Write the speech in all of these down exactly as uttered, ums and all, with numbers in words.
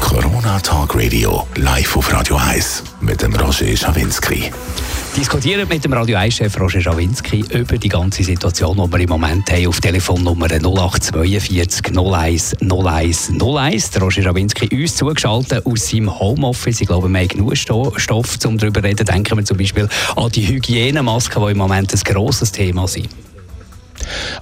Corona Talk Radio, live auf Radio eins, mit dem Roger Schawinski. Diskutieren mit dem Radio eins-Chef Roger Schawinski über die ganze Situation, die wir im Moment haben, auf Telefonnummer null acht vier zwei null eins null eins null eins. Der Roger Schawinski uns zugeschaltet aus seinem Homeoffice. Ich glaube, wir haben genug Stoff, um darüber zu reden. Denken wir zum Beispiel an die Hygienemasken, die im Moment ein grosses Thema sind.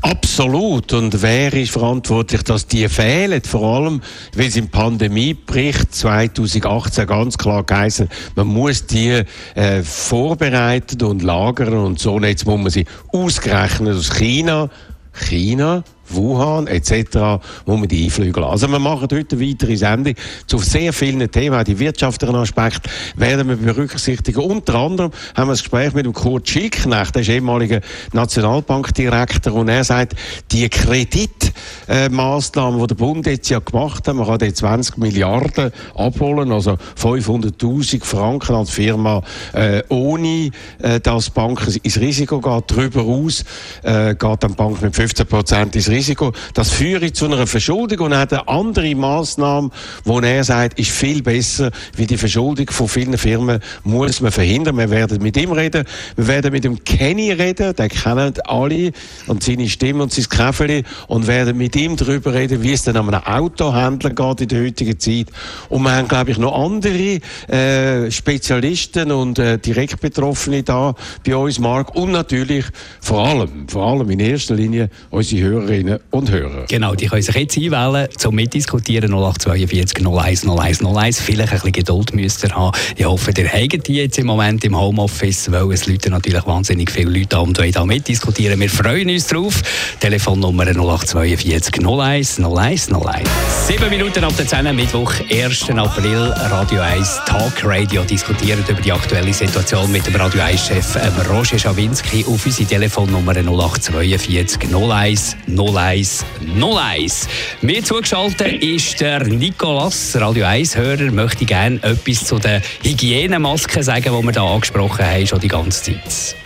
Absolut. Und wer ist verantwortlich, dass die fehlen? Vor allem, weil es im Pandemiebericht zwanzig achtzehn ganz klar geheißen, man muss die äh, vorbereiten und lagern und so. Und jetzt muss man sie ausgerechnet aus China, China, Wuhan et cetera, wo man die einflügeln. Also wir machen heute eine weitere Sendung zu sehr vielen Themen, auch die wirtschaftlichen Aspekte werden wir berücksichtigen. Unter anderem haben wir ein Gespräch mit dem Kurt Schildknecht, der ist ehemaliger Nationalbankdirektor, und er sagt, die Kreditmaßnahmen, die der Bund jetzt ja gemacht hat, man kann die zwanzig Milliarden abholen, also fünfhunderttausend Franken als Firma, äh, ohne äh, dass die Bank ins Risiko geht, drüber aus, äh, geht dann die Bank mit fünfzehn Prozent ins Risiko. Risiko, das führt zu einer Verschuldung, und hat eine andere Massnahme, wo er sagt, ist viel besser, wie die Verschuldung von vielen Firmen muss man verhindern. Wir werden mit ihm reden, wir werden mit dem Kenny reden, den kennen alle, und seine Stimme und sein Käferli, und werden mit ihm darüber reden, wie es dann an einem Autohändler geht in der heutigen Zeit. Und wir haben, glaube ich, noch andere äh, Spezialisten und äh, Direktbetroffene da bei uns, Marc, und natürlich vor allem, vor allem in erster Linie unsere Hörerinnen und Hörer. Genau, die können sich jetzt einwählen, zum Mitdiskutieren null acht vier zwei null eins null eins null eins. Vielleicht ein bisschen Geduld müsst ihr haben. Ich hoffe, ihr habt die jetzt im Moment im Homeoffice, weil es läuten natürlich wahnsinnig viele Leute an und wollen da mitdiskutieren. Wir freuen uns drauf. Telefonnummer null acht vier zwei null eins null eins null eins. sieben Minuten ab der zehn, Mittwoch, ersten April, Radio eins Talk Radio. Diskutieren über die aktuelle Situation mit dem Radio eins-Chef Roger Schawinski auf unsere Telefonnummer null acht vier zwei null eins null eins null eins. Mir zugeschaltet ist der Nikolas, Radio eins-Hörer, möchte gerne etwas zu den Hygienemasken sagen, die wir hier angesprochen haben, schon die ganze Zeit.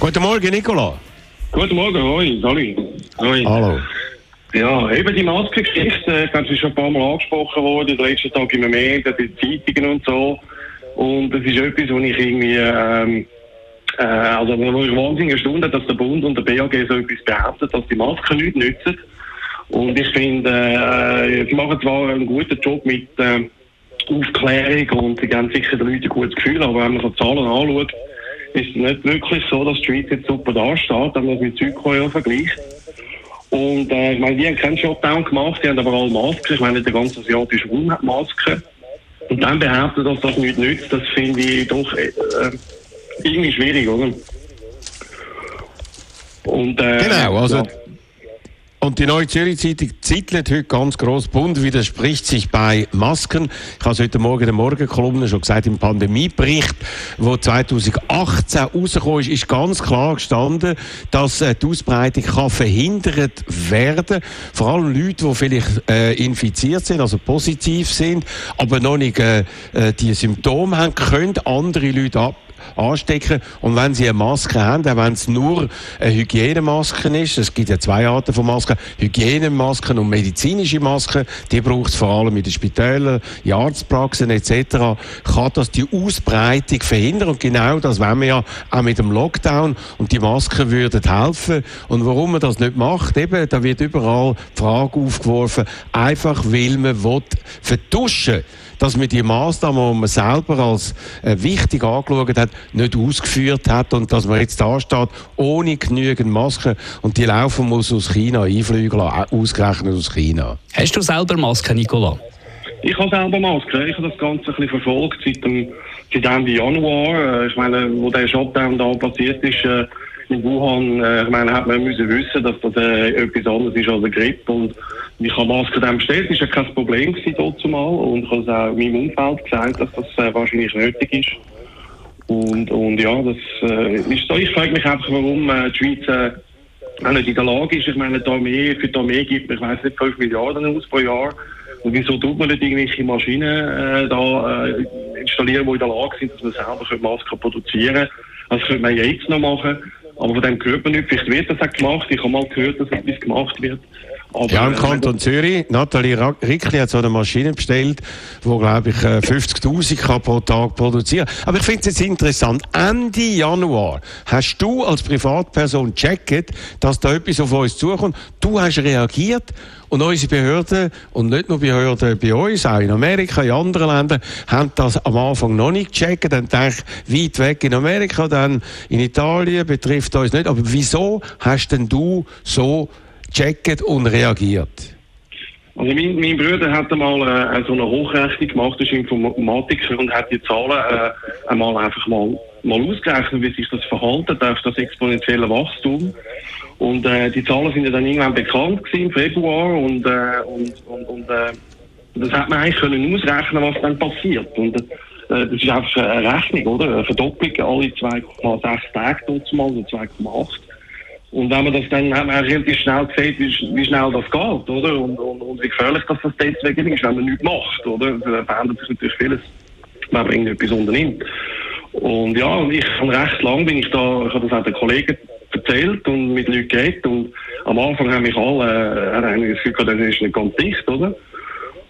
Guten Morgen, Nikolas. Guten Morgen, hoi, Sali. Hoi. Hallo. Ja, eben die Maskengeschichte, das ist schon ein paar Mal angesprochen worden, den letzten Tag immer mehr, das sind Zeitungen und so. Und das ist etwas, wo ich irgendwie... Ähm, Äh, also, wo ich wahnsinnig erstaunt habe, dass der Bund und der B A G so etwas behaupten, dass die Masken nichts nützen. Und ich finde, äh, sie machen zwar einen guten Job mit äh, Aufklärung, und sie geben sicher den Leuten ein gutes Gefühl, aber wenn man so Zahlen anschaut, ist es nicht wirklich so, dass die Schweiz jetzt super dasteht, wenn man das mit Südkorea vergleicht. Und äh, ich meine, die haben keinen Shutdown gemacht, die haben aber alle Masken. Ich meine, der ganze asiatische Raum hat Masken. Und dann behaupten, dass das nichts nützt, das finde ich doch... Äh, Irgendwie schwierig, oder? Und, äh, genau, also... Ja. Und die Neue Zürich-Zeitung titelt heute ganz gross, Bund widerspricht sich bei Masken. Ich habe es heute Morgen in der Morgenkolumne schon gesagt, im Pandemiebericht, der zwanzig achtzehn rausgekommen ist, ist ganz klar gestanden, dass die Ausbreitung kann verhindert werden kann. Vor allem Leute, die vielleicht äh, infiziert sind, also positiv sind, aber noch nicht äh, die Symptome haben, können andere Leute ab. anstecken. Und wenn sie eine Maske haben, auch wenn es nur eine Hygienemaske ist, es gibt ja zwei Arten von Masken, Hygienemasken und medizinische Masken, die braucht es vor allem in den Spitälern, in Arztpraxen et cetera, kann das die Ausbreitung verhindern. Und genau das wollen wir ja auch mit dem Lockdown, und die Masken würden helfen. Und warum man das nicht macht, eben, da wird überall die Frage aufgeworfen, einfach weil man will vertuschen will, dass man die Massnahmen, die man selber als äh, wichtig angeschaut hat, nicht ausgeführt hat, und dass man jetzt da steht ohne genügend Masken, und die laufen muss aus China einflügeln, ausgerechnet aus China. Hast du selber Masken, Nicola? Ich habe selber Masken. Ich habe das Ganze ein bisschen verfolgt seit, dem, seit Ende Januar. Ich meine, wo der Shutdown da passiert ist äh, in Wuhan, äh, ich meine, hat man müssen wissen, dass das äh, etwas anderes ist als eine Grippe. Und ich habe Masken dann bestellt, das war ja kein Problem dort zumal, und ich habe es auch meinem Umfeld gesagt, dass das äh, wahrscheinlich nötig ist. Und, und ja, das äh, ist so. Ich frage mich einfach, warum äh, die Schweiz äh, auch nicht in der Lage ist. Ich meine, die Armee, für die Armee gibt man, ich weiss nicht, fünf Milliarden aus pro Jahr. Und wieso tut man nicht irgendwelche Maschinen äh, da äh, installieren, die in der Lage sind, dass man selber Masken produzieren kann? Das könnte man jetzt noch machen. Aber von dem hört man nicht. Vielleicht wird das auch gemacht. Ich habe mal gehört, dass etwas gemacht wird. Aber ja, im Kanton Zürich. Natalie Rickli hat so eine Maschine bestellt, die, glaube ich, fünfzigtausend pro Tag produziert. Aber ich finde es jetzt interessant. Ende Januar hast du als Privatperson gecheckt, dass da etwas auf uns zukommt. Du hast reagiert und unsere Behörden, und nicht nur Behörden bei uns, auch in Amerika, in anderen Ländern, haben das am Anfang noch nicht gecheckt. Dann denke ich, weit weg in Amerika, dann in Italien, betrifft uns nicht. Aber wieso hast denn du so checkt und reagiert? Also mein, mein Bruder hat einmal äh, so eine Hochrechnung gemacht, ist Informatiker, und hat die Zahlen äh, einmal einfach mal, mal ausgerechnet, wie sich das verhalten darf, das exponentielle Wachstum. Und äh, die Zahlen sind ja dann irgendwann bekannt gewesen, im Februar, und, äh, und, und, und äh, das hat man eigentlich können ausrechnen, was dann passiert. Und äh, das ist einfach eine Rechnung, oder? Eine Verdopplung alle zwei Komma sechs Tage, also zwei Komma acht. Und wenn man das dann, hat man relativ schnell gesehen, wie, wie schnell das geht, oder? Und, und, und wie gefährlich dass das deswegen ist, wenn man nichts macht, oder? Da verändert sich natürlich vieles, wenn man irgendetwas unternimmt. Und ja, ich habe recht lang bin ich da, ich habe das auch den Kollegen erzählt und mit Leuten geredet, und am Anfang haben mich alle, äh, haben das Gefühl gehabt, das ist nicht ganz dicht, oder?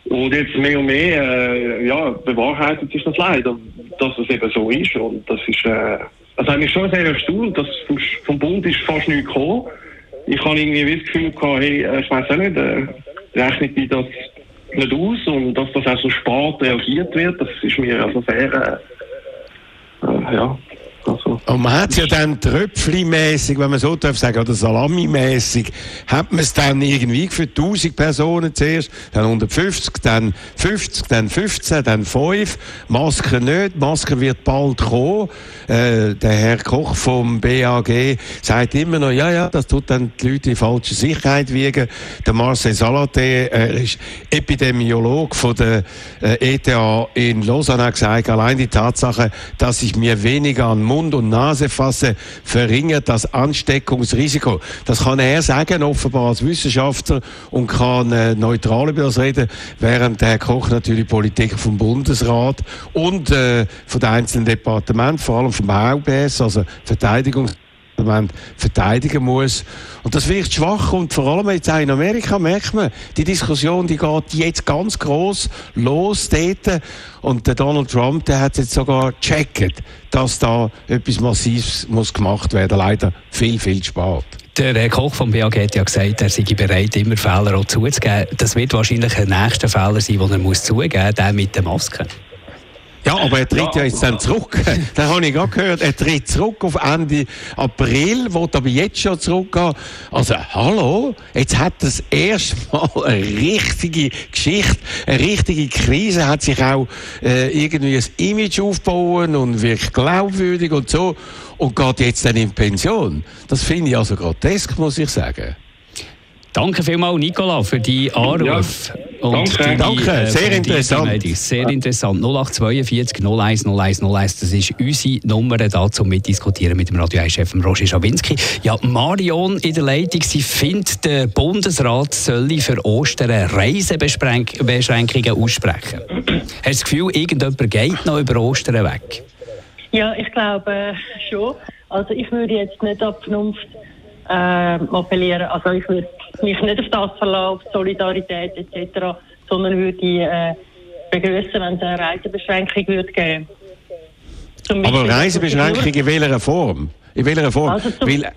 Und jetzt mehr und mehr, äh, ja, bewahrheitet sich das leider, dass es eben so ist, und das ist, äh, Es also hat mich schon sehr erstaunt, dass vom Bund ist fast nichts gekommen. Ich habe irgendwie das Gefühl gehabt, hey, ich weiss auch nicht, äh, rechnet die das nicht aus, und dass das auch so spät reagiert wird, das ist mir also sehr, äh, äh, ja. Also, und man hat es ja dann tröpflimässig, wenn man so darf sagen, oder salamimässig, hat man es dann irgendwie für tausend Personen zuerst, dann hundertfünfzig, dann fünfzig, dann fünfzehn, dann fünf. Masken nicht, Masken wird bald kommen. Äh, der Herr Koch vom B A G sagt immer noch, ja, ja, das tut dann die Leute in falsche Sicherheit wiegen. Der Marcel Salathé äh, ist Epidemiologe von der äh, E T A in Lausanne, hat gesagt, allein die Tatsache, dass ich mir weniger an Mund und Nase fassen, verringert das Ansteckungsrisiko. Das kann er sagen, offenbar als Wissenschaftler, und kann äh, neutral über das reden, während der Herr Koch natürlich Politik vom Bundesrat und äh, von den einzelnen Departementen, vor allem vom V B S, also Verteidigungs verteidigen muss. Und das wirkt schwach, und vor allem jetzt auch in Amerika merkt man, die Diskussion, die geht jetzt ganz gross los dort, und der Donald Trump, der hat jetzt sogar gecheckt, dass da etwas Massives muss gemacht werden, leider viel, viel spät. Der Herr Koch vom B A G hat ja gesagt, er sei bereit, immer Fehler auch zuzugeben. Das wird wahrscheinlich der nächste Fehler sein, den er muss zugeben muss, der mit der Maske. Ja, aber er tritt ja, ja jetzt dann zurück. Da habe ich gerade gehört, er tritt zurück auf Ende April, will aber jetzt schon zurückgehen. Also, hallo, jetzt hat das erste Mal eine richtige Geschichte, eine richtige Krise, hat sich auch äh, irgendwie ein Image aufbauen und wirkt glaubwürdig und so, und geht jetzt dann in Pension. Das finde ich also grotesk, muss ich sagen. Danke vielmals, Nicola, für deinen Anruf. Ja, danke, die, danke. Äh, sehr interessant. Sehr interessant. null acht vier zwei null eins null eins null eins, das ist unsere Nummer da, zum Mitdiskutieren mit dem Radio eins Chef Roger Schawinski. Ja, Marion in der Leitung, sie findet, der Bundesrat solle für Ostern Reisebeschränkungen aussprechen. Hast du das Gefühl, irgendjemand geht noch über Ostern weg? Ja, ich glaube schon. Also ich würde jetzt nicht ab Vernunft äh, appellieren. Also ich würde mich nicht auf das verlassen, auf Solidarität et cetera, sondern würde ich äh, begrüßen, wenn es eine Reisebeschränkung würde geben. Aber Reisebeschränkung in welcher Form? In welcher Form? Also Weil,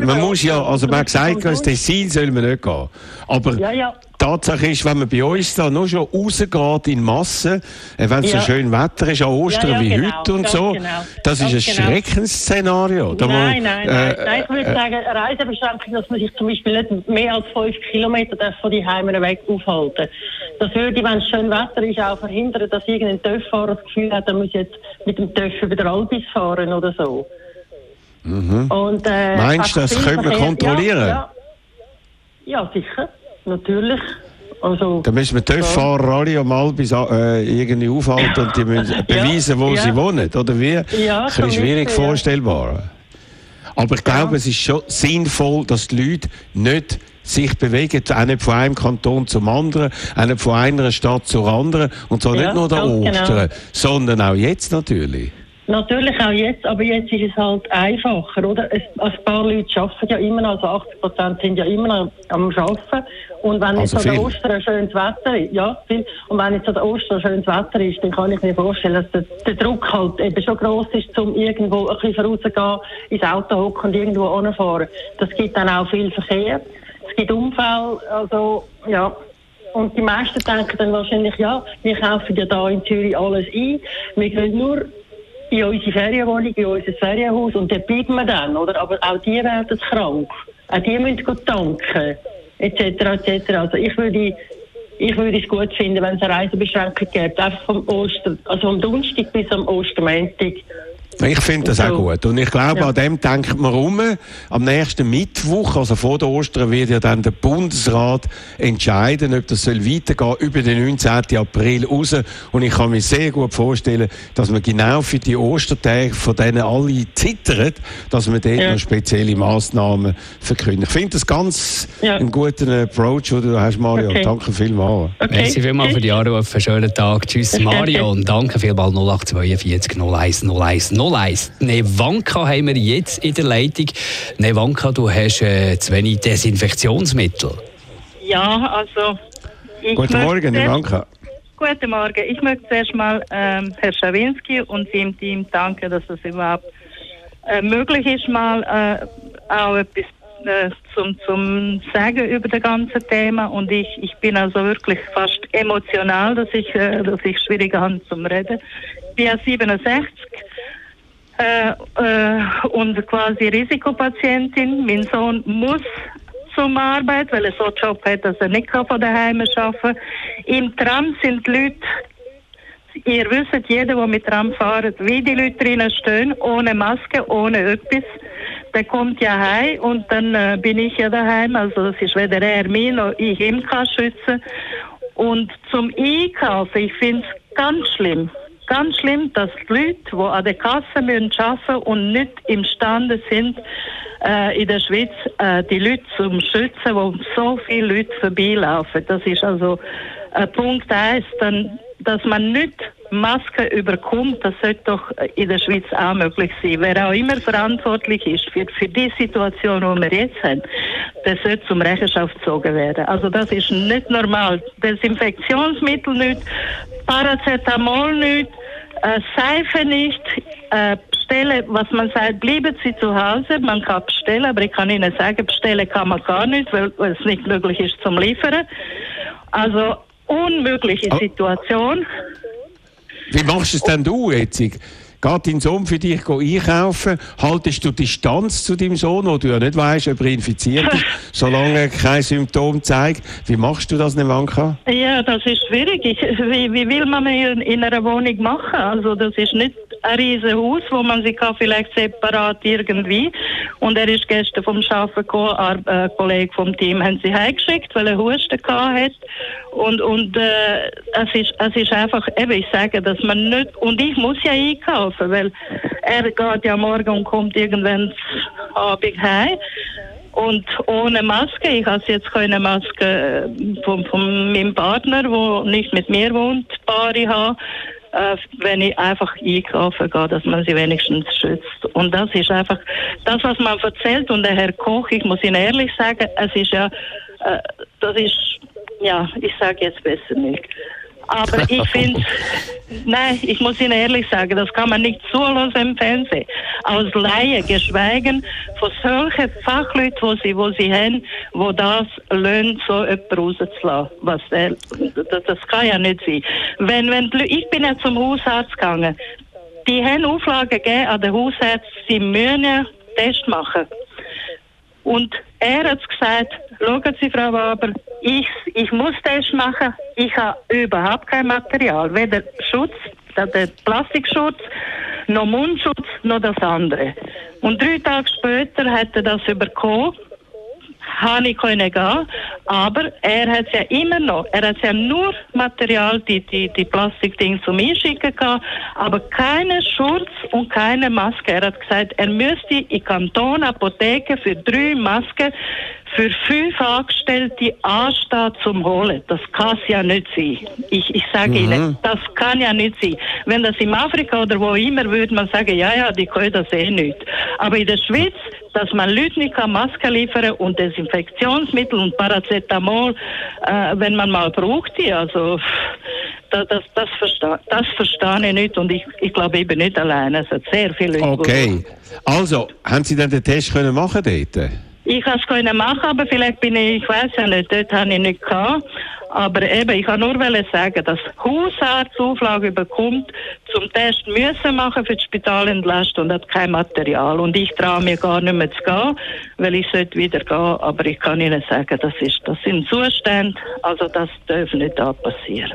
man muss ja, also man hat gesagt, ins Tessin soll man nicht gehen. Aber ja, ja. Tatsache ist, wenn man bei uns da nur schon rausgeht in Massen, wenn es ja. so schön Wetter ist, an Ostern ja, ja, wie genau, heute und so, genau. das ganz ist ein genau. Schreckensszenario. Da nein, man, nein, nein, äh, nein. Ich würde äh, sagen, Reisebeschränkung, dass man sich zum Beispiel nicht mehr als fünf Kilometer von die Heimen weg aufhalten. Das würde, wenn es schön Wetter ist, auch verhindern, dass irgendein Töff-Fahrer das Gefühl hat, er muss jetzt mit dem Töff über den Albis fahren oder so. Mhm. Und, äh, meinst du, das könnte man kontrollieren? Ja, ja. ja sicher. Natürlich. Also, da müssen wir die Töff-Fahrer alle am Albis äh, irgendwie aufhalten und die müssen beweisen, wo ja. sie wohnen, oder wie? Ja, das ist schwierig ja. vorstellbar. Aber ich glaube, ja. es ist schon sinnvoll, dass die Leute nicht sich bewegen, auch nicht von einem Kanton zum anderen, auch nicht von einer Stadt zur anderen, und zwar ja, nicht nur an Ostern, genau. sondern auch jetzt natürlich. Natürlich auch jetzt, aber jetzt ist es halt einfacher, oder? Es, ein paar Leute arbeiten ja immer noch, also achtzig Prozent sind ja immer noch am Arbeiten. Und wenn also jetzt an der Ostern schönes Wetter ist, ja, viel. Und wenn jetzt an der Ostern schönes Wetter ist, dann kann ich mir vorstellen, dass der, der Druck halt eben schon gross ist, um irgendwo ein bisschen rauszugehen, ins Auto hocken und irgendwo hinfahren. Das gibt dann auch viel Verkehr. Es gibt Unfälle, also, ja. Und die meisten denken dann wahrscheinlich, ja, wir kaufen ja da in Zürich alles ein, wir können nur in unsere Ferienwohnung, in unser Ferienhaus und dort bleiben wir dann, oder? Aber auch die werden krank, auch die müssen gut tanken, et cetera et cetera. Also ich würde, ich würde es gut finden, wenn es eine Reisebeschränkung gibt, einfach vom Oster, also vom Donnerstag bis am Ostermontag. Ich finde das auch gut. Und ich glaube, ja. An dem denkt man rum. Am nächsten Mittwoch, also vor der Ostern, wird ja dann der Bundesrat entscheiden, ob das soll weitergehen über den neunzehnten April raus. Und ich kann mir sehr gut vorstellen, dass man genau für die Ostertage, von denen alle zittern, dass man dort ja. noch spezielle Massnahmen verkündet. Ich finde das ganz ja. einen guten Approach, den du hast, Mario. Okay. Danke vielmals. Okay. Merci vielmals für die Anrufe. Schönen Tag. Tschüss, Mario. Und danke vielmals null acht vier zwei null eins null eins null eins. Nevanka haben wir jetzt in der Leitung. Nevanka, du hast äh, zu wenig Desinfektionsmittel. Ja, also... Ich Guten Morgen, Nevanka. Guten Morgen. Ich möchte zuerst mal ähm, Herrn Schawinski und seinem Team danken, dass es überhaupt äh, möglich ist, mal äh, auch etwas äh, zum, zum Sagen über das ganze Thema. Und ich, ich bin also wirklich fast emotional, dass ich, äh, dass ich schwierig habe zum Reden. Ich bin ja siebenundsechzig. Äh, äh, und quasi Risikopatientin. Mein Sohn muss zum Arbeit, weil er so einen Job hat, dass er nicht von daheim arbeiten kann. Im Tram sind Leute, ihr wisst, jeder, der mit Tram fährt, wie die Leute drinnen stehen, ohne Maske, ohne etwas. Der kommt ja heim und dann äh, bin ich ja daheim. Also es ist weder er mich noch ich ihm kann schützen. Und zum Einkaufen, ich finde es ganz schlimm. Ganz schlimm, dass Leute, die an der Kasse arbeiten müssen und nicht imstande sind, äh, in der Schweiz äh, die Leute zu schützen, wo so viele Leute vorbeilaufen. Das ist also äh, Punkt eins, dann, dass man nicht Masken überkommt, das sollte doch in der Schweiz auch möglich sein. Wer auch immer verantwortlich ist für, für die Situation, die wir jetzt haben, der sollte zum Rechenschaft gezogen werden. Also das ist nicht normal. Desinfektionsmittel nicht, Paracetamol nicht, äh, Seife nicht, äh, bestellen, was man sagt, bleiben Sie zu Hause, man kann bestellen, aber ich kann Ihnen sagen, bestellen kann man gar nicht, weil, weil es nicht möglich ist zum Liefern. Also unmögliche oh. Situation. Wie machst du es denn du jetzt? Geht dein Sohn für dich einkaufen? Haltest du Distanz zu deinem Sohn, wo du ja nicht weißt, ob er infiziert ist, solange er kein Symptom zeigt? Wie machst du das, Nevanka? Ja, das ist schwierig. Ich, wie, wie will man in, in einer Wohnung machen? Also das ist nicht ein riesen Haus, wo man sich kann vielleicht separat irgendwie. Und er ist gestern vom Arbeiten gekommen, ein Kollege vom Team haben sie heimgeschickt, weil er Husten hatte. Und, und äh, es, ist, es ist einfach, eben, ich sage, dass man nicht, und ich muss ja einkaufen, weil er geht ja morgen und kommt irgendwann abends heim und ohne Maske. Ich habe jetzt keine Maske von, von meinem Partner, der nicht mit mir wohnt, Bari habe, äh, wenn ich einfach einkaufen gehe, dass man sie wenigstens schützt. Und das ist einfach das, was man erzählt. Und der Herr Koch, ich muss Ihnen ehrlich sagen, es ist ja, äh, das ist, ja, ich sage jetzt besser nicht. Aber ich finde, nein, ich muss Ihnen ehrlich sagen, das kann man nicht zuhören im Fernsehen. Als Laie, geschweige von solchen Fachleuten, wo sie, wo sie haben, wo das lohnt, so etwas rauszulassen. Was der, das, das kann ja nicht sein. Wenn, wenn, ich bin ja zum Hausarzt gegangen. Die haben Auflagen gegeben an den Hausarzt, sie müssen einen Test machen. Und er hat gesagt, schauen Sie, Frau Waber, ich, ich muss Test machen, ich habe überhaupt kein Material, weder Schutz, der Plastikschutz, noch Mundschutz, noch das andere. Und drei Tage später hat er das bekommen, habe ich können gehen, aber er hat ja immer noch, er hat ja nur Material, die, die, die Plastikdinge zum Einschicken gehabt, aber keinen Schutz und keine Maske. Er hat gesagt, er müsste in Kanton Apotheke für drei Masken für fünf Angestellte anstehen zum Holen. Das kann es ja nicht sein. Ich, ich sage mhm. Ihnen, das kann ja nicht sein. Wenn das in Afrika oder wo immer, würde man sagen, ja, ja, die können das eh nicht. Aber in der Schweiz, dass man Leuten nicht Masken liefern und Desinfektionsmittel und Paracetamol, äh, wenn man mal braucht, die, also... Das, das, das, verstehe, das verstehe ich nicht und ich, ich glaube eben nicht alleine. Es hat sehr viele Leute. Okay. Also, haben Sie denn den Test können machen dort? Ich konnte es können machen, aber vielleicht bin ich, ich weiß ja nicht, dort habe ich nicht gehabt. Aber eben, ich kann nur sagen, dass Hausarzt Auflage bekommt, zum Test müssen machen für die Spitalentlastung und hat kein Material. Und ich traue mir gar nicht mehr zu gehen, weil ich sollte wieder gehen. Aber ich kann Ihnen sagen, das, ist, das sind Zustände, also das darf nicht da passieren.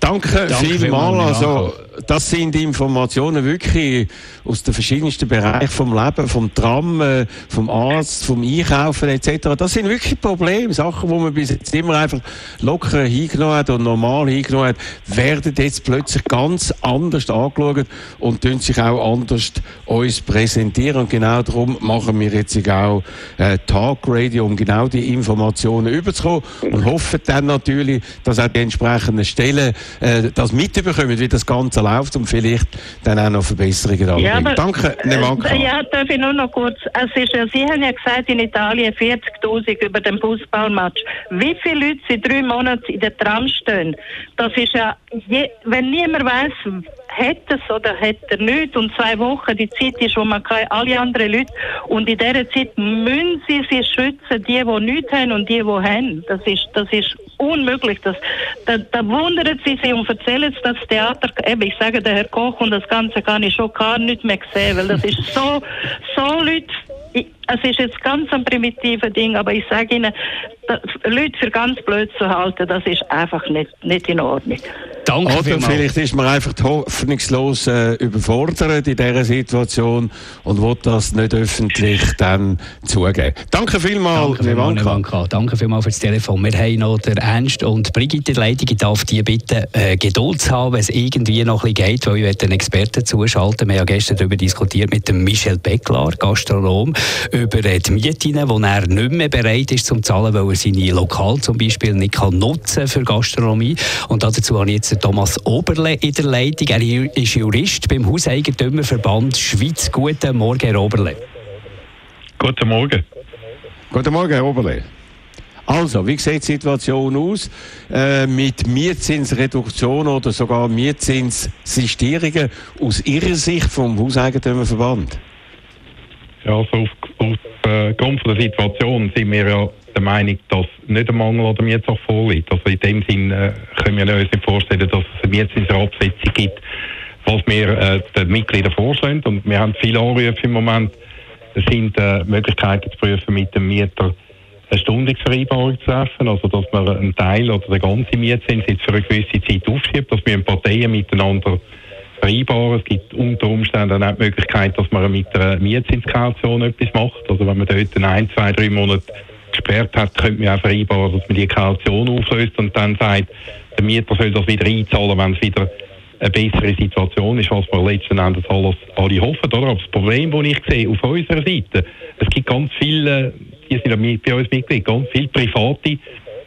Danke, Danke vielmals. Also, das sind Informationen wirklich aus den verschiedensten Bereichen vom Leben, vom Tram, äh, vom Arzt, vom Einkaufen et cetera. Das sind wirklich Probleme, Sachen, die man bis jetzt immer einfach locker hingenommen hat und normal hingenommen hat, werden jetzt plötzlich ganz anders angeschaut und tun sich auch anders uns präsentieren. Und genau darum machen wir jetzt auch äh, Talk Radio, um genau die Informationen überzukommen und hoffen dann natürlich, dass auch die entsprechenden Stellen das mitbekommen, wie das Ganze läuft und vielleicht dann auch noch Verbesserungen anbringen. Ja, aber, danke, Nemanka. Ja, darf ich nur noch kurz, es ist ja, Sie haben ja gesagt, in Italien vierzigtausend über den Fußballmatch. Wie viele Leute sind drei Monate in der Tram stehen? Das ist ja, je, wenn niemand weiss, hat es oder hat er nicht und zwei Wochen die Zeit ist, wo man kann, alle anderen Leute und in dieser Zeit müssen sie sich schützen, die, die nichts haben und die, die haben. Das ist, das ist unmöglich. Das, da, da wundern sie sich und erzählen sie, dass das Theater, eben, ich sage, der Herr Koch und das Ganze kann ich schon gar nicht mehr sehen, weil das ist so, so Leute, ich, es ist jetzt ganz ein primitives Ding, aber ich sage Ihnen, das, Leute für ganz blöd zu halten, das ist einfach nicht, nicht in Ordnung. Danke Oder vielmals. Vielleicht ist man einfach hoffnungslos äh, überfordert in dieser Situation und will das nicht öffentlich dann zugeben. Danke vielmals, Nemanka. Danke vielmals für das Telefon. Wir haben noch den Ernst und Brigitte Leitung. Ich darf die bitten, äh, Geduld zu haben, wenn es irgendwie noch ein bisschen geht, weil ich einen Experten zuschalten. Wir haben ja gestern darüber diskutiert mit dem Michel Beckler, Gastronom, über die Mieten, die er nicht mehr bereit ist zum Zahlen, weil er seine Lokale zum Beispiel nicht kann nutzen für Gastronomie. Und dazu habe ich jetzt Thomas Oberle in der Leitung. Er ist Jurist beim Hauseigentümerverband Schweiz. Guten Morgen, Herr Oberle. Guten Morgen. Guten Morgen, Herr Oberle. Also, wie sieht die Situation aus äh, mit Mietzinsreduktion oder sogar Mietzinssistierungen aus Ihrer Sicht vom Hauseigentümerverband? Ja, also aufgrund der Situation sind wir ja der Meinung, dass nicht ein Mangel an der Mietzins vorliegt. Also in dem Sinn äh, können wir uns nicht vorstellen, dass es eine Mietzinsabsetzung gibt, was wir äh, den Mitgliedern vorschlagen. Und wir haben viele Anrufe im Moment. Es sind äh, Möglichkeiten zu prüfen, mit dem Mieter eine Stundungsvereinbarung zu treffen. Also dass man einen Teil oder den ganzen Mietzins jetzt für eine gewisse Zeit aufschiebt, dass wir Parteien miteinander vereinbaren. Es gibt unter Umständen auch die Möglichkeit, dass man mit einer Mietzinskalation etwas macht. Also wenn man dort in ein, zwei, drei Monate gesperrt hat, könnte man auch vereinbaren, dass man die Kaution auflöst und dann sagt, der Mieter soll das wieder einzahlen, wenn es wieder eine bessere Situation ist, was wir letzten Endes alles, alle hoffen. Oder? Aber das Problem, das ich sehe, auf unserer Seite, es gibt ganz viele, die sind bei uns Mitglied, ganz viele private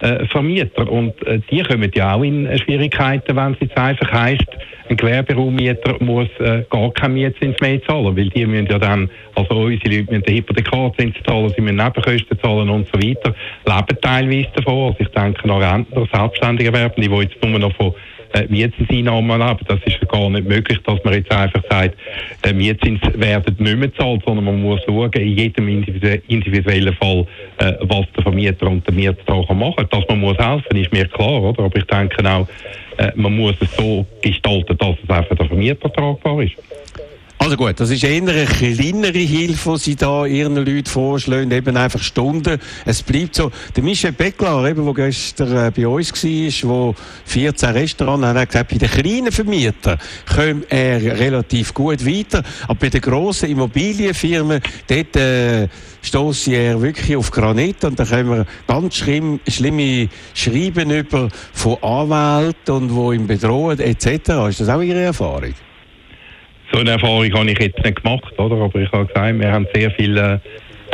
äh, Vermieter und äh, die kommen ja auch in Schwierigkeiten, wenn es jetzt einfach heisst, ein Gewerberaumieter muss äh, gar keinen Mietzins mehr zahlen, weil die müssen ja dann, also unsere Leute müssen den Hypothekarzins zahlen, sie müssen Nebenkosten zahlen und so weiter, leben teilweise davon. Also ich denke an Rentner, Selbstständigenwerbende, die jetzt nur noch von äh, Mietzinseinnahmen leben. Das ist gar nicht möglich, dass man jetzt einfach sagt, äh, Mietzins werden nicht mehr gezahlt, sondern man muss schauen, in jedem individuellen Fall, äh, was der Vermieter und der Mieter machen kann. Dass man muss helfen, ist mir klar, oder? Aber ich denke auch, man muss es so gestalten, dass es einfach der Vermieter tragbar ist. Also gut, das ist eher eine kleinere Hilfe, die Sie da Ihren Leuten vorschlagen, eben einfach Stunden. Es bleibt so. Der Michel Beckler, eben, der gestern bei uns war, wo vierzehn Restaurants hat, hat gesagt, bei den kleinen Vermietern kommt er relativ gut weiter, aber bei den grossen Immobilienfirmen, dort äh, stossen er wirklich auf Granit und da können wir ganz schlimm, schlimme Schreiben über von Anwälten und wo ihn bedrohen et cetera. Ist das auch Ihre Erfahrung? So eine Erfahrung habe ich jetzt nicht gemacht, oder? Aber ich habe gesagt, wir haben sehr viele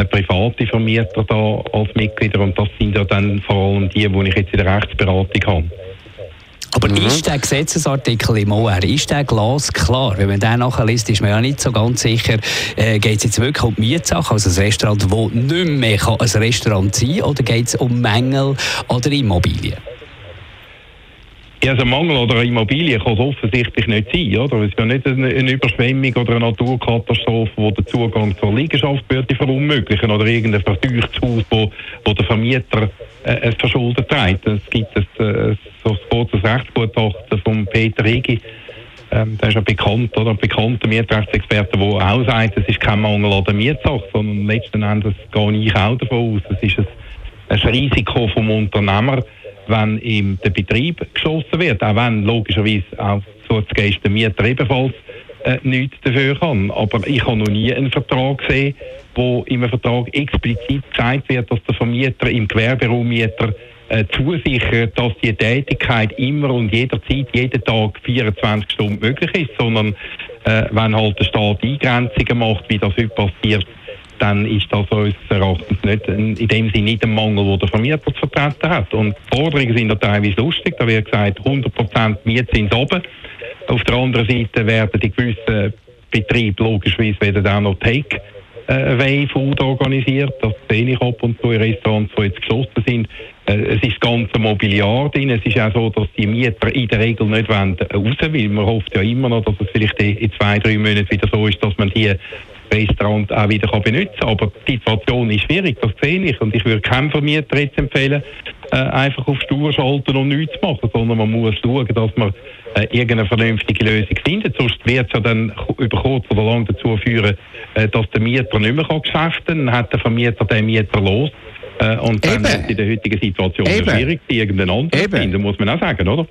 private Vermieter da als Mitglieder, und das sind ja dann vor allem die, die ich jetzt in der Rechtsberatung habe. Aber mhm. ist der Gesetzesartikel im O R, ist der glasklar? Wenn man den nachher liest, ist man ja nicht so ganz sicher, äh, geht es jetzt wirklich um Mietsachen, also ein Restaurant, das nicht mehr kann ein Restaurant sein kann, oder geht es um Mängel an der Immobilie? Ja, so ein Mangel an der Immobilie kann es offensichtlich nicht sein, oder? Es ist ja nicht eine Überschwemmung oder eine Naturkatastrophe, die den Zugang zur Liegenschaft verunmöglichen würde, oder irgendein verdeuchtes Haus, wo, wo der Vermieter äh, es verschuldet trägt. Es gibt ein, äh, so ein kurzes Rechtsgutachten von Peter Egi, ähm, der ist ja bekannt, oder? Ein bekannter Mietrechtsexperte, der auch sagt, es ist kein Mangel an der Mietsache, sondern letzten Endes gehe ich auch davon aus. Es ist ein, ein Risiko vom Unternehmer, wenn ihm der Betrieb geschlossen wird, auch wenn logischerweise auch so zu gehen, der Mieter ebenfalls äh, nichts dafür kann. Aber ich habe noch nie einen Vertrag gesehen, wo in einem Vertrag explizit gezeigt wird, dass der Vermieter im Gewerberaumieter äh, zusichert, dass die Tätigkeit immer und jederzeit, jeden Tag vierundzwanzig Stunden möglich ist, sondern äh, wenn halt der Staat Eingrenzungen macht, wie das heute passiert, dann ist das unseres Erachtens nicht, in dem Sinne nicht ein Mangel, den der Vermieter zu vertreten hat. Und die Forderungen sind ja teilweise lustig. Da wird gesagt, hundert Prozent Mietzins runter. Auf der anderen Seite werden die gewissen Betriebe logischerweise wieder auch noch Take-Away-Food organisiert. Das sehe ich ab und zu in Restaurants, die jetzt geschlossen sind. Es ist das ganze Mobiliar drin. Es ist auch so, dass die Mieter in der Regel nicht raus wollen, weil man hofft ja immer noch, dass es vielleicht in zwei, drei Monaten wieder so ist, dass man die Restaurant auch wieder benutzen kann. Aber die Situation ist schwierig, das sehe ich. Und ich würde keinem Vermieter jetzt empfehlen, äh, einfach auf Stur schalten und nichts zu machen, sondern man muss schauen, dass man äh, irgendeine vernünftige Lösung findet. Sonst wird es ja dann über kurz oder lang dazu führen, äh, dass der Mieter nicht mehr kann geschäften kann. Dann hat der Vermieter den Mieter los. Äh, und dann wird es in der heutigen Situation schwierig, irgendeinen anderen zu finden, muss man auch sagen, oder?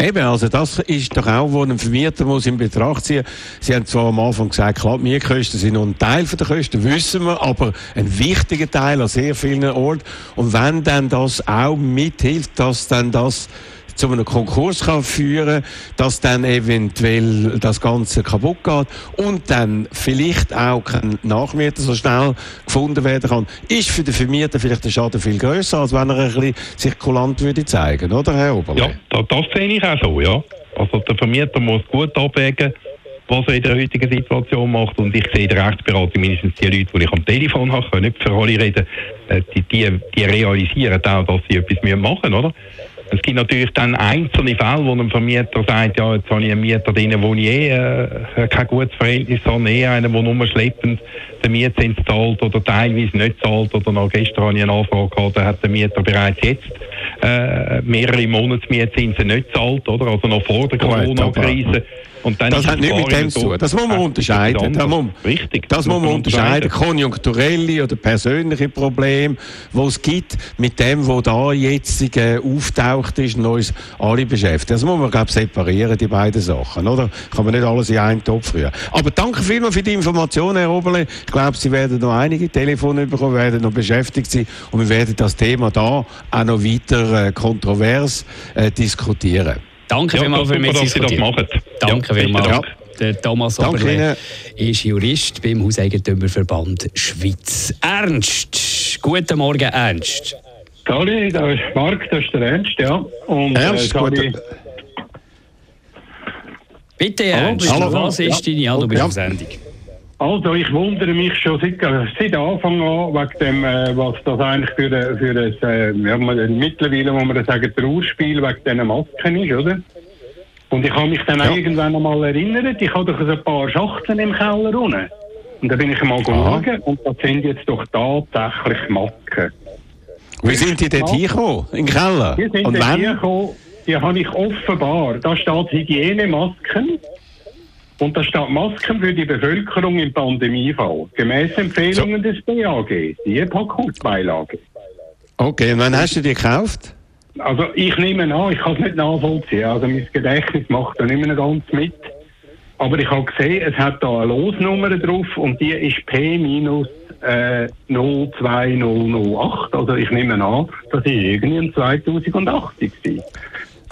Eben, also das ist doch auch, wo ein Vermieter muss in Betracht ziehen. Sie haben zwar am Anfang gesagt, klar, die Mietkosten sind nur ein Teil der Kosten, wissen wir, aber ein wichtiger Teil an sehr vielen Orten. Und wenn dann das auch mithilft, dass dann das zu einem Konkurs kann führen, dass dann eventuell das Ganze kaputt geht und dann vielleicht auch kein Nachmieter so schnell gefunden werden kann, ist für den Vermieter vielleicht der Schaden viel grösser, als wenn er ein bisschen sich kulant würde zeigen, oder Herr Oberle? Ja, das, das sehe ich auch so, ja. Also der Vermieter muss gut abwägen, was er in der heutigen Situation macht, und ich sehe in der Rechtsberatung mindestens die Leute, die ich am Telefon habe, können nicht für alle reden, die, die, die realisieren auch, dass sie etwas machen müssen, oder? Es gibt natürlich dann einzelne Fälle, wo ein Vermieter sagt, ja, jetzt habe ich einen Mieter drin, wo ich eh äh, kein gutes Verhältnis habe, eh einen, der nur schleppend den Mietzins zahlt oder teilweise nicht zahlt, oder noch gestern habe ich eine Anfrage gehabt, da hat der Mieter bereits jetzt äh, mehrere Monatsmietzinsen nicht gezahlt, oder? Also noch vor der Corona-Krise. Und dann das hat nichts mit dem zu tun. Das muss man unterscheiden. Das muss, Richtig. Das muss man unterscheiden. Konjunkturelle oder persönliche Probleme, die es gibt, mit dem, was da jetzt äh, auftaucht ist und uns alle beschäftigt. Das muss man, glaube ich, separieren, die beiden Sachen, oder? Kann man nicht alles in einen Topf rühren. Aber danke vielmals für die Informationen, Herr Oberle. Ich glaube, Sie werden noch einige Telefone bekommen, werden noch beschäftigt sein, und wir werden das Thema da auch noch weiter äh, kontrovers äh, diskutieren. Danke ja, vielmals für mich, dass Sie das machen. Danke ja, vielmals. Dank. Der Thomas Oberle ist Jurist beim Hauseigentümerverband Schweiz. Ernst, guten Morgen, Ernst. Sali, da ist Marc, das ist der Ernst, ja. Und, Ernst, äh, guten Bitte, Ernst, hallo, hallo, was ist ja. deine ja, du bist ja. auf Sendung? Also, ich wundere mich schon seit, seit Anfang an, wegen dem, äh, was das eigentlich für, für ein, äh, ja, mittlerweile, wo wir sagen, Trauerspiel wegen diesen Masken ist, oder? Und ich habe mich dann ja. auch irgendwann einmal erinnert, ich habe doch ein paar Schachteln im Keller unten. Und da bin ich mal schauen, und das sind jetzt doch tatsächlich Masken. Wie sind die dort hingekommen? Im Keller? Die sind dort hingekommen, die habe ich offenbar, da steht Hygienemasken. Und da steht Masken für die Bevölkerung im Pandemiefall. Gemäß Empfehlungen so. des B A G. Die Packungsbeilage. Okay, und wann hast du die gekauft? Also, ich nehme an, ich kann es nicht nachvollziehen. Also, mein Gedächtnis macht da nicht mehr ganz mit. Aber ich habe gesehen, es hat da eine Losnummer drauf, und die ist P null zwei null null acht. Also, ich nehme an, das ist irgendwie ein zweitausendacht gewesen.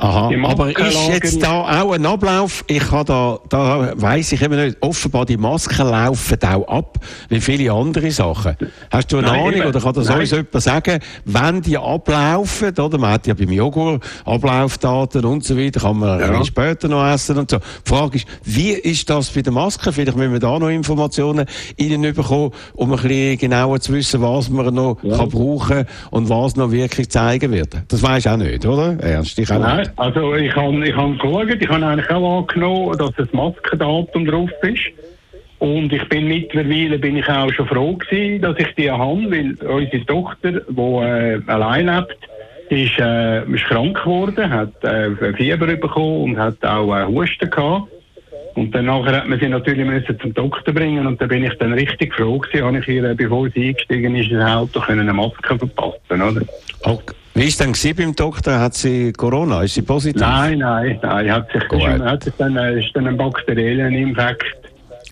Aha, aber ist jetzt da auch ein Ablauf? Ich habe da, da weiss ich eben nicht, offenbar die Masken laufen auch ab, wie viele andere Sachen. Hast du eine Nein, Ahnung, eben. Oder kann das Nein. uns jemand sagen, wenn die ablaufen, oder man hat ja beim Joghurt Ablaufdaten und so weiter, kann man ja. später noch essen und so. Die Frage ist, wie ist das bei den Masken? Vielleicht müssen wir da noch Informationen reinbekommen, um ein bisschen genauer zu wissen, was man noch ja. kann brauchen und was noch wirklich zeigen wird. Das weisst du auch nicht, oder? Ernst, ich auch Nein. nicht. Also ich habe ich hab geschaut, ich habe eigentlich auch angenommen, dass das Maskendatum drauf ist. Und ich bin mittlerweile bin ich auch schon froh gewesen, dass ich die habe, weil unsere Tochter, die äh, allein lebt, ist, äh, ist krank geworden, hat äh, Fieber bekommen und hat auch äh, Husten gehabt. Und dann nachher hat man sie natürlich müssen zum Doktor bringen und da bin ich dann richtig froh gewesen, habe ich ihr, bevor sie eingestiegen ist, ins Auto können eine Maske verpassen, oder? Okay. Wie ist denn sie beim Doktor? Hat sie Corona? Ist sie positiv? Nein, nein, nein. Hat sich schon, hat sich dann, ist dann ein bakteriellen Infekt.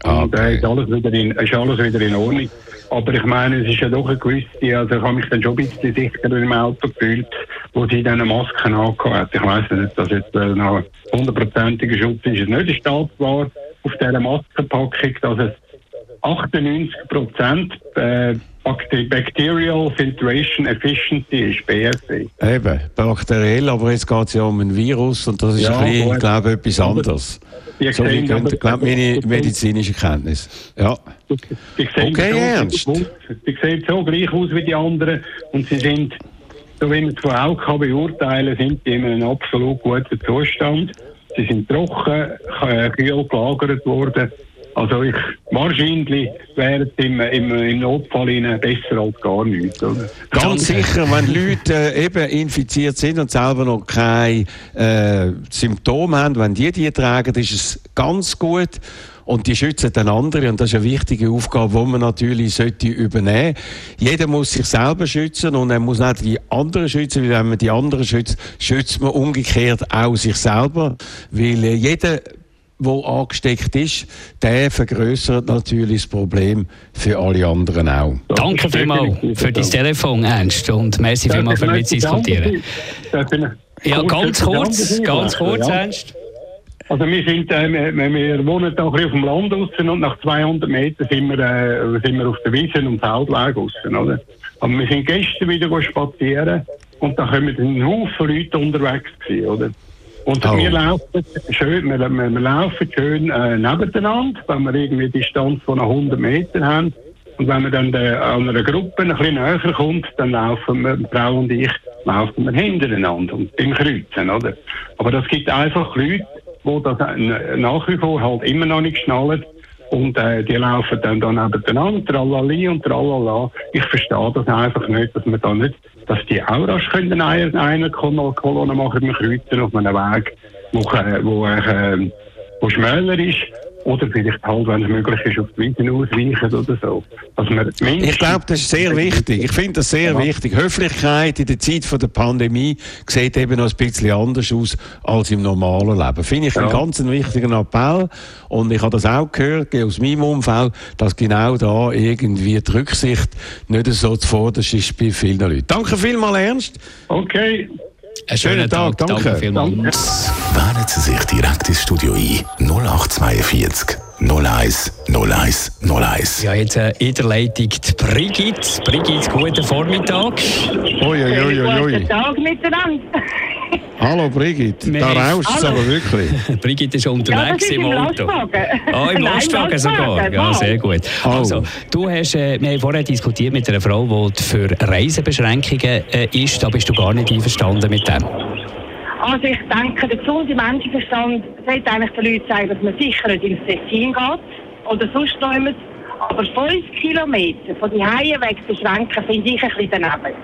Okay. Und äh, ist, alles wieder in, ist alles wieder in Ordnung. Aber ich meine, es ist ja doch ein gewisse, also ich habe mich dann schon ein bisschen sicherer im Auto gefühlt, wo sie dann eine Maske angehabt hat. Ich weiss nicht, dass jetzt äh, noch hundertprozentiger Schutz ist. Es nicht Staat war auf dieser Maskenpackung, dass es achtundneunzig Prozent äh, Bacterial Filtration Efficiency ist, B F E. Eben, bakteriell, aber jetzt geht es ja um ein Virus und das ist ja, ein bisschen, glaube ich, etwas anderes. Die so wie könnte, glaube meine medizinische Kenntnis. Ja. Die sehen okay, so, Ernst. Die sehen so gleich aus wie die anderen und sie sind, so wie man es von L K beurteilen, sind die in einem absolut guten Zustand. Sie sind trocken, kühl gelagert worden. Also ich, wahrscheinlich wäre es im, im, im Notfall Ihnen besser als gar nichts. Oder? Ganz sicher, wenn Leute äh, eben infiziert sind und selber noch keine äh, Symptome haben, wenn die die tragen, ist es ganz gut. Und die schützen den anderen. Und das ist eine wichtige Aufgabe, die man natürlich sollte übernehmen sollte. Jeder muss sich selber schützen und er muss nicht die anderen schützen, weil wenn man die anderen schützt, schützt man umgekehrt auch sich selber. Weil äh, jeder... wo angesteckt ist, der vergrößert natürlich das Problem für alle anderen auch. Danke vielmals für dein Telefon, Ernst, und merci vielmals für mitdiskutieren. Ja, ganz kurz, ganz kurz, Ernst. Also wir sind, äh, wir, wir wohnen da ein bisschen auf dem Land draussen und nach zweihundert Metern sind wir, äh, sind wir auf der Wiese und Feldweg draussen, oder? Aber wir sind gestern wieder spazieren und da kommen ein Haufen Leute unterwegs gewesen, oder? Und oh. wir laufen schön, wir, wir, wir laufen schön äh, nebeneinander, wenn wir irgendwie eine Distanz von hundert Metern haben. Und wenn wir dann der, an einer Gruppe ein bisschen näher kommt, dann laufen wir, Frau und ich, laufen wir hintereinander und beim Kreuzen, oder? Aber das gibt einfach Leute, die das nach wie vor halt immer noch nicht schnallen. Und äh, die laufen dann da nebeneinander, tralali und tralala. Ich verstehe das einfach nicht, dass wir da nicht, dass die auch rasch können eine Kolonne machen mit Kreuzen auf einem Weg, wo, wo, äh, wo schmäler ist. Oder vielleicht halt, wenn es möglich ist, auf die Wiese ausweichen oder so. Dass man ich glaube, das ist sehr wichtig. Ich finde das sehr ja. wichtig. Höflichkeit in der Zeit von der Pandemie sieht eben noch ein bisschen anders aus als im normalen Leben. Finde ich ja. einen ganz wichtigen Appell. Und ich habe das auch gehört, aus meinem Umfeld, dass genau da irgendwie die Rücksicht nicht so zuvorderst ist bei vielen Leuten. Danke vielmals, Ernst. Okay. Einen schönen, schönen Tag, Tag. Danke. Vielmals. Wählen Sie sich direkt ins Studio ein. null acht vier zwei null eins null eins null eins. Ja, jetzt äh, in der Leitung die Brigitte. Brigitte, guten Vormittag. Oi, oi, oi, oi, oi. Guten Tag miteinander. Hallo Brigitte, da rauscht es aber wirklich. Brigitte ist unterwegs ja, im, im Auto. Ah, im Lastwagen sogar. Ja, sehr gut. Oh. Also, du hast, äh, wir haben vorher diskutiert mit einer Frau, die für Reisebeschränkungen äh, ist. Da bist du gar nicht einverstanden mit dem. Also ich denke, der gesunde Menschenverstand sollte eigentlich den Leuten sagen, dass man sicher nicht ins Tessin geht oder sonst noch immer. Aber fünf Kilometer von die Haie weg beschränken, finde ich ein bisschen daneben.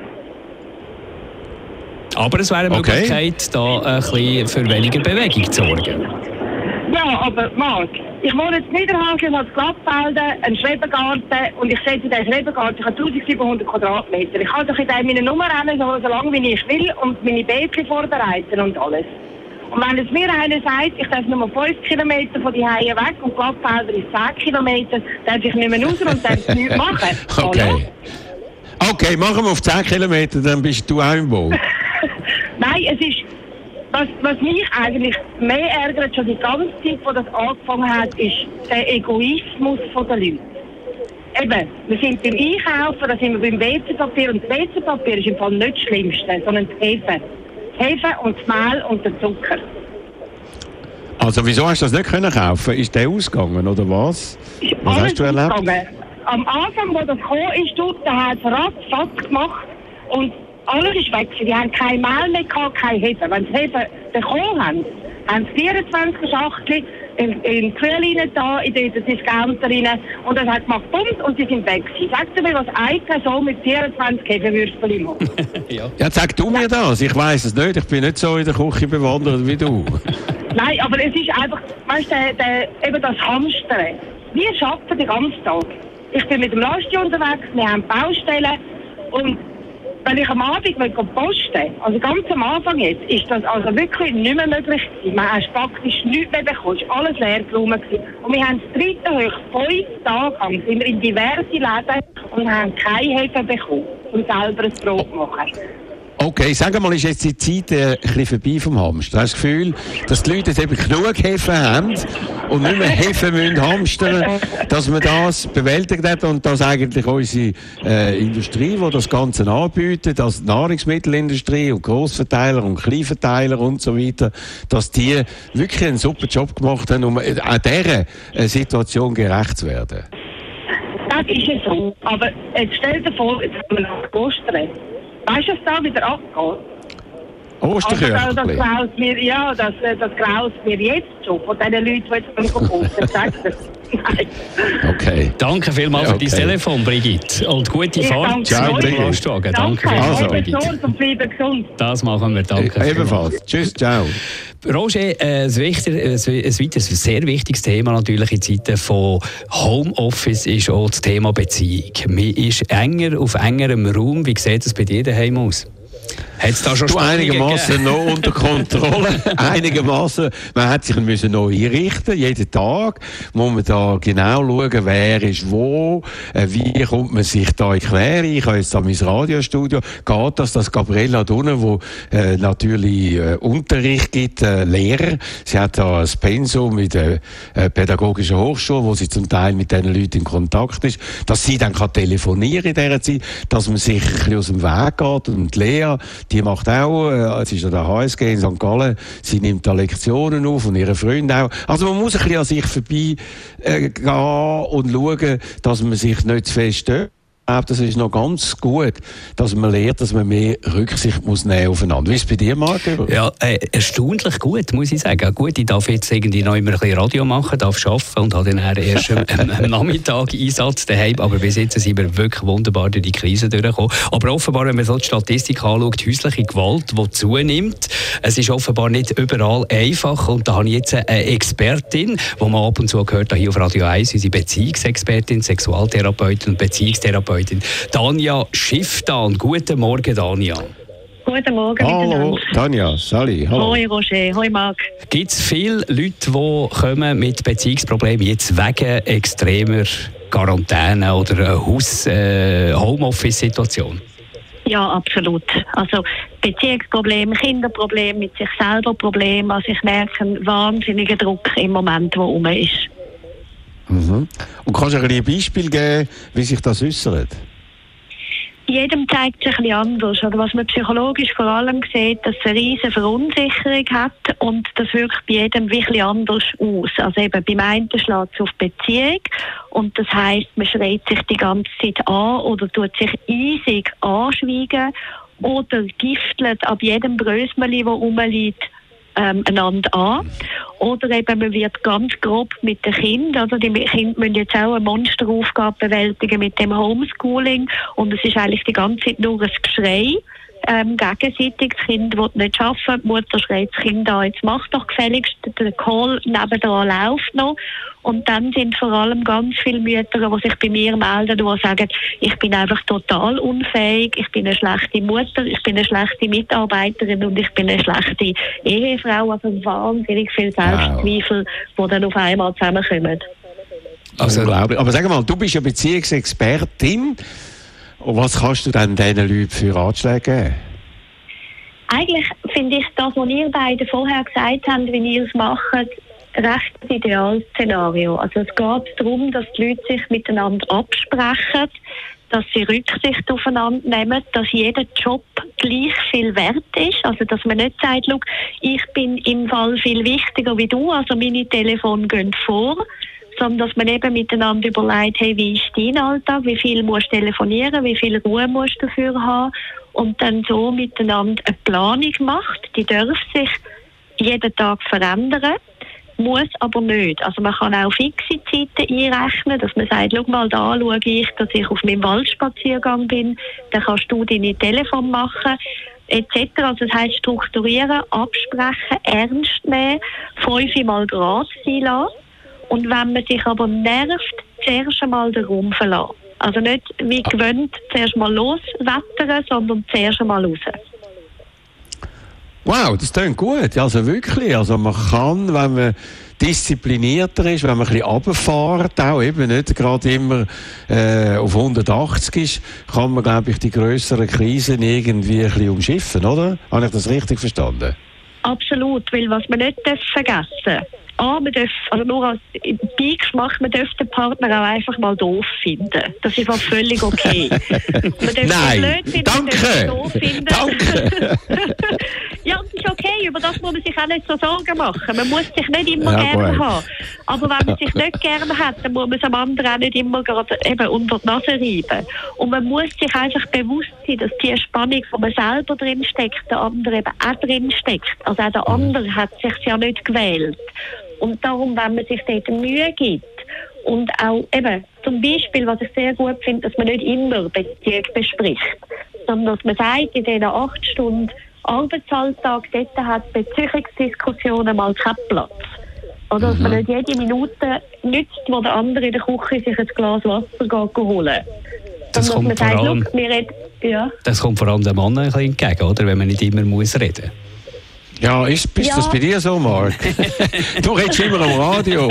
Aber es wäre eine Möglichkeit, okay. da ein bisschen für weniger Bewegung zu sorgen. Ja, aber Marc, ich wohne in Niederhagen, habe Glattfelden, einen Schrebergarten und ich schätze diesen Schrebergarten, ich habe siebzehnhundert Quadratmeter. Ich kann doch in meine Nummer rennen, so lange wie ich will und meine Bäbchen vorbereiten und alles. Und wenn es mir einer sagt, ich darf nur fünf Kilometer von die Haie weg und Glattfelder ist zehn Kilometer, dann darf ich nicht mehr raus und darf nichts machen. Okay. Hallo? Okay, machen wir auf zehn Kilometer, dann bist du auch im Boot. Nein, es ist, Was, was mich eigentlich mehr ärgert, schon die ganze Zeit, wo das angefangen hat, ist der Egoismus der Leute. Eben, wir sind beim Einkaufen, da sind wir beim W C-Papier, und das W C-Papier ist im Fall nicht das Schlimmste, sondern das Hefe. Das Hefe und das Mehl und der Zucker. Also wieso hast du das nicht können kaufen? Ist der ausgegangen, oder was? Ist was hast du erlebt? Ausgegangen. Am Anfang, wo das gekommen ist, da hat es ratzfatz gemacht und alles ist weg. Die haben kein Mehl mehr gehabt, kein Hefe. Wenn sie Hefe bekommen haben, haben sie vierundzwanzig Schachteln in die Kühleine da, in den Discounter rein, und das hat gemacht, bumm, und sie sind weg. Sag dir mir, was eine Person mit vierundzwanzig Hefewürstchen macht. Ja. Ja, sag du mir das. Ich weiss es nicht. Ich bin nicht so in der Küche bewandert wie du. Nein, aber es ist einfach, weißt du, der, der, eben das Hamstern. Wir arbeiten den ganzen Tag. Ich bin mit dem Lasti unterwegs, wir haben Baustellen, und wenn ich am Abend posten, also ganz am Anfang jetzt, ist das also wirklich nicht mehr möglich gewesen. Man hat praktisch nichts mehr bekommen, es war alles leer geräumt. Und wir haben das dritte hoch, fünf Tage lang sind wir in diverse Läden und haben keine Hefe bekommen, um selber ein Brot zu machen. Okay, sagen wir mal, ist jetzt die Zeit äh, ein bisschen vorbei vom Hamster? Hast du das Gefühl, dass die Leute jetzt eben genug Hefe haben und nicht mehr Hefe müssen hamstern, dass man das bewältigt hat und dass eigentlich unsere äh, Industrie, die das Ganze anbietet, also die Nahrungsmittelindustrie und Grossverteiler und Kleinverteiler und so weiter, dass die wirklich einen super Job gemacht haben, um äh, an dieser äh, Situation gerecht zu werden? Das ist ja so, aber jetzt stell dir vor, jetzt haben wir noch Ostern. Weißt du, was da wieder abgeht? Osterkörperchen. Also, das graust mir, ja, das, das graust mir jetzt schon von den Leuten, die jetzt gepostet haben. Okay. Danke vielmals ja, okay. für dein Telefon, Brigitte. Und gute ich Fahrt. Ciao, Brigitte. Danke, danke. Also, Brigitte. Und bleiben gesund. Das machen wir, danke. Äh, ebenfalls. Tschüss, ciao. Roger, ein weiteres sehr wichtiges Thema natürlich in Zeiten von Homeoffice ist auch das Thema Beziehung. Man ist enger auf engerem Raum. Wie sieht es bei dir daheim aus? Hat's da schon du, einigermaßen noch unter Kontrolle. Einigermaßen. Man hat sich müssen noch einrichten. Jeden Tag muss man da genau schauen, wer ist wo, wie kommt man sich da in Quere. Ich habe jetzt an mein Radiostudio. Geht das, dass Gabriella Dunner, die äh, natürlich äh, Unterricht gibt, äh, Lehrer. Sie hat da ein Pensum mit der äh, pädagogischen Hochschule, wo sie zum Teil mit diesen Leuten in Kontakt ist, dass sie dann kann telefonieren in dieser Zeit, dass man sich ein bisschen aus dem Weg geht. Und Lea, die macht auch, es ist an der H S G in Sankt Gallen, sie nimmt da Lektionen auf und ihre Freunde auch. Also man muss ein bisschen an sich vorbei äh, gehen und schauen, dass man sich nicht zu fest stört. Ich glaube, das ist noch ganz gut, dass man lernt, dass man mehr Rücksicht muss nehmen aufeinander. Wie ist es bei dir, Marc? Ja, äh, erstaunlich gut, muss ich sagen. Gut, ich darf jetzt irgendwie noch immer ein bisschen Radio machen, darf arbeiten und habe dann erst am, am Nachmittag Einsatz daheim. Aber bis jetzt sind wir wirklich wunderbar durch die Krise durchgekommen. Aber offenbar, wenn man so die Statistik anschaut, die häusliche Gewalt, die zunimmt, es ist offenbar nicht überall einfach. Und da habe ich jetzt eine Expertin, die man ab und zu gehört hat, hier auf Radio eins, unsere Beziehungsexpertin, Sexualtherapeutin und Beziehungstherapeutin Tanja Schiftan. Guten Morgen, Tanja. Guten Morgen miteinander. Tanja, Sally, hallo. Hoi Roger, hoi Marc. Gibt es viele Leute, die kommen mit Beziehungsproblemen jetzt wegen extremer Quarantäne oder Haus-, äh, Homeoffice-Situation? Ja, absolut. Also Beziehungsprobleme, Kinderprobleme, mit sich selber Probleme. Also ich merke einen wahnsinnigen Druck im Moment, der rum ist. Mhm. Und kannst du ein Beispiel geben, wie sich das äußert? Jedem zeigt sich etwas anders. Oder was man psychologisch vor allem sieht, dass es eine riesige Verunsicherung hat und das wirkt bei jedem etwas anders aus. Also eben, beim einen schlägt es auf Beziehung und das heisst, man schreit sich die ganze Zeit an oder tut sich eisig anschweigen oder giftelt ab jedem Brösmeli, das rumliegt, Ähm, einander an. Oder eben, man wird ganz grob mit den Kindern. Also die Kinder müssen jetzt auch eine Monsteraufgabe bewältigen mit dem Homeschooling. Und es ist eigentlich die ganze Zeit nur ein Geschrei. Ähm, gegenseitig, das Kind will nicht arbeiten, die Mutter schreit das Kind an, jetzt mach doch gefälligst, der Call nebendran läuft noch. Und dann sind vor allem ganz viele Mütter, die sich bei mir melden, die sagen, ich bin einfach total unfähig, ich bin eine schlechte Mutter, ich bin eine schlechte Mitarbeiterin und ich bin eine schlechte Ehefrau. Also wahnsinnig viele Selbstzweifel, wow, die dann auf einmal zusammenkommen. Also, unglaublich. Aber sag mal, du bist ja Beziehungsexpertin. Und was kannst du denn diesen Leuten für Ratschläge geben? Eigentlich finde ich das, was ihr beide vorher gesagt habt, wenn ihr es macht, recht das Idealszenario. Also es geht darum, dass die Leute sich miteinander absprechen, dass sie Rücksicht aufeinander nehmen, dass jeder Job gleich viel wert ist. Also dass man nicht sagt, schau, ich bin im Fall viel wichtiger wie du, also meine Telefone gehen vor, sondern dass man eben miteinander überlegt, hey, wie ist dein Alltag, wie viel musst du telefonieren, wie viel Ruhe musst du dafür haben, und dann so miteinander eine Planung macht. Die darf sich jeden Tag verändern, muss aber nicht. Also man kann auch fixe Zeiten einrechnen, dass man sagt, schau mal, da schaue ich, dass ich auf meinem Waldspaziergang bin, dann kannst du deine Telefon machen, et cetera. Also das heisst strukturieren, absprechen, ernst nehmen, fünfmal Gras sein lassen. Und wenn man sich aber nervt, zuerst einmal den Raum verlassen. Also nicht wie gewöhnt zuerst mal loswettern, sondern zuerst einmal raus. Wow, das klingt gut. Also wirklich. Also man kann, wenn man disziplinierter ist, wenn man ein bisschen runterfährt, auch eben nicht gerade immer äh, auf hundertachtzig ist, kann man, glaube ich, die grösseren Krisen irgendwie ein bisschen umschiffen, oder? Habe ich das richtig verstanden? Absolut, weil was man nicht vergessen darf, Ah, man darf, also nur als Beigeschmack, man darf den Partner auch einfach mal doof finden. Das ist auch völlig okay. Man darf Nein, blöd finden, danke. Man darf doof finden. Danke. Ja, das ist okay, über das muss man sich auch nicht so Sorgen machen. Man muss sich nicht immer ja, gerne boy. haben. Aber wenn man sich nicht gerne hat, dann muss man es am anderen auch nicht immer gerade eben unter die Nase reiben. Und man muss sich einfach bewusst sein, dass die Spannung, die man selber drinsteckt, der andere eben auch drinsteckt. Also auch der andere hat sich ja nicht gewählt. Und darum, wenn man sich dort Mühe gibt und auch eben zum Beispiel, was ich sehr gut finde, dass man nicht immer Beziehung bespricht, sondern dass man sagt, in diesen acht Stunden Arbeitsalltag, dort hat Beziehungsdiskussionen mal keinen Platz. Oder dass man nicht jede Minute nützt, wo der andere in der Küche sich ein Glas Wasser holen geht. Das kommt, sagt, vor allem, wir reden, ja. das kommt vor allem dem Mann ein bisschen entgegen, oder? Wenn man nicht immer muss reden muss. Ja, ist, bist ja. das bei dir so, Marc? Du redest immer am Radio.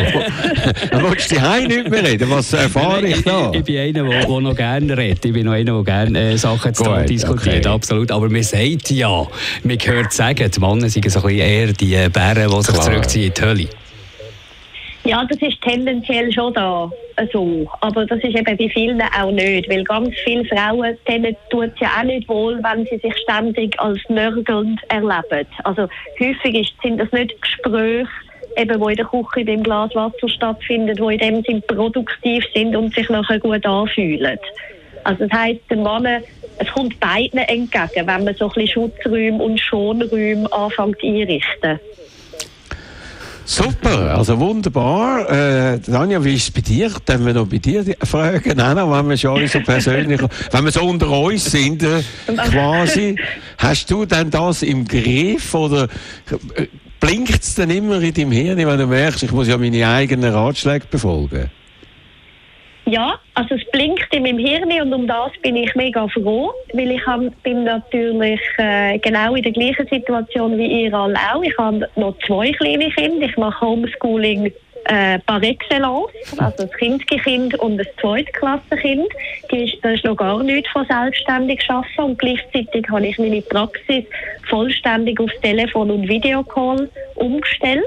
Dann willst du daheim nicht mehr reden. Was erfahre ich da? Ich, ich bin einer, der, der noch gerne redet. Ich bin noch einer, der gerne äh, Sachen zu Gut, diskutiert. Okay. Absolut. Aber man sagt ja, man hört sagen, die Männer sind so ein bisschen eher die Bären, die sich zurückziehen in die Hölle. Ja, das ist tendenziell schon da so. Aber das ist eben bei vielen auch nicht. Weil ganz viele Frauen, denen tut es ja auch nicht wohl, wenn sie sich ständig als nörgelnd erleben. Also häufig ist, sind das nicht Gespräche, eben, die in der Küche in dem Glas Wasser stattfinden, die in dem Sinn produktiv sind und sich nachher gut anfühlen. Also das heisst, den Männern, es kommt beiden entgegen, wenn man so ein bisschen Schutzräume und Schonräume anfängt einrichten. Super, also wunderbar. Äh, Tanja, wie ist es bei dir? Dann wir noch bei dir fragen, Anna, wenn wir schon so persönlich, wenn wir so unter uns sind, äh, quasi. Hast du denn das im Griff oder blinkt es denn immer in deinem Hirn, wenn du merkst, ich muss ja meine eigenen Ratschläge befolgen? Ja, also es blinkt in meinem Hirn und um das bin ich mega froh, weil ich hab, bin natürlich äh, genau in der gleichen Situation wie ihr alle auch. Ich habe noch zwei kleine Kinder, ich mache Homeschooling äh, par excellence, also ein Kindskind und ein Zweitklassenkind. Die, da ist noch gar nichts von selbstständig arbeiten und gleichzeitig habe ich meine Praxis vollständig auf Telefon und Videocall umgestellt.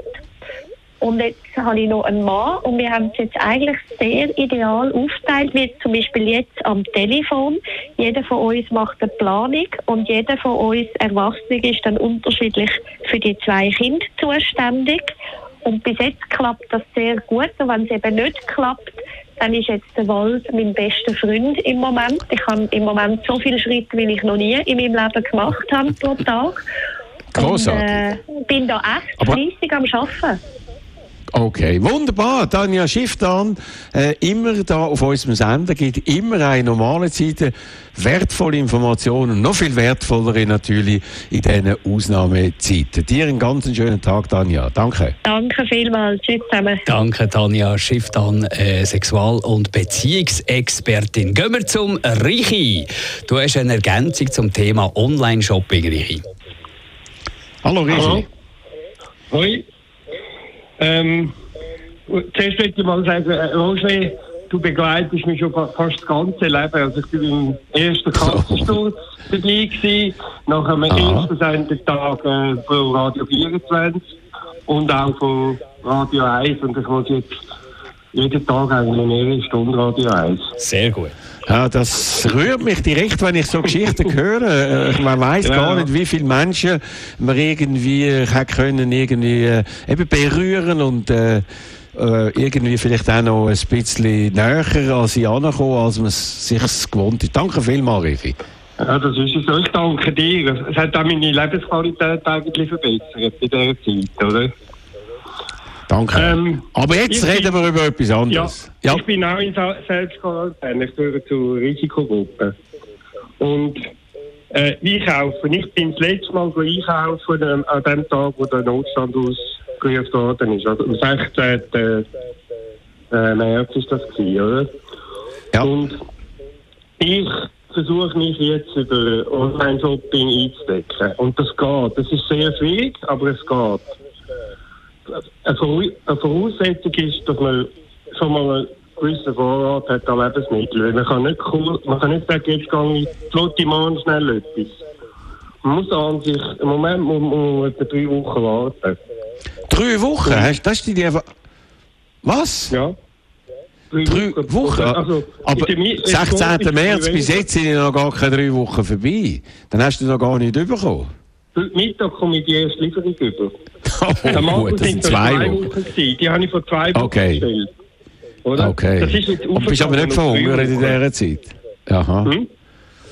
Und jetzt habe ich noch einen Mann und wir haben es jetzt eigentlich sehr ideal aufgeteilt, wie zum Beispiel jetzt am Telefon. Jeder von uns macht eine Planung und jeder von uns Erwachsene ist dann unterschiedlich für die zwei Kinder zuständig. Und bis jetzt klappt das sehr gut. Und wenn es eben nicht klappt, dann ist jetzt der Wald mein bester Freund im Moment. Ich habe im Moment so viele Schritte, wie ich noch nie in meinem Leben gemacht habe pro Tag. Großartig. Ich äh, bin da echt fleissig am Arbeiten. Okay, wunderbar. Tanja Schiftan, äh, immer da auf unserem Sender, gibt immer eine normale Zeit, wertvolle Informationen, noch viel wertvollere natürlich in diesen Ausnahmezeiten. Dir einen ganz schönen Tag, Tanja. Danke. Danke vielmals. Tschüss zusammen. Danke, Tanja Schiftan, äh, Sexual- und Beziehungsexpertin. Gehen wir zum Richi. Du hast eine Ergänzung zum Thema Online-Shopping, Richi. Hallo, Richi. Hallo. Hoi. Ähm, zuerst möchte ich mal sagen, Roger, du begleitest mich schon fast das ganze Leben. Also ich war im ersten Kassensturz dabei gewesen, nach einem ersten Sendetag äh, von Radio vierundzwanzig und auch von Radio eins. Und ich muss jetzt jeden Tag eigentlich mehrere Stunden Radio eins. Sehr gut. Ja, das rührt mich direkt, wenn ich so Geschichten höre. Man weiss ja. gar nicht, wie viele Menschen man irgendwie können irgendwie äh, eben berühren und äh, irgendwie vielleicht auch noch ein bisschen näher an sie herankommen, als man es sich gewohnt ist. Danke vielmals, Rifi. Ja, das ist es so. Ich danke dir. Es hat auch meine Lebensqualität eigentlich verbessert in dieser Zeit, oder? Danke. Ähm, Aber jetzt reden bin, wir über etwas anderes. Ja, ja. Ich bin auch in Selbstquarantäne. Ich gehöre zur Risikogruppe. Und äh, einkaufen. Ich bin das letzte Mal einkaufen ähm, an dem Tag, wo der Notstand ausgerufen worden ist. Also am sechzehnten März war das gewesen, oder? Ja. Und ich versuche mich jetzt über Online-Shopping einzudecken. Und das geht. Das ist sehr schwierig, aber es geht. Eine Voraussetzung ist, dass man schon mal einen gewissen Vorrat hat an Lebensmitteln. Man kann nicht, man kann nicht sagen, jetzt gehe ich Lottimann schnell etwas. Man muss an sich, im Moment muss man etwa drei Wochen warten. Drei Wochen? Ja. Hast, das ist die Idee. Was? Ja. Drei, drei Wochen? Wochen? Also, aber sechzehnten März bis jetzt sind noch gar keine drei Wochen vorbei. Dann hast du noch gar nicht bekommen. Heute Mittag komme ich die erste Lieferung über. Oh, das sind zwei, zwei Wochen. Wochen die habe ich vor zwei Wochen okay. bestellt. Oder? Okay. Das ist jetzt und bist aber nicht verhungert in dieser Zeit? Aha. Hm?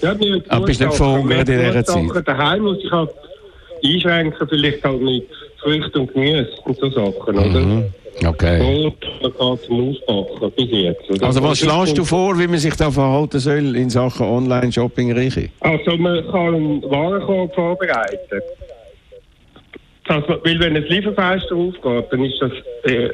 Ja, mir aber Gut bist du nicht verhungert in dieser Zeit? Daheim muss ich halt einschränken, vielleicht halt mit Früchten und Gemüse und so Sachen, oder? Mhm. Okay. Und man geht zum Auspacken bis jetzt. Oder? Also was schlägst du vor, wie man sich da verhalten soll in Sachen Online-Shopping, Richi? Also man kann einen Warenkorb vorbereiten. Das, weil wenn ein Lieferfenster aufgeht, dann ist das, äh,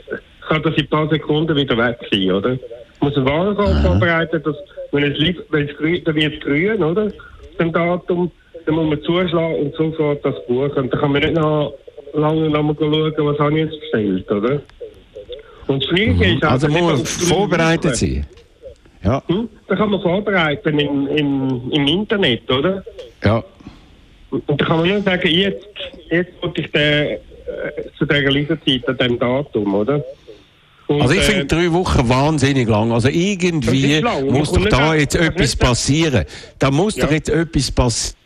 kann das in ein paar Sekunden wieder weg sein, oder? Muss ein Warenkorb vorbereiten, dass wenn es grün, dann wird es grün, oder? Dem Datum, dann muss man zuschlagen und sofort das buchen. Dann kann man nicht noch lange noch mal schauen, was habe ich jetzt bestellt, oder? Und das Schwierige mhm. ist also, also muss man vorbereitet sein. Ja. Hm? Da kann man vorbereiten im, im, im Internet, oder? Ja. Und da kann man nur sagen, jetzt, jetzt wollte ich den, äh, zu dieser Lieferzeit an diesem Datum, oder? Und, also ich äh, finde drei Wochen wahnsinnig lang. Also irgendwie lang. muss doch da jetzt etwas passieren. Da muss ja. doch jetzt etwas passieren.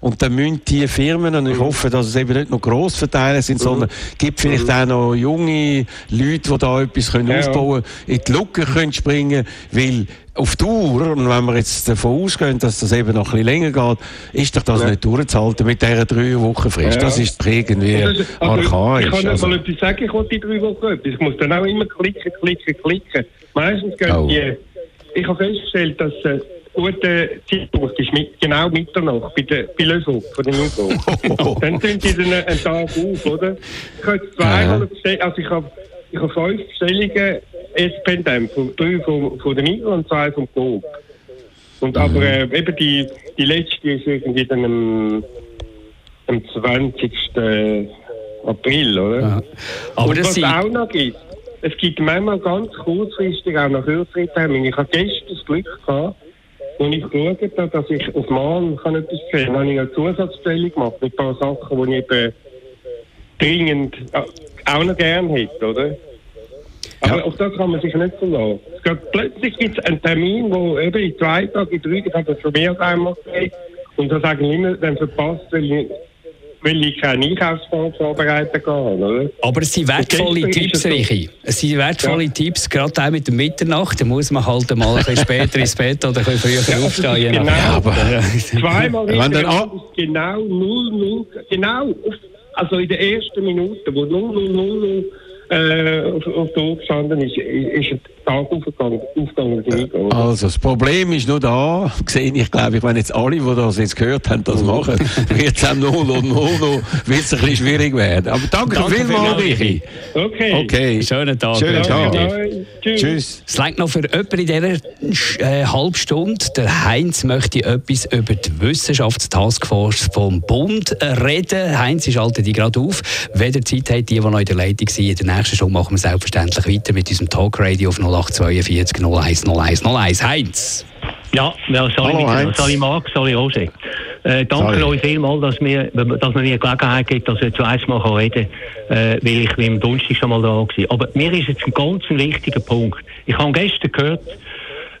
Und dann müssen die Firmen, und ich hoffe, dass es eben nicht nur Grossverteiler sind, sondern es gibt vielleicht auch noch junge Leute, die da etwas können ja, ausbauen können, in die Lücke können springen, weil auf Dauer, und wenn wir jetzt davon ausgehen, dass das eben noch ein bisschen länger geht, ist doch das ja. nicht durchzuhalten mit dieser drei Wochen Frist. Ja. Das ist irgendwie das ist, also archaisch. Ich kann nicht also. mal etwas sagen, ich will die drei Wochen etwas. Ich muss dann auch immer klicken, klicken, klicken. Meistens gehen oh. die... Ich habe festgestellt, dass... Äh, gute Zeitpunkt ist mit, genau Mitternacht bei der bei Lösung von dem Aufbau. Dann sind die dann einen Tag auf, oder? Ich habe zweimal bestellt, also ich habe ich habe fünf Bestellungen jetzt pendent, drei von, von der Migros und zwei vom Coop. Und mhm. aber äh, eben die die letzte ist irgendwie dann am, am zwanzigsten April, oder? Ja. Aber und das was sie- auch noch gibt, es gibt manchmal ganz kurzfristig auch noch Kürzungstermine. Ich habe gestern das Glück gehabt, und ich geschaut habe, dass ich auf Mann kann etwas sehen kann, habe ich eine Zusatzbestellung gemacht mit ein paar Sachen, die ich eben dringend auch noch gerne hätte, oder? Aber ja. auf das kann man sich nicht verlassen. Plötzlich gibt es einen Termin, wo eben in zwei Tagen, in drei, ich habe das schon mehr als einmal gesehen, und da sage ich immer, dann verpasst, weil ich, weil ich keine Einkaufsplan vorbereiten kann, oder? Aber es sind wertvolle Tipps, Richi. Es sind wertvolle ja. Tipps, gerade auch mit der Mitternacht. Da muss man halt mal ein bisschen später ins Bett oder ein bisschen früher ja, aufstehen. Genau. Ja, aber zweimal in der Runde ist genau null null, genau, also in der ersten Minute, wo null null null Äh, auf, auf der Uhr gestanden ist, ist der Tag aufgegangen. aufgegangen also das Problem ist nur da, gesehen ich glaube, ich wenn jetzt alle, die das jetzt gehört haben, das machen, wird es auch noch, noch, noch, noch wird es ein bisschen schwierig werden. Aber danke, danke vielmals, Richi. Okay. okay. Schönen Tag. Schönen Tag. Tag. Tschüss. Tschüss. Es reicht noch für jemanden in dieser äh, halben Stunde. Der Heinz möchte etwas über die Wissenschaftstaskforce vom Bund reden. Heinz, ich schalte dich gerade auf. Wenn ihr Zeit habt, die, die noch in der Leitung sind, in der nächsten Stunde machen wir selbstverständlich weiter mit unserem Talk Radio auf null acht null acht vier zwei null eins null eins null eins. Heinz! Ja, ja, sorry Marc, sorry Roger. Äh, danke euch vielmals, dass, wir, dass man mir Gelegenheit gibt, dass ich zuerst mal reden kann, äh, weil ich bin am Donnerstag schon mal da war. Aber mir ist jetzt ein ganz wichtiger Punkt. Ich habe gestern gehört,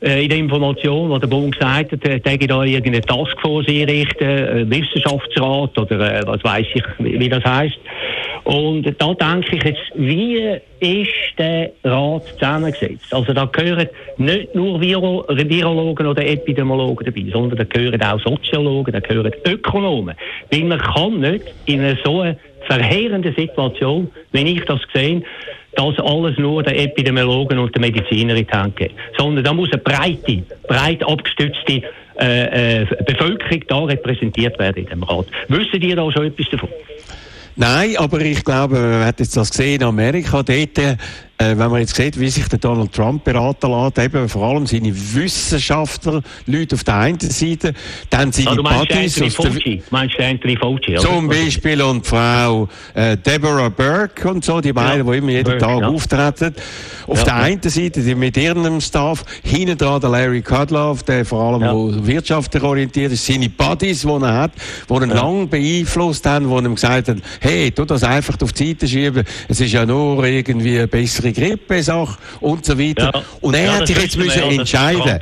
äh, in der Information, die der Bund gesagt hat, äh, der da irgendeine Taskforce einrichten, äh, Wissenschaftsrat oder äh, was weiss ich, wie, wie das heisst. Und da denke ich jetzt, wie ist der Rat zusammengesetzt? Also da gehören nicht nur Viro- Virologen oder Epidemiologen dabei, sondern da gehören auch Soziologen, da gehören Ökonomen. Weil man kann nicht in einer so verheerenden Situation, wenn ich das sehe, das alles nur den Epidemiologen und den Medizinern in die Hand geben. Sondern da muss eine breite, breit abgestützte äh, äh, Bevölkerung da repräsentiert werden in dem Rat. Wissen die da schon etwas davon? Nein, aber ich glaube, man hat jetzt das gesehen in Amerika, dort, äh, wenn man jetzt sieht, wie sich der Donald Trump beraten lässt, eben vor allem seine Wissenschaftler, Leute auf der einen Seite, dann seine also, Buddies aus der... Du meinst Anthony Fauci? Zum Beispiel und Frau äh, Deborah Birx und so, die beiden, ja, die immer jeden Birx, Tag ja. auftreten. Auf ja, der ja. einen Seite die mit ihrem Staff, hinten dran der Larry Kudlow, der vor allem ja. wo wirtschaftlich orientiert ist, seine Buddies, die er hat, die ihn ja. lange beeinflusst haben, die ihm gesagt haben, hey, tu das einfach auf die Seite schieben, es ist ja nur irgendwie eine bessere Grippesache und so weiter. Ja. Und er ja, hat sich jetzt müssen entscheiden.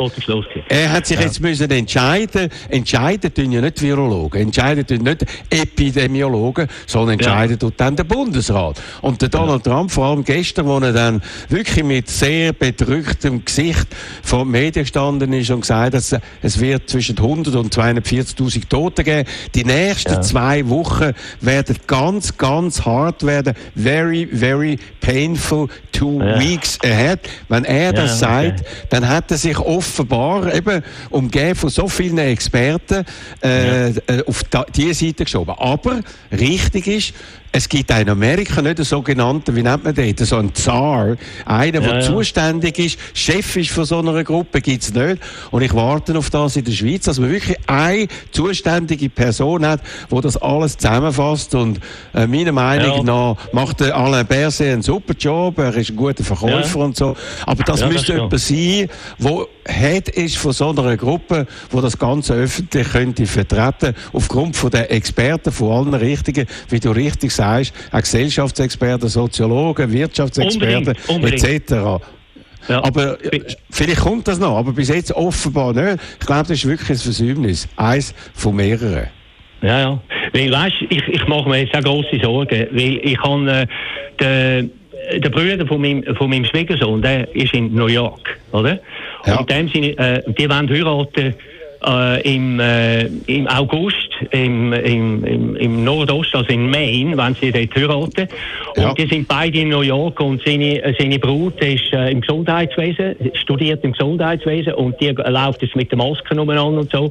Er hat sich ja. jetzt müssen entscheiden. Entscheiden tun ja nicht Virologen, entscheiden tun nicht Epidemiologen, sondern entscheiden ja. tut dann der Bundesrat. Und der Donald ja. Trump, vor allem gestern, wo er dann wirklich mit sehr bedrücktem Gesicht vor den Medien gestanden ist und gesagt hat, es wird zwischen hundert und zweihundertvierzigtausend Tote geben. Die nächsten ja. zwei Wochen werden ganz ganz, ganz hart werden. Very, very painful two ja. weeks ahead. Wenn er ja, das sagt, okay. dann hat er sich offenbar eben umgeben von so vielen Experten äh, ja. auf diese Seite geschoben. Aber richtig ist, es gibt in Amerika nicht einen sogenannten, wie nennt man den, so einen Tsar. Einer, der ja, ja. zuständig ist, Chef ist von so einer Gruppe, gibt es nicht. Und ich warte auf das in der Schweiz, dass man wirklich eine zuständige Person hat, die das alles zusammenfasst. Und äh, meiner Meinung ja. nach macht der Alain Berset einen super Job, er ist ein guter Verkäufer ja. und so. Aber das ja, müsste jemand sein, der Head ist von so einer Gruppe, die das Ganze öffentlich könnte vertreten, aufgrund von den Experten, von allen Richtigen, wie du richtig sagst, auch Gesellschaftsexperten, Soziologen, Wirtschaftsexperten et cetera. Ja. Aber vielleicht kommt das noch, aber bis jetzt offenbar nicht. Ich glaube, das ist wirklich ein Versäumnis. Eins von mehreren. Ja, ja. Weil, weißt, ich, ich mache mir jetzt auch grosse Sorgen, weil ich habe äh, den Der Bruder von meinem, von meinem Schwiegersohn, der ist in New York, oder? Ja. Und dem sind, äh, die wollen heiraten äh, im, äh, im August. Im, im, im Nordosten, also in Maine, wenn sie dort heiraten. Und ja. die sind beide in New York und seine, seine Brut ist äh, im Gesundheitswesen, studiert im Gesundheitswesen und die läuft jetzt mit der Maske umeinander und so.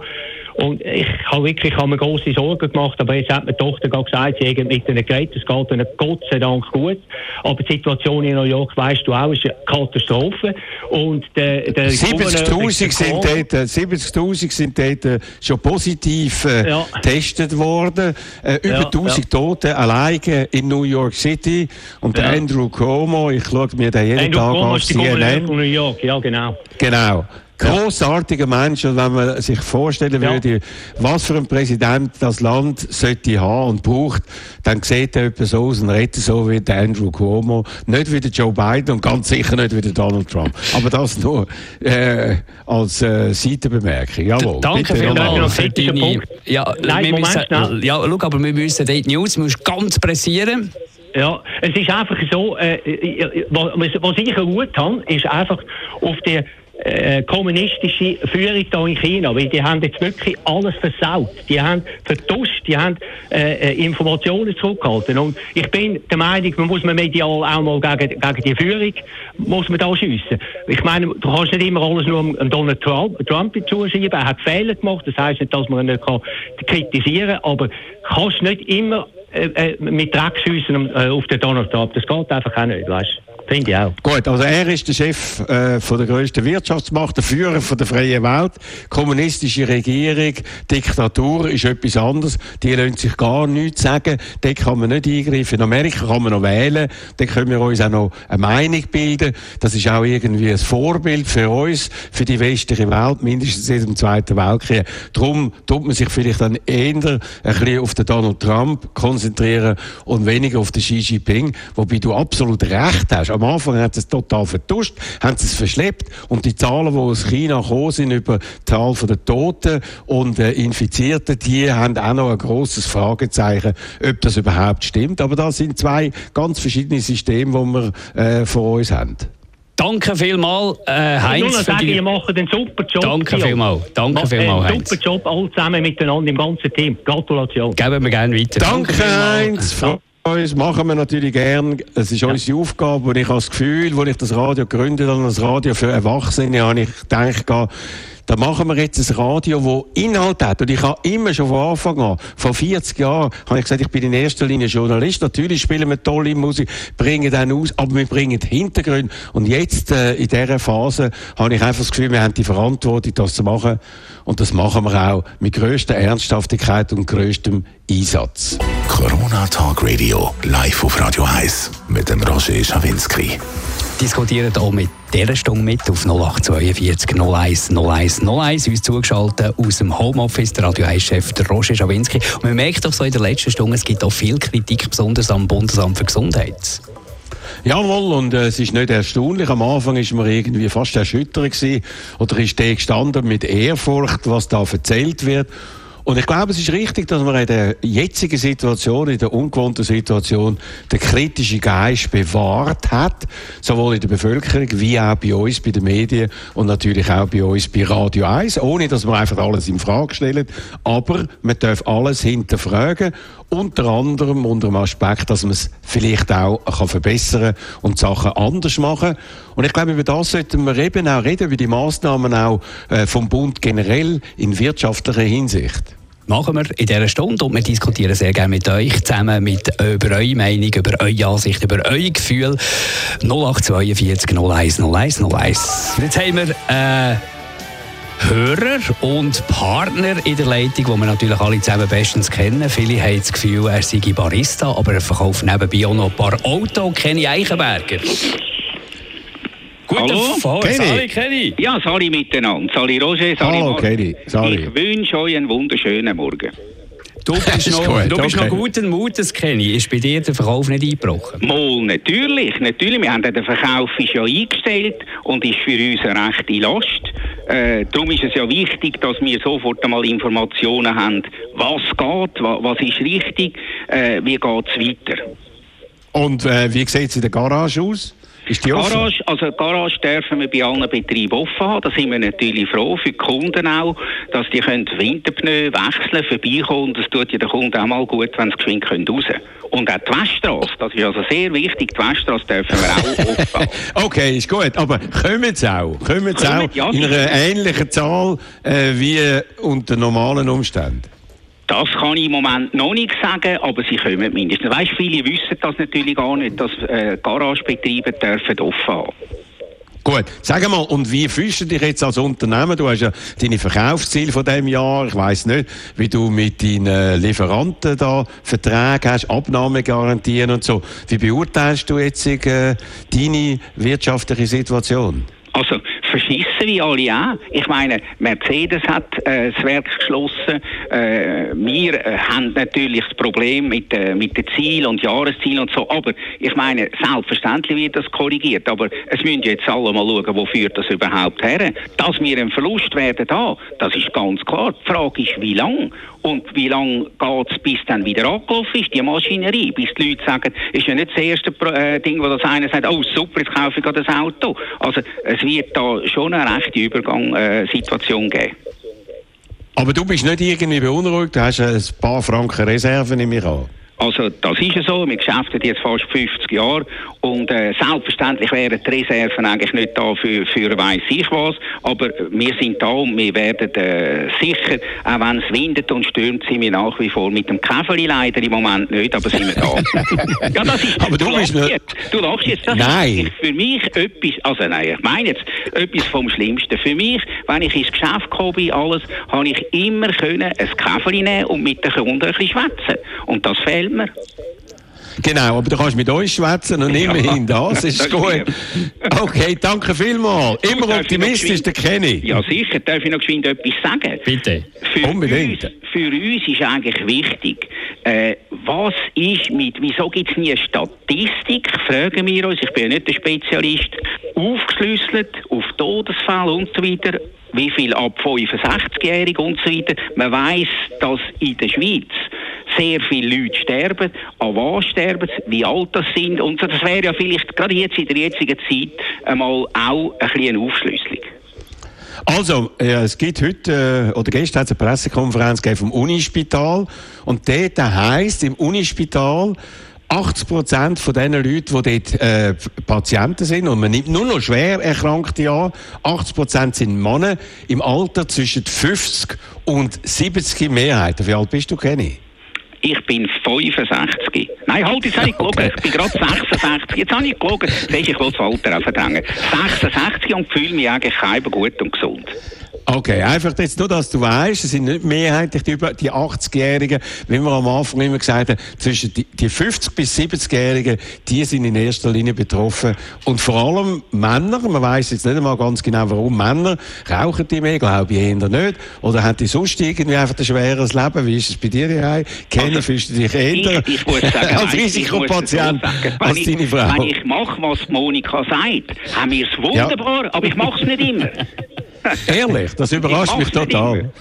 Und ich habe wirklich hab mir grosse Sorgen gemacht, aber jetzt hat meine Tochter gerade gesagt, sie hat mit ihnen geredet, es geht ihnen Gott sei Dank gut. Aber die Situation in New York, weißt du auch, ist eine Katastrophe. Und der, der siebzigtausend sind, äh, siebzigtausend sind dort äh, schon positiv äh, ja. getestet worden. Äh, über ja, tausend ja. Tote alleine in New York City. Und ja. der Andrew Cuomo, ich schaue mir den jeden Andrew Tag auf C N N. New York, ja genau. Genau. Grossartiger Mensch, und wenn man sich vorstellen würde, ja. was für ein Präsident das Land sollte haben und braucht, dann sieht er jemand so aus und redet so wie der Andrew Cuomo, nicht wie der Joe Biden und ganz sicher nicht wie der Donald Trump. Aber das nur äh, als äh, Seitenbemerkung. Jawohl. Danke vielmals für deine... Ja, nein, Moment, müssen, nein. Ja, schau, aber wir müssen die News musst ganz pressieren. Ja, es ist einfach so, äh, was ich gut habe, ist einfach auf der Äh, kommunistische Führung da in China, weil die haben jetzt wirklich alles versaut. Die haben vertuscht, die haben äh, Informationen zurückgehalten. Und ich bin der Meinung, man muss man medial auch mal gegen, gegen die Führung muss man da schiessen. Ich meine, du kannst nicht immer alles nur um Donald Trump, Trump zuschieben. Er hat Fehler gemacht, das heisst nicht, dass man ihn nicht kann kritisieren kann, aber kannst nicht immer äh, mit Dreck schiessen äh, auf den Donald Trump. Das geht einfach auch nicht, weißt du? Finde ich auch. Gut, also er ist der Chef äh, von der grössten Wirtschaftsmacht, der Führer von der freien Welt. Kommunistische Regierung, Diktatur ist etwas anderes. Die lassen sich gar nichts sagen. Dort kann man nicht eingreifen. In Amerika kann man noch wählen. Dort können wir uns auch noch eine Meinung bilden. Das ist auch irgendwie ein Vorbild für uns, für die westliche Welt, mindestens seit dem Zweiten Weltkrieg. Darum tut man sich vielleicht dann eher ein bisschen auf den Donald Trump konzentrieren und weniger auf den Xi Jinping, wobei du absolut recht hast. Am Anfang haben sie es total vertuscht, haben sie es verschleppt und die Zahlen, die aus China gekommen sind über die Zahl der Toten und äh, Infizierten, die haben auch noch ein grosses Fragezeichen, ob das überhaupt stimmt. Aber das sind zwei ganz verschiedene Systeme, die wir äh, vor uns haben. Danke vielmals, äh, Heinz. Ich sage, die... ihr macht einen super Job. Danke vielmals, danke vielmals, Heinz. Super Job, alle zusammen miteinander im ganzen Team. Gratulation. Geben wir gerne weiter. Danke, Heinz. Das machen wir natürlich gern. Es ist unsere Aufgabe und ich habe das Gefühl, als ich das Radio gegründet habe, das Radio für Erwachsene, habe ich gedacht, da machen wir jetzt ein Radio, das Inhalt hat. Und ich habe immer schon von Anfang an, vor vierzig Jahren, habe ich gesagt, ich bin in erster Linie Journalist. Natürlich spielen wir tolle Musik, bringen dann aus, aber wir bringen Hintergründe. Und jetzt, äh, in dieser Phase, habe ich einfach das Gefühl, wir haben die Verantwortung, das zu machen. Und das machen wir auch mit grösster Ernsthaftigkeit und grösstem Einsatz. Corona Talk Radio, live auf Radio eins, mit dem Roger Schawinski. Diskutiert auch mit dieser Stunde mit auf null acht vier zwei null eins null eins null eins. Uns zugeschaltet aus dem Homeoffice, der Radio eins-Chef Roger Schawinski. Und man merkt doch so in der letzten Stunde, es gibt auch viel Kritik, besonders am Bundesamt für Gesundheit. Jawohl, und äh, es ist nicht erstaunlich. Am Anfang war man irgendwie fast erschüttert gewesen, oder ist der gestanden mit Ehrfurcht, was da erzählt wird. Und ich glaube, es ist richtig, dass man in der jetzigen Situation, in der ungewohnten Situation, den kritischen Geist bewahrt hat, sowohl in der Bevölkerung wie auch bei uns, bei den Medien und natürlich auch bei uns bei Radio eins, ohne dass man einfach alles in Frage stellt. Aber man darf alles hinterfragen, unter anderem unter dem Aspekt, dass man es vielleicht auch kann verbessern und Sachen anders machen. Und ich glaube, über das sollten wir eben auch reden, über die Massnahmen auch vom Bund generell in wirtschaftlicher Hinsicht. Machen wir in dieser Stunde und wir diskutieren sehr gerne mit euch zusammen, mit, über eure Meinung, über eure Ansicht, über euer Gefühl. null acht vier zwei null eins null eins null eins. Jetzt haben wir äh, Hörer und Partner in der Leitung, die wir natürlich alle zusammen bestens kennen. Viele haben das Gefühl, er sei Barista, aber er verkauft nebenbei auch noch ein paar Autos. Kenny Eichenberger. Hallo, Sali, Kenny. Ja, Sali miteinander. Sali Roger, Sali Hallo, Kenny. Sali. Ich wünsche euch einen wunderschönen Morgen. Du bist, noch, gut. Du bist okay. noch guten Mutes, Kenny. Ist bei dir der Verkauf nicht eingebrochen? Mal, natürlich, natürlich. Wir haben den Verkauf ist ja eingestellt und ist für uns eine rechte Last. Äh, darum ist es ja wichtig, dass wir sofort einmal Informationen haben, was geht, was, was ist richtig, äh, wie geht es weiter. Und äh, wie sieht es in der Garage aus? Ist die Garage, also Garage dürfen wir bei allen Betrieben offen haben. Da sind wir natürlich froh für die Kunden auch, dass die können Winterpneu wechseln, vorbeikommen. Und das tut ja den Kunden auch mal gut, wenn sie geschwind können raus. Und auch die Weststrasse, das ist also sehr wichtig, die Weststrasse dürfen wir auch offen haben. Okay, ist gut, aber kommen sie auch, kommen sie auch ja, in einer ähnlichen Zahl äh, wie unter normalen Umständen? Das kann ich im Moment noch nicht sagen, aber sie kommen mindestens. Weißt, viele wissen das natürlich gar nicht, dass äh, Garagebetriebe dürfen offen haben. Gut, sag mal, und wie fühlst du dich jetzt als Unternehmen? Du hast ja deine Verkaufsziele von diesem Jahr. Ich weiss nicht, wie du mit deinen Lieferanten da Verträge hast, Abnahmegarantien und so. Wie beurteilst du jetzt äh, deine wirtschaftliche Situation? Also, verschissen wie alle auch. Ich meine, Mercedes hat äh, das Werk geschlossen. Äh, wir äh, haben natürlich das Problem mit, äh, mit den Zielen und Jahreszielen und so. Aber ich meine, selbstverständlich wird das korrigiert. Aber es müssen jetzt alle mal schauen, wo führt das überhaupt her. Dass wir einen Verlust werden haben, das ist ganz klar. Die Frage ist, wie lange? Und wie lange geht es, bis dann wieder angelaufen ist, die Maschinerie? Bis die Leute sagen, ist ja nicht das erste äh, Ding, wo das einer sagt, oh super, jetzt kaufe ich gerade das Auto. Also, es wird da schon eine rechte Übergangssituation geben. Aber du bist nicht irgendwie beunruhigt, du hast ein paar Franken Reserven in mir an. Also das ist ja so, wir geschäften jetzt fast fünfzig Jahre und äh, selbstverständlich wären die Reserven eigentlich nicht da für, für weiss ich was, aber wir sind da und wir werden äh, sicher, auch wenn es windet und stürmt, sind wir nach wie vor mit dem Käferli leider im Moment nicht, aber sind wir da. Ja, das ist, aber du, du lachst jetzt, du lachst jetzt, das nein. Ist für mich etwas, also nein, ich meine jetzt, etwas vom Schlimmsten. Für mich, wenn ich ins Geschäft gekommen bin, alles, habe ich immer können ein Käferli nehmen und mit den Kunden ein bisschen schwätzen. Und das fehlt mir. Genau, aber du kannst mit uns schwätzen und immerhin das ist gut. Okay, danke vielmals. Immer darf optimistisch, der Kenny. Ja sicher, darf ich noch geschwind etwas sagen? Bitte, für unbedingt. Uns, für uns ist eigentlich wichtig, äh, was ist mit, wieso gibt es nie eine Statistik, fragen wir uns, ich bin ja nicht der Spezialist, aufgeschlüsselt auf Todesfälle und so weiter, wie viel ab fünfundsechzig-Jährigen und so weiter. Man weiss, dass in der Schweiz sehr viele Leute sterben, an was sterben sie, wie alt das sind. Und so, das wäre ja vielleicht gerade jetzt in der jetzigen Zeit einmal auch ein bisschen eine Aufschlüsselung. Also, ja, es gibt heute, äh, oder gestern hat es eine Pressekonferenz gegeben vom Unispital. Und dort heisst, im Unispital, achtzig Prozent von den Leuten, die dort äh, Patienten sind, und man nimmt nur noch schwer Erkrankte an, achtzig Prozent sind Männer im Alter zwischen fünfzig und siebzig Mehrheiten. Wie alt bist du, Kenny? Ich bin fünfundsechzig. Nein, halt, jetzt habe ich gelogen. Okay. Ich bin gerade sechsundsechzig. Jetzt habe ich gelogen. Weißt, ich will das Alter auch verdrängen. sechsundsechzig und fühle mich eigentlich keinem gut und gesund. Okay, einfach jetzt nur, dass du weißt, es sind nicht mehrheitlich die, die achtzig-Jährigen, wie wir am Anfang immer gesagt haben, zwischen die, die fünfzig- bis siebzig-Jährigen, die sind in erster Linie betroffen. Und vor allem Männer, man weiss jetzt nicht einmal ganz genau, warum Männer, rauchen die mehr, glaube ich, eher nicht. Oder haben die sonst irgendwie einfach ein schweres Leben? Wie ist es bei dir daheim? Kenny, fühlst du dich eher als Risikopatient als deine Frau? Wenn ich mache, was Monika sagt, haben wir es wunderbar, ja. Aber ich mache es nicht immer. Ehrlich, das überrascht mich total.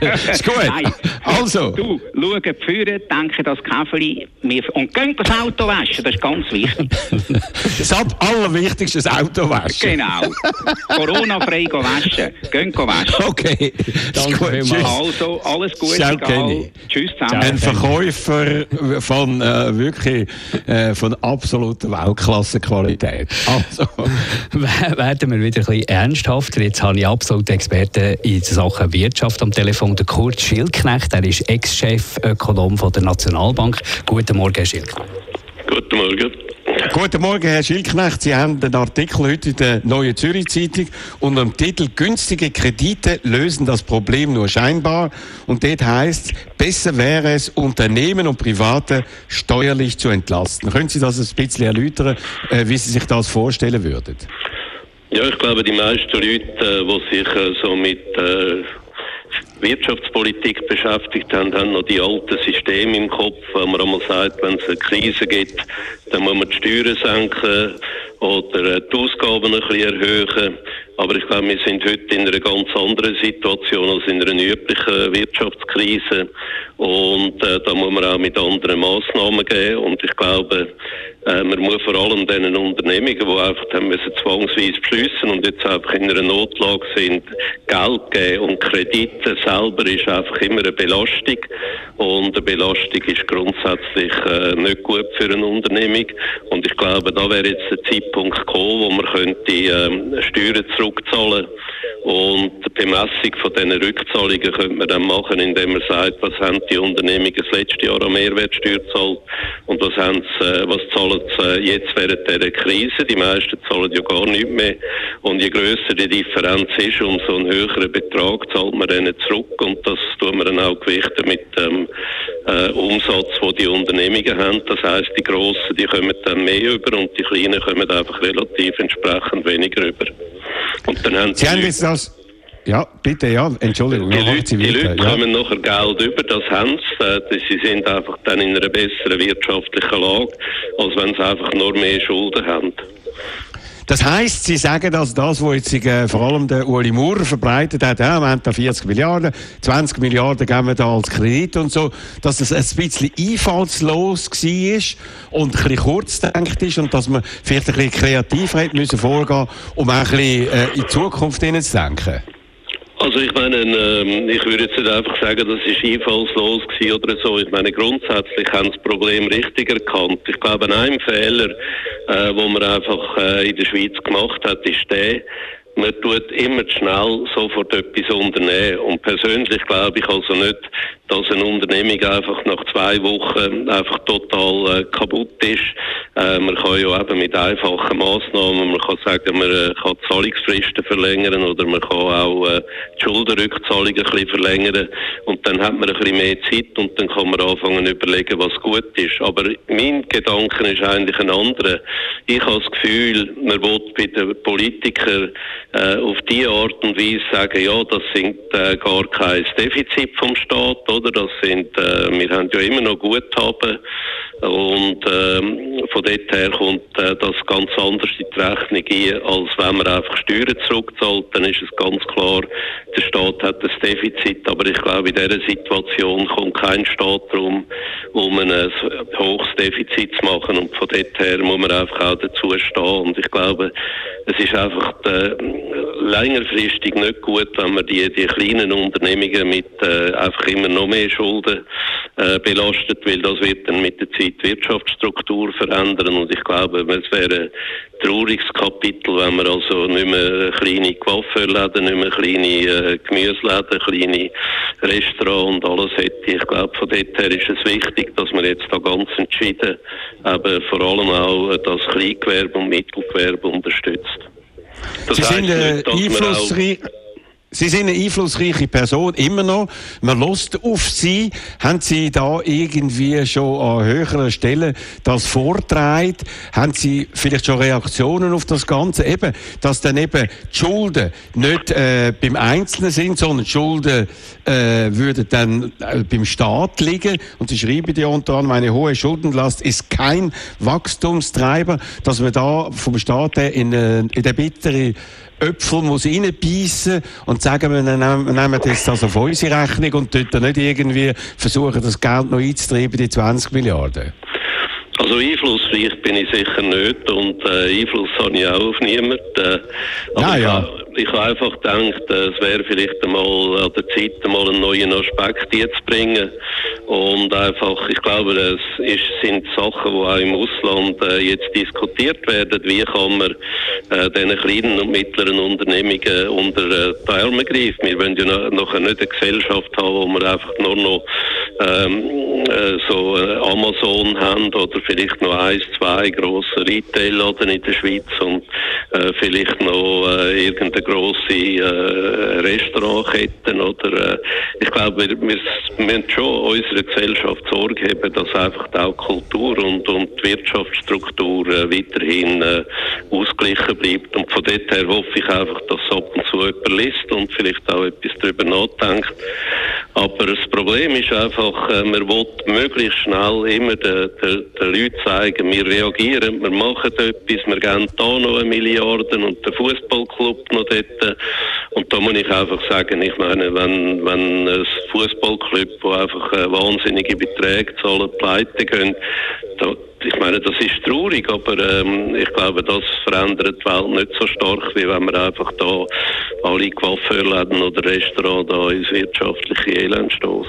Ist gut. Nein. Also. Du, schau die Führer, denke das Käferli. Und geh das Auto waschen, das ist ganz wichtig. Das Allerwichtigste, das Auto waschen. Genau. Corona-frei waschen. Geh waschen. Okay. Danke vielmals. Also, alles Gute. Ciao, Kenny. Tschüss zusammen. Ein Verkäufer von äh, wirklich äh, von absoluter Weltklassenqualität. Also. Werden wir wieder ein bisschen ernsthafter. Jetzt habe ich absoluter Experte in Sachen Wirtschaft am Telefon, der Kurt Schildknecht. Er ist Ex-Chefökonom von der Nationalbank. Guten Morgen, Herr Schildknecht. Guten Morgen. Guten Morgen, Herr Schildknecht. Sie haben den Artikel heute in der Neuen Zürich-Zeitung unter dem Titel «Günstige Kredite lösen das Problem nur scheinbar». Und dort heisst es, besser wäre es, Unternehmen und Private steuerlich zu entlasten. Können Sie das ein bisschen erläutern, wie Sie sich das vorstellen würden? Ja, ich glaube, die meisten Leute, die sich so mit Wirtschaftspolitik beschäftigt haben, haben noch die alten Systeme im Kopf, wo man einmal sagt, wenn es eine Krise gibt, dann muss man die Steuern senken oder die Ausgaben ein bisschen erhöhen. Aber ich glaube, wir sind heute in einer ganz anderen Situation als in einer üblichen Wirtschaftskrise. Und äh, da muss man auch mit anderen Massnahmen gehen. Und ich glaube, äh, man muss vor allem den Unternehmen, die einfach haben müssen, zwangsweise beschliessen und jetzt einfach in einer Notlage sind, Geld geben. Und Kredite selber ist einfach immer eine Belastung. Und eine Belastung ist grundsätzlich äh, nicht gut für eine Unternehmung. Und ich glaube, da wäre jetzt der Zeitpunkt gekommen, wo man könnte äh, Steuern zurück zurückzahlen. Und die Bemessung von diesen Rückzahlungen könnte man dann machen, indem man sagt, was haben die Unternehmungen das letzte Jahr an Mehrwertsteuer gezahlt und was, haben sie, was zahlen sie jetzt während dieser Krise. Die meisten zahlen ja gar nichts mehr. Und je grösser die Differenz ist, umso einen höheren Betrag zahlt man denen zurück. Und das tun wir dann auch gewichten mit dem äh, Umsatz, den die Unternehmungen haben. Das heisst, die Grossen, die kommen dann mehr über und die Kleinen kommen einfach relativ entsprechend weniger über. Und dann haben Sie haben jetzt das... Ja, bitte, ja, Entschuldigung. Die Leute, die Leute kommen nachher Geld über, das haben sie. Sie sind einfach dann in einer besseren wirtschaftlichen Lage, als wenn sie einfach nur mehr Schulden haben. Das heisst, Sie sagen, dass das, was jetzt äh, vor allem der Ueli Maurer verbreitet hat, ja, wir haben da vierzig Milliarden, zwanzig Milliarden geben wir da als Kredit und so, dass es ein bisschen einfallslos war und ein bisschen kurzdenkt ist und dass man vielleicht ein bisschen kreativ hätte müssen vorgehen, um auch ein bisschen äh, in die Zukunft hineinzudenken. Also ich meine, ähm, ich würde jetzt nicht einfach sagen, das ist einfallslos gewesen oder so. Ich meine, grundsätzlich haben das Problem richtig erkannt. Ich glaube, ein Fehler, äh, den man einfach äh, in der Schweiz gemacht hat, ist der, man tut immer schnell sofort etwas unternehmen. Und persönlich glaube ich also nicht, dass eine Unternehmung einfach nach zwei Wochen einfach total äh, kaputt ist. Äh, man kann ja eben mit einfachen Massnahmen, man kann sagen, man äh, kann die Zahlungsfristen verlängern oder man kann auch äh, die Schuldenrückzahlung ein bisschen verlängern. Und dann hat man ein bisschen mehr Zeit und dann kann man anfangen zu überlegen, was gut ist. Aber mein Gedanke ist eigentlich ein anderer. Ich habe das Gefühl, man will bei den Politikern auf die Art und Weise sagen, ja, das sind äh, gar kein Defizit vom Staat, oder? Das sind, äh, wir haben ja immer noch Guthaben und äh, von dort her kommt äh, das ganz anders in die Rechnung ein, als wenn man einfach Steuern zurückzahlt, dann ist es ganz klar, der Staat hat ein Defizit, aber ich glaube, in dieser Situation kommt kein Staat darum, um ein äh, hohes Defizit zu machen und von dort her muss man einfach auch dazu stehen und ich glaube, es ist einfach die, längerfristig nicht gut, wenn man die, die kleinen Unternehmungen mit äh, einfach immer noch mehr Schulden äh, belastet, weil das wird dann mit der Zeit die Wirtschaftsstruktur verändern und ich glaube, es wäre ein trauriges Kapitel, wenn man also nicht mehr kleine Coiffeurläden, nicht mehr kleine äh, Gemüseläden, kleine Restaurants und alles hätte. Ich glaube, von dort her ist es wichtig, dass man jetzt da ganz entschieden eben vor allem auch das Kleingewerbe und Mittelgewerbe unterstützt. Das Sie sind eine einflussreiche, Sie sind eine einflussreiche Person, immer noch. Man lässt auf Sie. Haben Sie da irgendwie schon an höheren Stellen das vorgetragen? Haben Sie vielleicht schon Reaktionen auf das Ganze? Eben, dass dann eben die Schulden nicht äh, beim Einzelnen sind, sondern die Schulden äh, würden dann äh, beim Staat liegen. Und Sie schreiben ja unter anderem, eine hohe Schuldenlast ist kein Wachstumstreiber, dass man da vom Staat in, in der bittere Äpfel muss reinbeissen und sagen, wir nehmen jetzt das auf unsere Rechnung und dort nicht irgendwie versuchen, das Geld noch einzutreiben, die zwanzig Milliarden. Also einflussreich bin ich sicher nicht und äh, Einfluss habe ich auch auf niemanden. Äh, aber ja, ja. Ich, ich habe einfach gedacht, äh, es wäre vielleicht einmal an der Zeit, mal einen neuen Aspekt hier zu bringen. Und einfach, ich glaube, es ist, sind Sachen, die auch im Ausland äh, jetzt diskutiert werden. Wie kann man äh, diesen kleinen und mittleren Unternehmungen unter äh, die Arme greifen? Wir wollen ja nachher nicht eine Gesellschaft haben, wo wir einfach nur noch ähm, äh, so Amazon haben oder vielleicht noch ein, zwei grosse Retail-Laden in der Schweiz und äh, vielleicht noch äh, irgendeine grosse äh, Restaurantketten. Oder, äh, ich glaube, wir, wir müssen schon unserer Gesellschaft Sorge haben, dass einfach auch Kultur und, und die Wirtschaftsstruktur äh, weiterhin äh, ausgeglichen bleibt. Und von dort her hoffe ich einfach, dass ab und zu jemand liest und vielleicht auch etwas darüber nachdenkt. Aber das Problem ist einfach, äh, man will möglichst schnell immer den, den, den Leuten zeigen, wir reagieren, wir machen etwas, wir geben da noch eine Milliarde und den Fußballclub noch dort. Und da muss ich einfach sagen, ich meine, wenn, wenn ein Fußballclub, wo einfach äh, wahnsinnige Beträge zahlen, pleite gehen, da, ich meine, das ist traurig, aber ähm, ich glaube, das verändert die Welt nicht so stark, wie wenn man einfach da alle Coiffeurläden oder Restaurants da ins wirtschaftliche Elend stößt.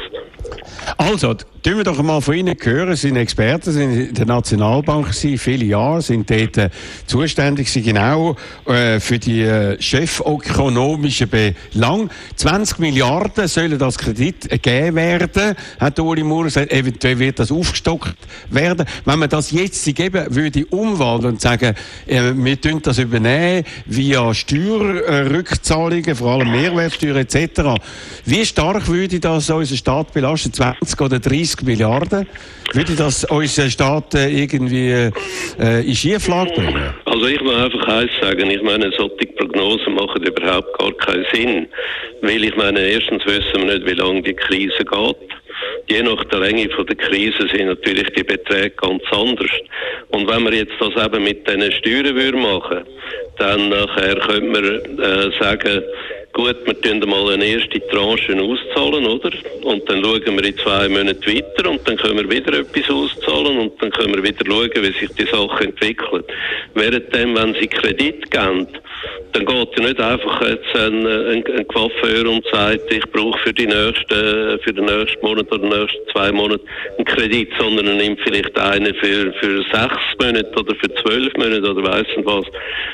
Also, tun wir doch mal von Ihnen hören. Sie sind Experten, sind in der Nationalbank gewesen, viele Jahre, sind dort äh, zuständig gewesen, genau äh, für die äh, chefökonomischen Belange. zwanzig Milliarden sollen das Kredit äh, gegeben werden, hat Uli Maurer gesagt. Eventuell wird das aufgestockt werden. Wenn man das jetzt geben würde, umwandeln und sagen, äh, wir tun das übernehmen via Steuerrückzahlungen, äh, vor allem Mehrwertsteuer et cetera. Wie stark würde das unseren Staat belasten? zwanzig oder dreissig Milliarden? Würde das unseren Staat irgendwie äh, in Schieflage bringen? Also ich muss einfach eins sagen, ich meine, solche Prognosen machen überhaupt gar keinen Sinn. Weil ich meine, erstens wissen wir nicht, wie lange die Krise geht. Je nach der Länge von der Krise sind natürlich die Beträge ganz anders. Und wenn wir jetzt das eben mit diesen Steuern machen würden, dann nachher könnte man äh, sagen, gut, wir tun mal eine erste Tranche auszahlen, oder? Und dann schauen wir in zwei Monaten weiter und dann können wir wieder etwas auszahlen und dann können wir wieder schauen, wie sich die Sache entwickelt. Währenddem, wenn sie Kredit geben, dann geht ja nicht einfach jetzt ein, ein, ein Coiffeur und sagt, ich brauche für die nächsten, für den nächsten Monat oder den nächsten zwei Monate einen Kredit, sondern er nimmt vielleicht einen für, für sechs Monate oder für zwölf Monate oder weiss nicht was.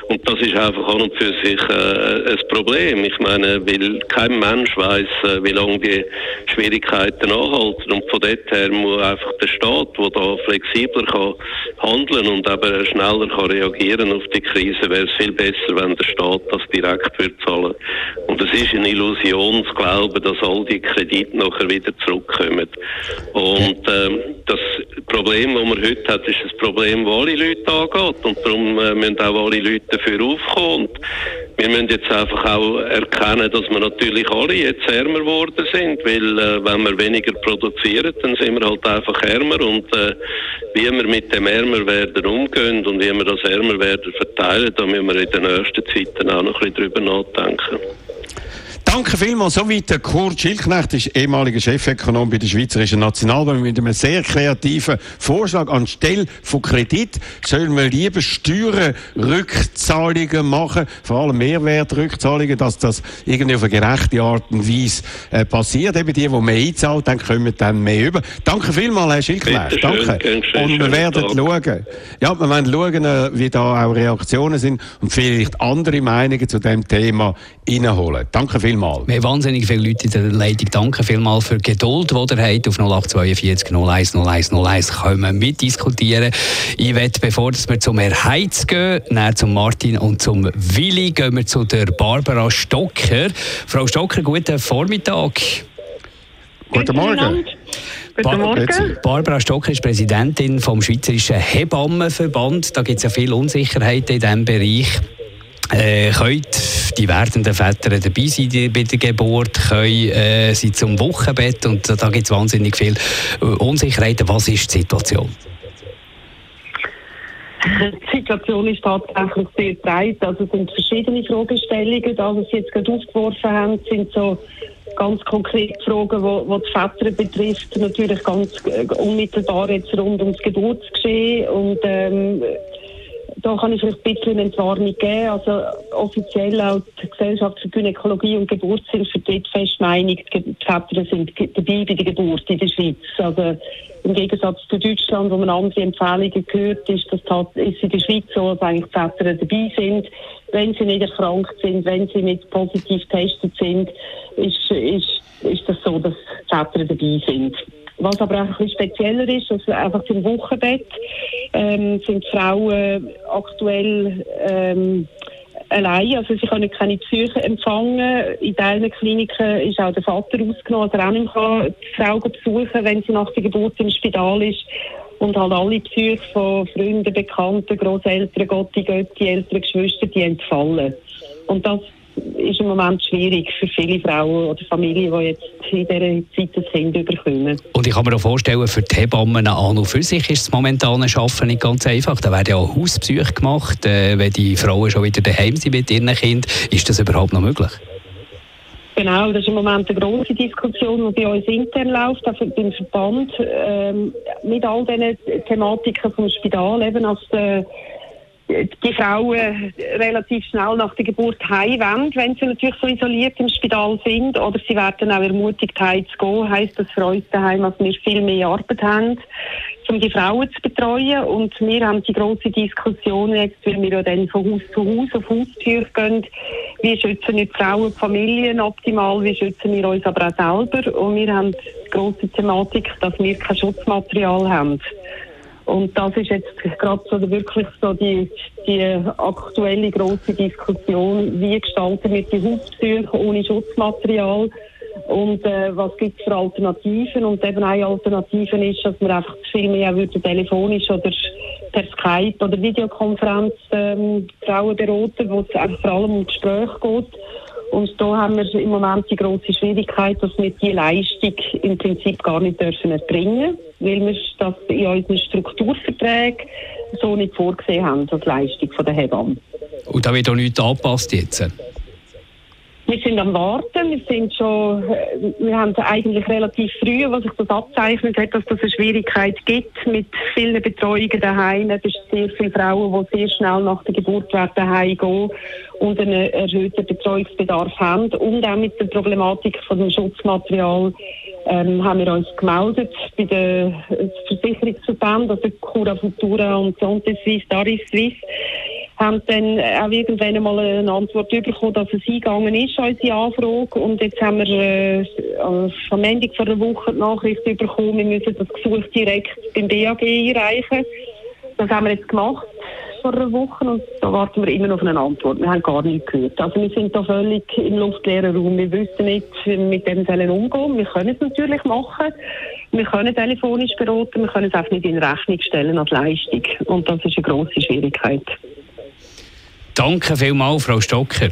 Und das ist einfach an und für sich äh, ein Problem. Ich meine, weil kein Mensch weiss, äh, wie lange die Schwierigkeiten anhalten. Und von dort her muss einfach der Staat, der da flexibler kann handeln und eben schneller kann reagieren auf die Krise, wäre es viel besser, wenn der Staat das direkt wird zahlen. Und es ist eine Illusion zu glauben, dass all die Kredite nachher wieder zurückkommen. Und ähm, das Problem, das man heute hat, ist das Problem, das alle Leute angeht. Und darum äh, müssen auch alle Leute dafür aufkommen. Und wir müssen jetzt einfach auch erkennen, dass wir natürlich alle jetzt ärmer geworden sind, weil äh, wenn wir weniger produzieren, dann sind wir halt einfach ärmer. Und äh, wie wir mit dem Ärmerwerden umgehen und wie wir das Ärmerwerden verteilen, da müssen wir in der nächsten Zeit dann auch noch ein bisschen drüber nachdenken. Danke vielmals. Soweit der Kurt Schildknecht ist ehemaliger Chefökonom bei der Schweizerischen Nationalbank mit einem sehr kreativen Vorschlag. Anstelle von Kredit sollen wir lieber Steuerrückzahlungen machen, vor allem Mehrwertrückzahlungen, dass das irgendwie auf eine gerechte Art und Weise äh, passiert. Eben die, die mehr einzahlen, dann kommen dann mehr über. Danke vielmals, Herr Schildknecht. Danke. Schön, und wir werden schauen. Ja, wir werden schauen, wie da auch Reaktionen sind und vielleicht andere Meinungen zu dem Thema reinholen. Danke vielmals. Wir haben wahnsinnig viele Leute in der Leitung. Danke vielmals für die Geduld, die ihr habt. Auf null acht vier zwei null eins null eins null eins können wir mitdiskutieren. Ich möchte, bevor wir zum Herrn Heitz gehen, dann zum Martin und zum Willi, gehen wir zu der Barbara Stocker. Frau Stocker, guten Vormittag. Guten Morgen. Guten Morgen. Barbara Stocker ist Präsidentin vom Schweizerischen Hebammenverband. Da gibt es ja viel Unsicherheit in diesem Bereich. Äh, können die werdenden Väter dabei sein bei der Geburt? Können äh, sie zum Wochenbett? Und da gibt es wahnsinnig viele Unsicherheiten. Was ist die Situation? Die Situation ist tatsächlich sehr breit. Also es sind verschiedene Fragestellungen. Das, was Sie jetzt gerade aufgeworfen haben, sind so ganz konkrete Fragen, die die Väter betrifft. Natürlich ganz unmittelbar jetzt rund ums Geburtsgeschehen und ähm, da kann ich vielleicht ein bisschen Entwarnung geben. Also offiziell auch die Gesellschaft für Gynäkologie und Geburtshilfe vertritt fest Meinung, die Väter sind dabei bei der Geburt in der Schweiz. Also im Gegensatz zu Deutschland, wo man andere Empfehlungen gehört, ist das ist in der Schweiz so, dass eigentlich die Väter dabei sind. Wenn sie nicht erkrankt sind, wenn sie nicht positiv getestet sind, ist, ist, ist das so, dass die Väter dabei sind. Was aber auch ein bisschen spezieller ist, dass einfach im Wochenbett ähm, sind Frauen aktuell ähm, allein, also sie können keine Psyche empfangen. In einigen Kliniken ist auch der Vater ausgenommen, also auch nicht mehr die Frau besuchen, wenn sie nach der Geburt im Spital ist. Und halt alle Psyche von Freunden, Bekannten, Grosseltern, Gotti, Götti, Eltern, Geschwister, die entfallen. Und das ist im Moment schwierig für viele Frauen oder Familien, die jetzt in dieser Zeit das Kind überkommen. Und ich kann mir auch vorstellen, für die Hebammen an und für sich ist das momentane Arbeiten nicht ganz einfach. Da werden ja auch Hauspsych gemacht, äh, wenn die Frauen schon wieder daheim sind mit ihren Kindern. Ist das überhaupt noch möglich? Genau, das ist im Moment eine grosse Diskussion, die bei uns intern läuft, auch beim Verband. Ähm, mit all diesen Thematiken vom Spital, eben als äh, die Frauen relativ schnell nach der Geburt heimwenden, wenn sie natürlich so isoliert im Spital sind, oder sie werden auch ermutigt, heimzugehen. Heisst das für uns daheim, dass wir viel mehr Arbeit haben, um die Frauen zu betreuen. Und wir haben die grosse Diskussion jetzt, weil wir ja dann von Haus zu Haus auf Haustür gehen. Wie schützen wir die Frauen, die Familien optimal? Wie schützen wir uns aber auch selber? Und wir haben die grosse Thematik, dass wir kein Schutzmaterial haben. Und das ist jetzt gerade so wirklich so die, die aktuelle grosse Diskussion, wie gestalten wir die Hauspsych ohne Schutzmaterial und äh, was gibt es für Alternativen. Und eben eine Alternative ist, dass wir einfach viel mehr auch telefonisch oder per Skype oder Videokonferenz ähm, Frauen beraten, wo es einfach vor allem um Gespräche geht. Und da haben wir im Moment die grosse Schwierigkeit, dass wir diese Leistung im Prinzip gar nicht dürfen erbringen, weil wir das in unseren Strukturverträgen so nicht vorgesehen haben, als Leistung der Hebammen. Und da wird auch nichts angepasst jetzt? Wir sind am Warten, wir sind schon, wir haben eigentlich relativ früh, was sich das abzeichnet hat, dass es das eine Schwierigkeit gibt mit vielen Betreuungen daheim. Es sind sehr viele Frauen, die sehr schnell nach der Geburt daheim gehen und einen erhöhten Betreuungsbedarf haben. Und auch mit der Problematik von dem Schutzmaterial ähm, haben wir uns gemeldet bei den Versicherungsverbänden, also Cura Futura und Santé Suisse, Tarif Suisse. Haben dann auch irgendwann einmal eine Antwort bekommen, dass es eingegangen ist, unsere Anfrage. Und jetzt haben wir äh, am Ende vor einer Woche die Nachricht bekommen, wir müssen das Gesuch direkt beim B A G einreichen. Das haben wir jetzt gemacht vor einer Woche und da warten wir immer noch auf eine Antwort. Wir haben gar nichts gehört. Also wir sind da völlig im luftleeren Raum. Wir wissen nicht, wie wir mit dem sollen umgehen. Wir können es natürlich machen. Wir können telefonisch beraten. Wir können es auch nicht in Rechnung stellen als Leistung. Und das ist eine grosse Schwierigkeit. Danke vielmals, Frau Stocker.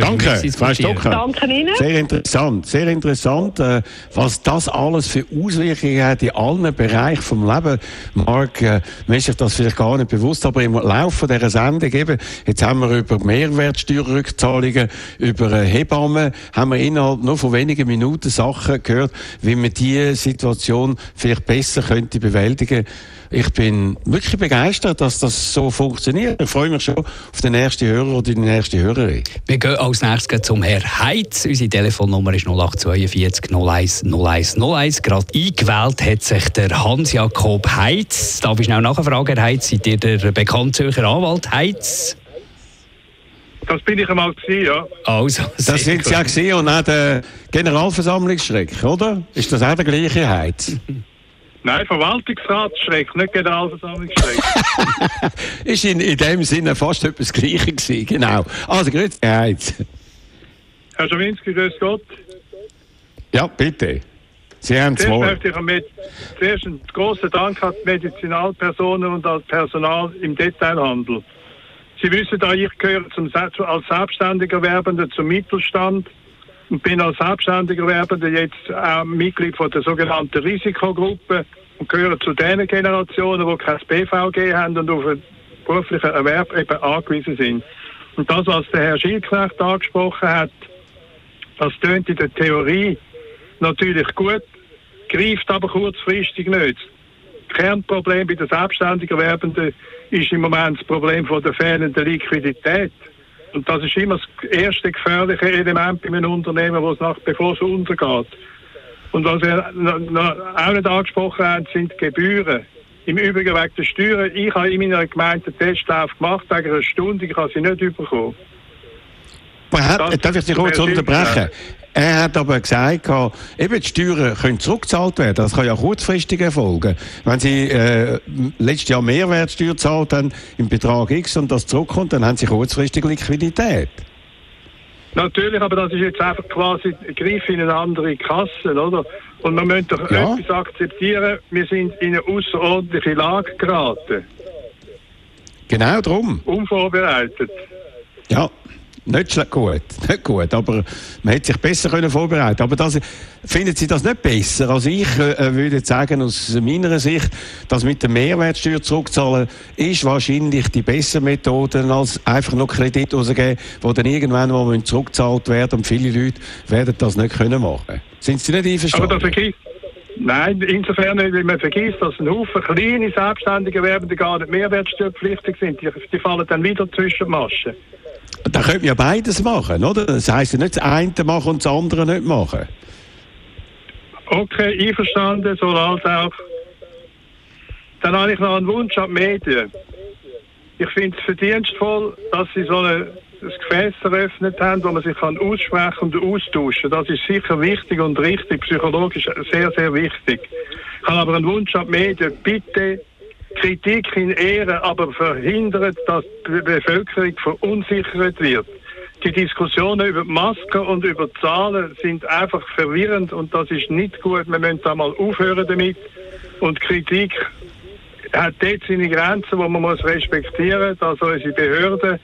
Danke, Frau Stocker. Danke Ihnen. Sehr interessant, sehr interessant, äh, was das alles für Auswirkungen hat in allen Bereichen vom Leben. Marc, äh, man ist sich das vielleicht gar nicht bewusst, aber im Laufe dieser Sendung eben, jetzt haben wir über Mehrwertsteuerrückzahlungen, über äh, Hebammen, haben wir innerhalb nur von wenigen Minuten Sachen gehört, wie man diese Situation vielleicht besser könnte bewältigen. Ich bin wirklich begeistert, dass das so funktioniert. Ich freue mich schon auf den nächsten Hörer oder die nächste Hörerin. Wir gehen als nächstes zum Herrn Heitz. Unsere Telefonnummer ist null acht vier zwei null eins null eins null eins. Gerade eingewählt hat sich der Hans-Jakob Heitz. Darf ich schnell nachfragen, Herr Heitz? Seid ihr der bekannte Zürcher Anwalt Heitz? Das bin ich einmal gewesen, ja. Also, das sind Sie ja gewesen und auch der Generalversammlungsschreck, oder? Ist das auch der gleiche Heitz? Nein, Verwaltungsratsschreck, nicht Generalversammlungsschreck. Ist in, in dem Sinne fast etwas Gleiches gewesen, genau. Also, grüß Gott. Herr Schawinski, grüß Gott. Ja, bitte. Sie haben das Wort. Zuerst einen grossen Dank an die Medizinalpersonen und an das Personal im Detailhandel. Sie wissen, da ich gehöre zum, als selbstständiger Werbender zum Mittelstand. Und bin als selbstständiger Werbender jetzt auch Mitglied von der sogenannten Risikogruppe und gehöre zu den Generationen, die kein B V G haben und auf einen beruflichen Erwerb eben angewiesen sind. Und das, was der Herr Schildknecht angesprochen hat, das tönt in der Theorie natürlich gut, greift aber kurzfristig nicht. Das Kernproblem bei den selbstständigen Werbenden ist im Moment das Problem von der fehlenden Liquidität. Und das ist immer das erste gefährliche Element bei einem Unternehmen, das es nach, bevor es untergeht. Und was wir auch nicht angesprochen haben, sind die Gebühren. Im Übrigen wegen der Steuern. Ich habe in meiner Gemeinde einen Testlauf gemacht, wegen einer Stunde, ich habe sie nicht bekommen. Darf ich Sie kurz unterbrechen? Er hat aber gesagt, eben die Steuern können zurückgezahlt werden. Das kann ja kurzfristig erfolgen. Wenn Sie äh, letztes Jahr Mehrwertsteuer gezahlt haben im Betrag X und das zurückkommt, dann haben Sie kurzfristig Liquidität. Natürlich, aber das ist jetzt einfach quasi ein Griff in eine andere Kasse, oder? Und man müsste doch ja. etwas akzeptieren, wir sind in eine außerordentliche Lage geraten. Genau darum. Unvorbereitet. Ja. Nicht gut, nicht gut, aber man hätte sich besser können vorbereiten. Aber das, finden Sie das nicht besser? Also ich äh, würde sagen, aus meiner Sicht, dass mit der Mehrwertsteuer zurückzahlen ist wahrscheinlich die bessere Methode, als einfach nur Kredit rausgeben, die dann irgendwann mal zurückgezahlt werden und viele Leute werden das nicht können machen. Sind Sie nicht einverstanden? Aber Nein, insofern nicht, weil man vergisst, dass ein Haufen kleine selbstständige Werbende gar nicht mehrwertsteuerpflichtig sind. Die, die fallen dann wieder zwischen die Maschen. Da könnte man ja beides machen, oder? Das heisst ja nicht das eine machen und das andere nicht machen. Okay, einverstanden, so als auch. Dann habe ich noch einen Wunsch an die Medien. Ich finde es verdienstvoll, dass sie so ein Gefäß eröffnet haben, wo man sich kann aussprechen und austauschen kann. Das ist sicher wichtig und richtig, psychologisch sehr, sehr wichtig. Ich habe aber einen Wunsch an die Medien, bitte... Kritik in Ehren, aber verhindert, dass die Bevölkerung verunsichert wird. Die Diskussionen über Masken und über Zahlen sind einfach verwirrend und das ist nicht gut. Wir müssen da mal aufhören damit. Und Kritik hat dort seine Grenzen, die man muss respektieren muss, dass unsere Behörden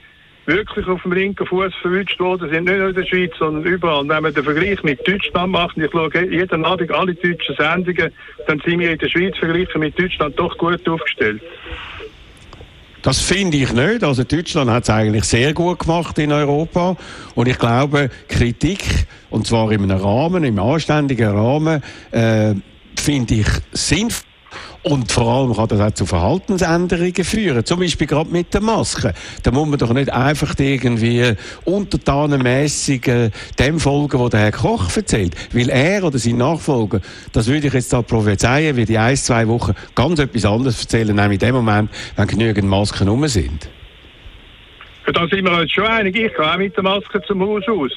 wirklich auf dem linken Fuß verwünscht worden sind, nicht nur in der Schweiz, sondern überall. Und wenn man den Vergleich mit Deutschland macht, und ich schaue jeden Abend alle deutschen Sendungen, dann sind wir in der Schweiz verglichen mit Deutschland doch gut aufgestellt. Das finde ich nicht. Also Deutschland hat es eigentlich sehr gut gemacht in Europa. Und ich glaube, Kritik, und zwar in einem Rahmen, im anständigen Rahmen, äh, finde ich sinnvoll. Und vor allem kann das auch zu Verhaltensänderungen führen. Zum Beispiel gerade mit der Maske. Da muss man doch nicht einfach irgendwie untertanenmässig äh, dem folgen, was der Herr Koch erzählt. Weil er oder sein Nachfolger, das würde ich jetzt da prophezeien, wird in ein, zwei Wochen ganz etwas anderes erzählen, nämlich in dem Moment, wenn genügend Masken rum sind. Ja, da sind wir uns schon einig. Ich gehe auch mit der Maske zum Haus aus.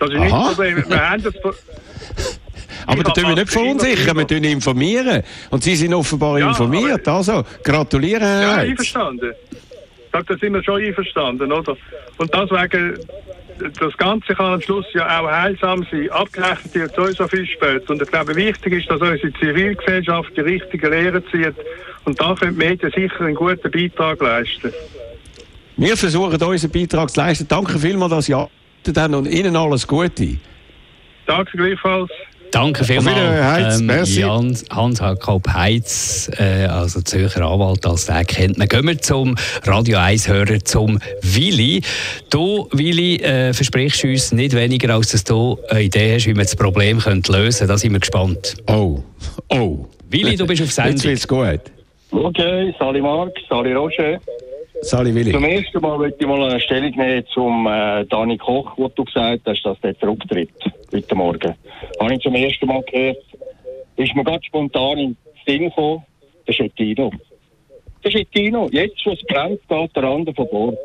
Das ist nicht das Problem. Wir haben das... Aber da tun wir nicht verunsichern, wir tun informieren. Und Sie sind offenbar ja, informiert. Also, gratuliere, Herr Ja, Heiz. Einverstanden. Da sind wir schon einverstanden, oder? Und deswegen, das Ganze kann am Schluss ja auch heilsam sein. Abgerechnet wird sowieso viel später. Und ich glaube, wichtig ist, dass unsere Zivilgesellschaft die richtigen Lehren zieht. Und da können die Medien sicher einen guten Beitrag leisten. Wir versuchen, unseren Beitrag zu leisten. Danke vielmals, dass Sie angemeldet haben und Ihnen alles Gute. Danke gleichfalls. Danke vielmals, ähm, Jan, Hans-Jakob Heitz, äh, also Zürcher Anwalt, als der kennt man. Gehen wir zum Radio eins Hörer, zum Willi. Du, Willi, äh, versprichst uns nicht weniger, als dass du eine Idee hast, wie wir das Problem lösen können. Da sind wir gespannt. Oh, oh. Willi, du bist auf Sendung. Jetzt wird's gut. Okay, sali Marc, sali Roger. Sali Willi. Zum ersten Mal möchte ich mal eine Stellung nehmen zum äh, Dani Koch, wo du gesagt hast, dass der zurücktritt heute Morgen. Habe ich zum ersten Mal gehört. Ist mir ganz spontan in den Sinn gekommen, der Schettino. Der Schettino, jetzt, wo es brennt, geht der andere von Bord.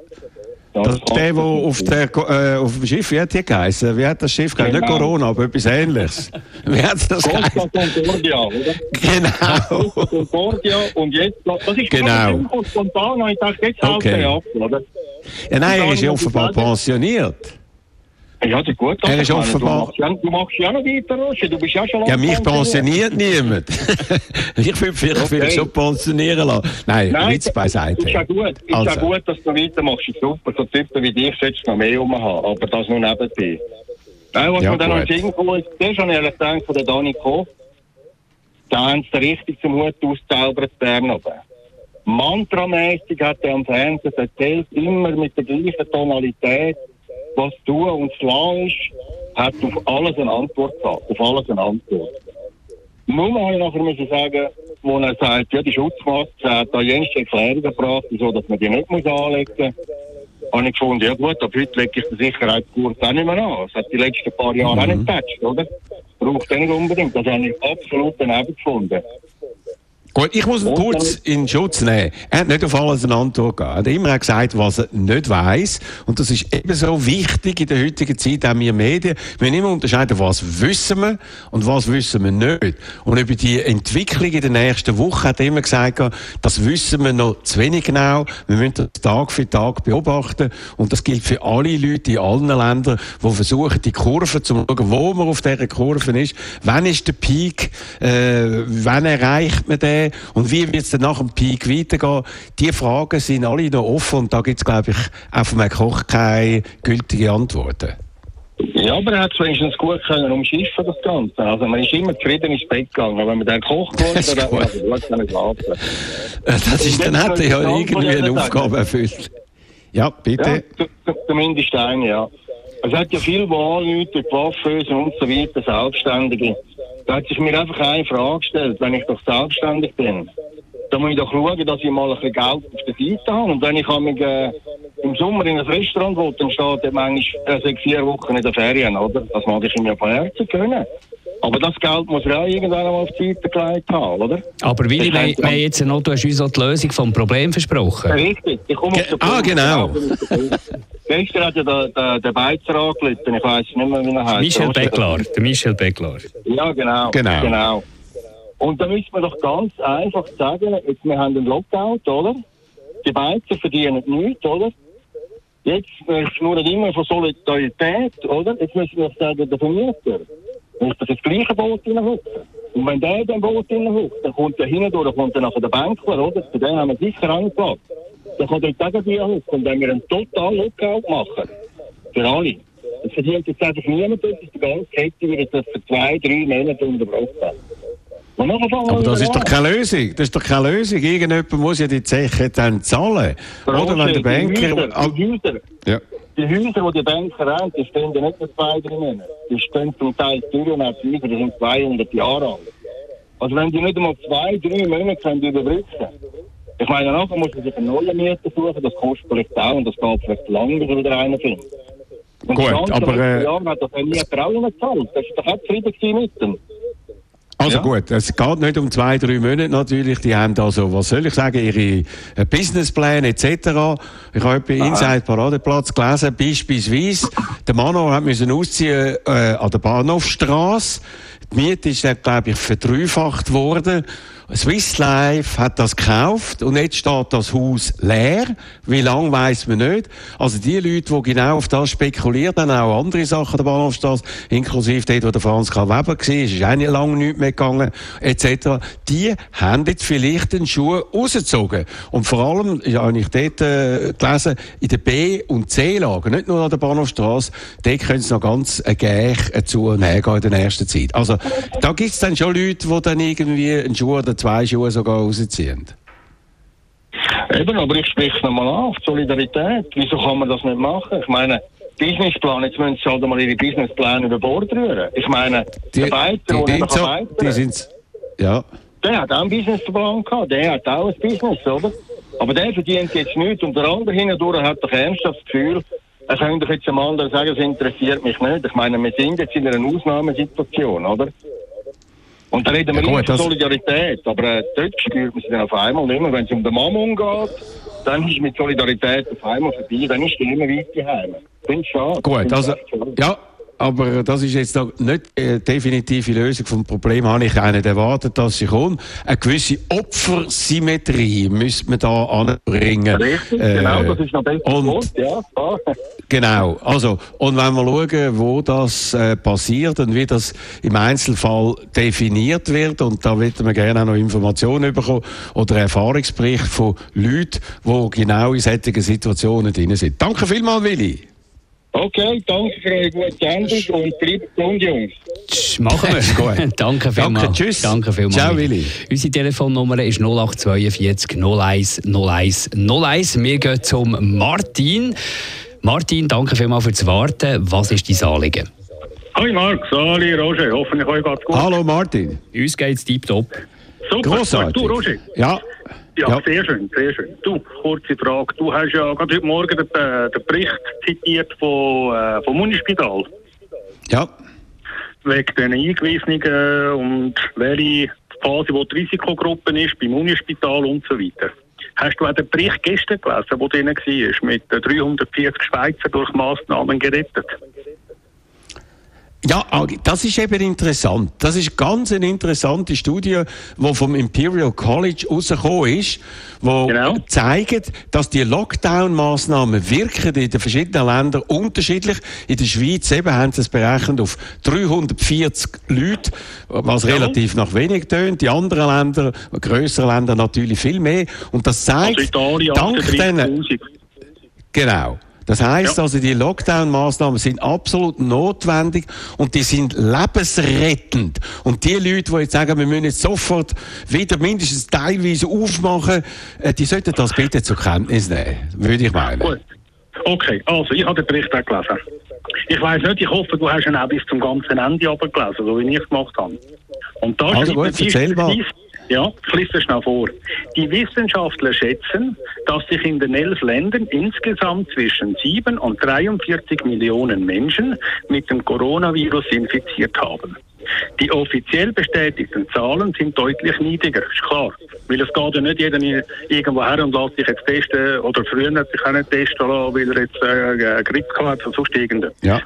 Das das der, der auf, der, äh, auf dem Schiff, wie hat die geheißen? Wie hat das Schiff geheißen? Genau. Nicht Corona, aber etwas Ähnliches. Wie hat das geheißen? Costa Concordia, oder? Genau. Costa Concordia und jetzt... Das ist genau. Ganz spontan, ich dachte, jetzt halt okay. ab, oder? Ja, nein, er ist ja offenbar pensioniert. Ja, das ist gut. Er ist offenbar... Du machst, du machst ja noch weiter, Roger. Du bist ja schon lange... Ja, mich pensioniert niemand. Ich will vielleicht okay. schon pensionieren lassen. Nein, Nein Witz beiseite. Ist ja gut. Ist also. ja gut, dass du weitermachst. Super. So Typen wie dich solltest du noch mehr rum haben. Aber das nur nebenbei. Nein, was ja, mir dann noch irgendwo ist, das ist schon ehrlich gesagt von der Dani Koch. Da haben sie richtig zum Hut auszaubert, Bern oben. Mantramäßig hat er am Fernsehen erzählt, immer mit der gleichen Tonalität. Was tun und zu lassen ist, hat auf alles eine Antwort gehabt. Auf alles eine Antwort. Nur habe ich nachher müssen sagen, wo er sagt, ja, die Schutzmaske hat da jüngste Erklärung gebracht, so, dass man die nicht muss anlegen muss. Habe ich gefunden, ja gut, ab heute lege ich den Sicherheitsgurt auch nicht mehr an. Das hat die letzten paar Jahre mhm. auch nicht getatscht, oder? Braucht er nicht unbedingt. Das habe ich absolut daneben gefunden. Gut, ich muss ihn kurz in Schutz nehmen. Er hat nicht auf alles eine Antwort gegeben. Er hat immer gesagt, was er nicht weiss. Und das ist ebenso wichtig in der heutigen Zeit, auch wir Medien. Wir müssen immer unterscheiden, was wissen wir und was wissen wir nicht. Und über die Entwicklung in der nächsten Woche hat er immer gesagt, das wissen wir noch zu wenig genau. Wir müssen das Tag für Tag beobachten. Und das gilt für alle Leute in allen Ländern, die versuchen, die Kurve zu schauen, wo man auf dieser Kurve ist. Wann ist der Peak? Äh, wann erreicht man den? Und wie wird es dann nach dem Peak weitergehen? Diese Fragen sind alle noch offen und da gibt es, glaube ich, auch von Herrn Koch keine gültigen Antworten. Ja, aber er hat es wenigstens gut können umschiffen, das Ganze. Also man ist immer zufrieden ins Bett gegangen. Wenn man den Koch gewinnt, dann hat man gut können schlafen. Das ist dann hat er ja irgendwie eine Aufgabe erfüllt. Ja, bitte. Ja, zumindest eine, ja. Es hat ja viele Wahlleute, Waffenhäuser und so weiter, Selbstständige. Da hat sich mir einfach eine Frage gestellt, wenn ich doch selbstständig bin. Da muss ich doch schauen, dass ich mal ein bisschen Geld auf der Seite habe. Und wenn ich mich, äh, im Sommer in ein Restaurant will, dann steht der manchmal äh, sechs, vier Wochen in der Ferien, oder? Das mag ich ihm ja von Herzen gönnen. Aber das Geld muss er auch irgendwann mal auf die Seite gelegt haben, oder? Aber Willi, ich mein, mein jetzt noch, du hast uns auch die Lösung vom Problem versprochen. Richtig, ich komme Ge- auf den Punkt. Ah, genau. Gestern hat ja der, der, der Beizer angerufen, ich weiss nicht mehr, wie er heißt. Michel Beckler, der Michel Beckler. Ja, genau, genau. genau. Und da müssen wir doch ganz einfach sagen, jetzt, wir haben einen Lockout, oder? Die Beizer verdienen nichts, oder? Jetzt schnurren immer von Solidarität, oder? Jetzt müssen wir doch sagen, der Vermieter muss das ins gleiche Boot hineinhucken. Und wenn der in dem Boot hineinhuckt, dann kommt der hinten durch, kommt der nachher der Bankler, oder? Bei dem haben wir sicher angepackt. Dann kann der gegen die hucken. Und wenn wir einen totalen Lockout machen, für alle, das verdient jetzt einfach niemand, dass die ganze Kette wieder für zwei, drei Monate unterbrochen. Aber das ist doch keine Lösung. Das ist doch keine Lösung. Irgendjemand muss ja die Zeche dann zahlen. Roger, oder wenn der Banker... Die Häuser, ja. die Häuser, die die Banker haben, die stehen ja nicht für zwei, drei Monate. Die stehen zum Teil durch und haben die Häuser, die sind zweihundert Jahre alt. Also wenn die nicht einmal zwei, drei Monate können überbrücken. Ich meine, nachher muss man sich einen neuen Mieter suchen, das kostet vielleicht auch und das geht vielleicht lange, bis man wieder einen findet. Und gut, das aber... Äh, Jahr hat das ein Mieter auch nicht gezahlt. Das war doch auch zufrieden mit dem. Also ja. Gut, es geht nicht um zwei, drei Monate natürlich. Die haben also, was soll ich sagen, ihre Businesspläne et cetera. Ich habe bei Inside Paradeplatz gelesen, beispielsweise, der Manor hat müssen ausziehen äh, an der Bahnhofstrasse. Die Miete ist dann, glaube ich, verdreifacht worden. Swiss Life hat das gekauft und jetzt steht das Haus leer. Wie lange, weiss man nicht. Also die Leute, die genau auf das spekulieren, dann auch andere Sachen der Bahnhofstrasse, inklusive dort, wo der Franz Karl Weber war, ist auch nicht lange nichts mehr gegangen, et cetera. Die haben jetzt vielleicht den Schuh rausgezogen. Und vor allem, ja, habe ich dort äh, gelesen, in der B- und C-Lage, nicht nur an der Bahnhofstrasse, dort können es noch ganz äh, gäh äh, zu und her gehen in der ersten Zeit. Also da gibt es dann schon Leute, die dann irgendwie einen Schuh oder zwei Schuhe sogar rausziehen. Eben, aber ich spreche es nochmal an, auf die Solidarität. Wieso kann man das nicht machen? Ich meine, Businessplan, jetzt müssen Sie halt mal Ihre Businesspläne über Bord rühren. Ich meine, die, der Weiter, der nicht kann weiteren, ja. Der hat auch einen Businessplan gehabt, der hat auch ein Business, oder? Aber der verdient jetzt nichts und der andere hindurch hat doch ernsthaft das Gefühl, er könnte doch jetzt dem anderen sagen, das interessiert mich nicht. Ich meine, wir sind jetzt in einer Ausnahmesituation, oder? Und da reden wir über ja, Solidarität, aber äh, dort spürt man sie dann auf einmal nicht mehr. Wenn es um den Mammon geht, dann ist mit Solidarität auf einmal vorbei, dann ist die immer weiter heim. Das ist schade. Gut, also, ja, aber das ist jetzt noch nicht die definitive Lösung vom Problem, habe ich einen erwartet, dass sie kommt. Eine gewisse Opfersymmetrie müsste man da anbringen. Richtig, äh, genau, das ist noch besser gewusst, ja. Genau, also, und wenn wir schauen, wo das äh, passiert und wie das im Einzelfall definiert wird, und da würden wir gerne auch noch Informationen bekommen oder Erfahrungsberichte von Leuten, die genau in solchen Situationen drin sind. Danke vielmals, Willi. Okay, danke für eine gute Sendung und bleibt gesund, Jungs. Machen wir es. Danke vielmals. Danke, tschüss. Danke vielmals. Ciao, Willi. Unsere Telefonnummer ist null acht vier zwei null eins null eins null eins. Wir gehen zum Martin. Martin, danke vielmals fürs Warten. Was ist dein Anliegen? Hi Marc, Sali, Roger. Hoffentlich euch geht's gut. Hallo Martin. Uns geht's tiptop. Super. Grossartig. Du, Roger. Ja. Ja, ja, sehr schön, sehr schön. Du, kurze Frage. Du hast ja gerade heute Morgen den, den Bericht zitiert von, äh, vom Unispital. Ja. Wegen den Eingewiesenen und welche Phase, wo die Risikogruppe ist, beim Unispital und so weiter. Hast du auch den Bericht gestern gelesen, der drin war, mit dreihundertvierzig Schweizer durch Massnahmen gerettet? Ja, das ist eben interessant. Das ist ganz eine interessante Studie, die vom Imperial College rausgekommen ist, die genau. zeigt, dass die Lockdown-Massnahmen wirken in den verschiedenen Ländern unterschiedlich. In der Schweiz eben haben sie es berechnet auf dreihundertvierzig Leute, was ja. relativ nach wenig tönt. Die anderen Länder, grösseren Länder natürlich viel mehr. Und das zeigt, also Italien, dank denen... Genau. Das heisst ja. also, die Lockdown-Massnahmen sind absolut notwendig und die sind lebensrettend. Und die Leute, die jetzt sagen, wir müssen jetzt sofort wieder mindestens teilweise aufmachen, die sollten das bitte zur Kenntnis nehmen, würde ich meinen. Gut. Okay, also ich habe den Bericht auch gelesen. Ich weiss nicht, ich hoffe, du hast ihn auch bis zum ganzen Ende runtergelesen, so wie ich es gemacht habe. Und da also gut, erzähl mal. Ja, ich lese es schnell vor. Die Wissenschaftler schätzen, dass sich in den elf Ländern insgesamt zwischen sieben und dreiundvierzig Millionen Menschen mit dem Coronavirus infiziert haben. Die offiziell bestätigten Zahlen sind deutlich niedriger, ist klar. Weil es geht ja nicht jeder irgendwo her und lässt sich jetzt testen, oder früher hat sich auch nicht testen lassen, weil er jetzt äh, Grippe gehabt hat oder sonst irgendwas. Ja.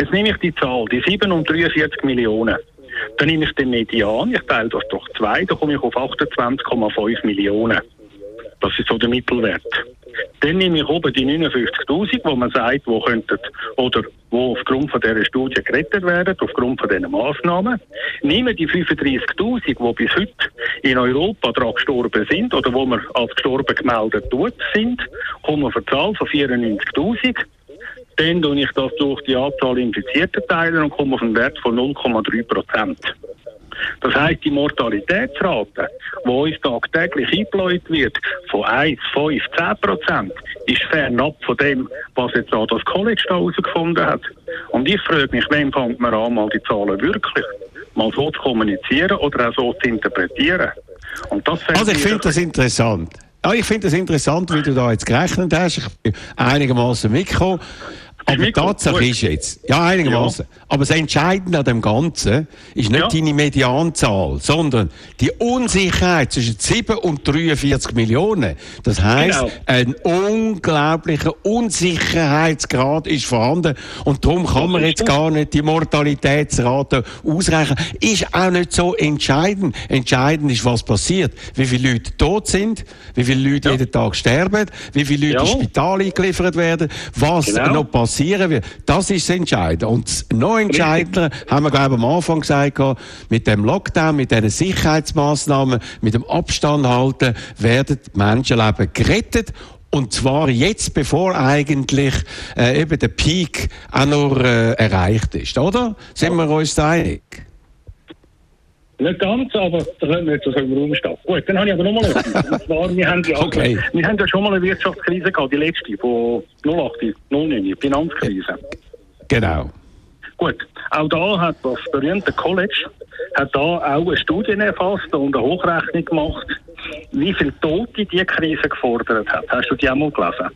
Jetzt nehme ich die Zahl, die sieben und dreiundvierzig Millionen. Dann nehme ich den Median, ich teile das durch zwei, da komme ich auf achtundzwanzig Komma fünf Millionen. Das ist so der Mittelwert. Dann nehme ich oben die neunundfünfzigtausend, wo man sagt, wo könnten, oder wo aufgrund von dieser Studie gerettet werden, aufgrund von diesen Massnahmen. Nehme die fünfunddreißigtausend, die bis heute in Europa daran gestorben sind, oder wo man als gestorben gemeldet tut, sind, komme auf eine Zahl von vierundneunzigtausend. Dann tue ich das durch die Anzahl Infizierter teilen und komme auf einen Wert von null Komma drei Prozent. Das heisst, die Mortalitätsrate, die uns tagtäglich eingebläut wird, von eins, fünf, zehn Prozent, ist fernab von dem, was jetzt auch das College da herausgefunden hat. Und ich frage mich, wann fängt man an, mal die Zahlen wirklich mal so zu kommunizieren oder auch so zu interpretieren. Und das also ich finde das interessant. Ja, ich finde das interessant, wie du da jetzt gerechnet hast. Ich bin einigermaßen mitgekommen. Aber die Tatsache ist jetzt, ja, einigermaßen. Ja. Aber das Entscheidende an dem Ganzen ist nicht ja. deine Medianzahl, sondern die Unsicherheit zwischen sieben und dreiundvierzig Millionen. Das heisst, genau. ein unglaublicher Unsicherheitsgrad ist vorhanden. Und darum kann man jetzt gar nicht die Mortalitätsrate ausrechnen. Ist auch nicht so entscheidend. Entscheidend ist, was passiert. Wie viele Leute tot sind, wie viele Leute ja. jeden Tag sterben, wie viele Leute ja. ins Spital eingeliefert werden, was genau. noch passiert. Wird. Das ist das Entscheidende. Und das noch Entscheidendere, haben wir, glaube ich, am Anfang gesagt, mit dem Lockdown, mit diesen Sicherheitsmaßnahmen, mit dem Abstand halten, werden die Menschenleben gerettet. Und zwar jetzt, bevor eigentlich äh, eben der Peak auch noch äh, erreicht ist, oder? Sind wir uns da einig? Nicht ganz, aber das können wir jetzt aus dem Raum stehen. Gut, dann habe ich aber nochmal etwas. Und zwar, wir haben, ja, okay. wir haben ja schon mal eine Wirtschaftskrise gehabt, die letzte, von null acht, null neun, Finanzkrise. Genau. Gut, auch da hat das berühmte College hat da auch eine Studie erfasst und eine Hochrechnung gemacht, wie viele Tote diese Krise gefordert hat. Hast du die auch mal gelesen?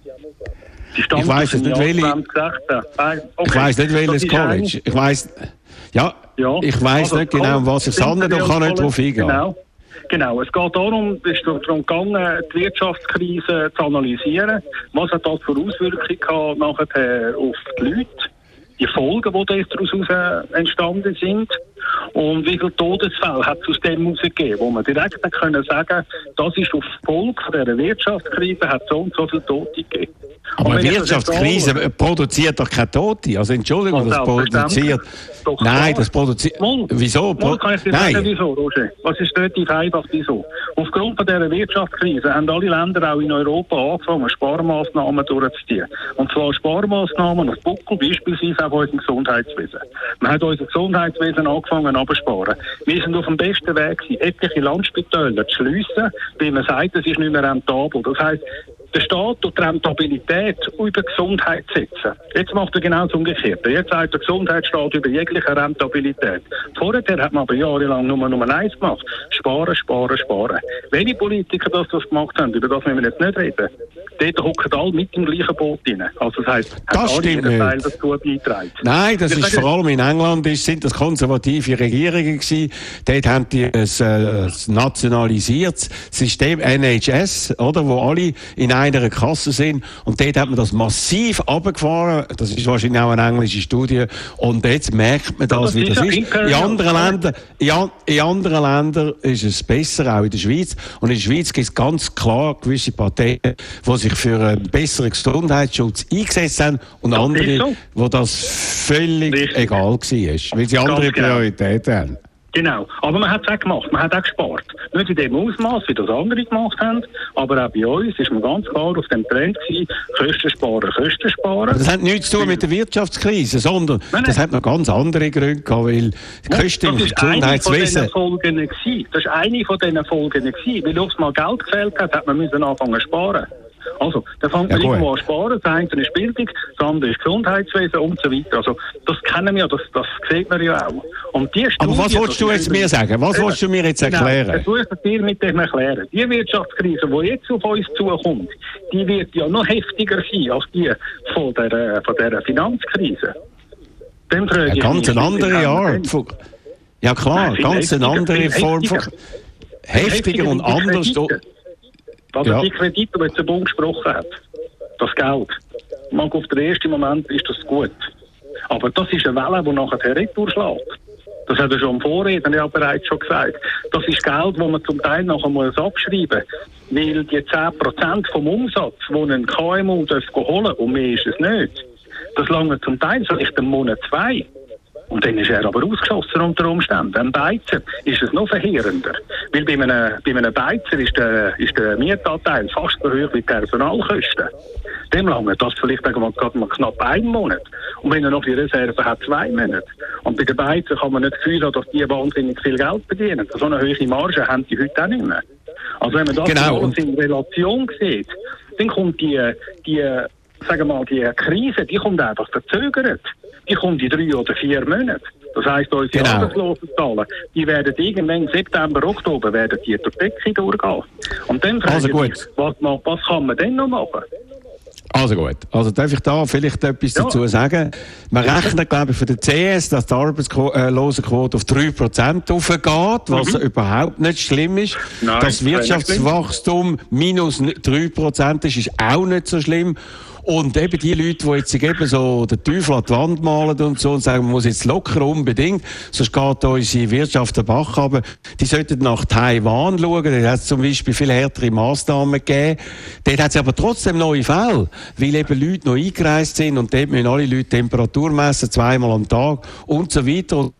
Die ich weiss es nicht, welches okay. Ich weiss nicht, welches College. Ich weiss... Ja, ja, ich weiss also, nicht genau, um was es handelt und kann nicht darauf eingehen. Genau. Genau, es geht darum, es ist darum gegangen, die Wirtschaftskrise zu analysieren. Was hat das für Auswirkungen gehabt nachher auf die Leute? Die Folgen, die daraus entstanden sind. Und wie viele Todesfälle hat es aus dem herausgegeben, wo man direkt können sagen, das ist auf Folge dieser Wirtschaftskrise, hat so und so viele Tote gegeben. Aber eine Wirtschaftskrise das produziert doch keine Tote. Also Entschuldigung, das produziert... Doch, nein, das produziert... Wieso? Mal kann ich dir nein. sagen, wieso, Roger. Was ist relativ einfach, wieso? Aufgrund von dieser Wirtschaftskrise haben alle Länder auch in Europa angefangen, Sparmaßnahmen durchzuziehen. Und zwar Sparmaßnahmen auf Buckel, beispielsweise auch unser Gesundheitswesen. Man hat unser Gesundheitswesen angefangen abzusparen. Wir sind auf dem besten Weg gewesen, etliche Landspitäler zu schliessen, weil man sagt, das ist nicht mehr rentabel. Das heisst, der Staat tut die Rentabilität über Gesundheit setzen. Jetzt macht er genau das Umgekehrte. Jetzt sagt der Gesundheitsstaat über jegliche Rentabilität. Vorher hat man aber jahrelang nur Nummer eins gemacht. Sparen, sparen, sparen. Welche Politiker das, das gemacht haben, über das müssen wir jetzt nicht reden. Dort hocken alle mit dem gleichen Boot rein. Also das heisst, hat das stimmt nicht. Teil dazu beiträgt. Nein, das ist vor allem in England, ist, sind das konservative Regierungen gewesen. Dort haben die ein, ein nationalisiertes System N H S, oder, wo alle in einer Kasse sind. Und dort hat man das massiv runtergefahren. Das ist wahrscheinlich auch eine englische Studie. Und jetzt merkt man das, ja, das wie das ist. In anderen Ländern, in, in anderen Ländern ist es besser, auch in der Schweiz. Und in der Schweiz gibt es ganz klar gewisse Parteien, die sich für einen besseren Gesundheitsschutz eingesetzt haben und das andere, so. Wo das völlig Richtig. Egal war, weil sie andere Prioritäten haben. Genau, aber man hat es auch gemacht, man hat auch gespart. Nicht in dem Ausmaß, wie das andere gemacht haben, aber auch bei uns ist man ganz klar auf dem Trend gewesen, Kosten sparen, Kosten sparen. Aber das hat nichts zu tun mit der Wirtschaftskrise, sondern nein, nein. das hat noch ganz andere Gründe gehabt, weil die Kosten im Gesundheitswesen... Das war eine von diesen Folgen gewesen, weil es mal Geld gefehlt hat, hat man müssen anfangen zu sparen. Also, da fängt man ja, irgendwo an zu sparen. Das eine ist Bildung, das andere ist Gesundheitswesen und so weiter. Also, das kennen wir ja, das, das sieht man ja auch. Und die Studie, aber was willst du jetzt mir sagen? Was ja. willst du mir jetzt erklären? Genau, das muss ich dir mit dem erklären. Die Wirtschaftskrise, die jetzt auf uns zukommt, die wird ja noch heftiger sein als die von der, von der Finanzkrise. Dem frage ja, ich ganz eine andere Art. Von, ja klar, nein, ganz eine andere Form von... Heftiger, heftiger und anders... Also ja. die Kredite, die jetzt der Bund gesprochen hat, das Geld, mag auf den ersten Moment ist das gut. Aber das ist eine Welle, die nachher retour schlägt. Das hat er schon im Vorreden ja bereits schon gesagt. Das ist Geld, das man zum Teil nachher muss abschreiben muss, weil die zehn Prozent vom Umsatz, den ein K M U holen darf, und mehr ist es nicht, das lange zum Teil vielleicht im Monat zwei. Und dann ist er aber ausgeschossen unter Umständen. Ein Beizer ist es noch verheerender. Weil bei einem, bei einem Beizer ist der, ist der Mietanteil fast so hoch wie die Personalkosten. dem lange das vielleicht mal knapp einen Monat. Und wenn er noch die Reserve hat, zwei Monate. Und bei den Beizen kann man nicht das Gefühl haben, dass die wahnsinnig viel Geld verdienen. So eine hohe Marge haben die heute auch nicht mehr. Also wenn man das genau alles in Relation sieht, dann kommt die, die, sagen wir mal, die Krise, die kommt einfach verzögert. Die kommt in drei oder vier Monaten. Das heisst, unsere genau. Arbeitslosenzahlen, die werden irgendwann im September, Oktober, werden die durch die Decke durchgehen. Und dann fragen also sich, was, man, was kann man denn noch machen? Also gut, also darf ich da vielleicht etwas ja. dazu sagen? Man rechnet, glaube ich, für den C S, dass die Arbeitslosenquote auf drei Prozent hochgeht, was mhm. überhaupt nicht schlimm ist. Nein, das Wirtschaftswachstum minus drei Prozent ist, ist auch nicht so schlimm. Und eben die Leute, die jetzt eben so den Teufel an die Wand malen und so und sagen, man muss jetzt locker unbedingt, sonst geht unsere Wirtschaft den Bach runter, die sollten nach Taiwan schauen. Da hat es zum Beispiel viel härtere Massnahmen gegeben. Dort hat es aber trotzdem neue Fälle, weil eben Leute noch eingereist sind und dort müssen alle Leute Temperatur messen, zweimal am Tag und so weiter.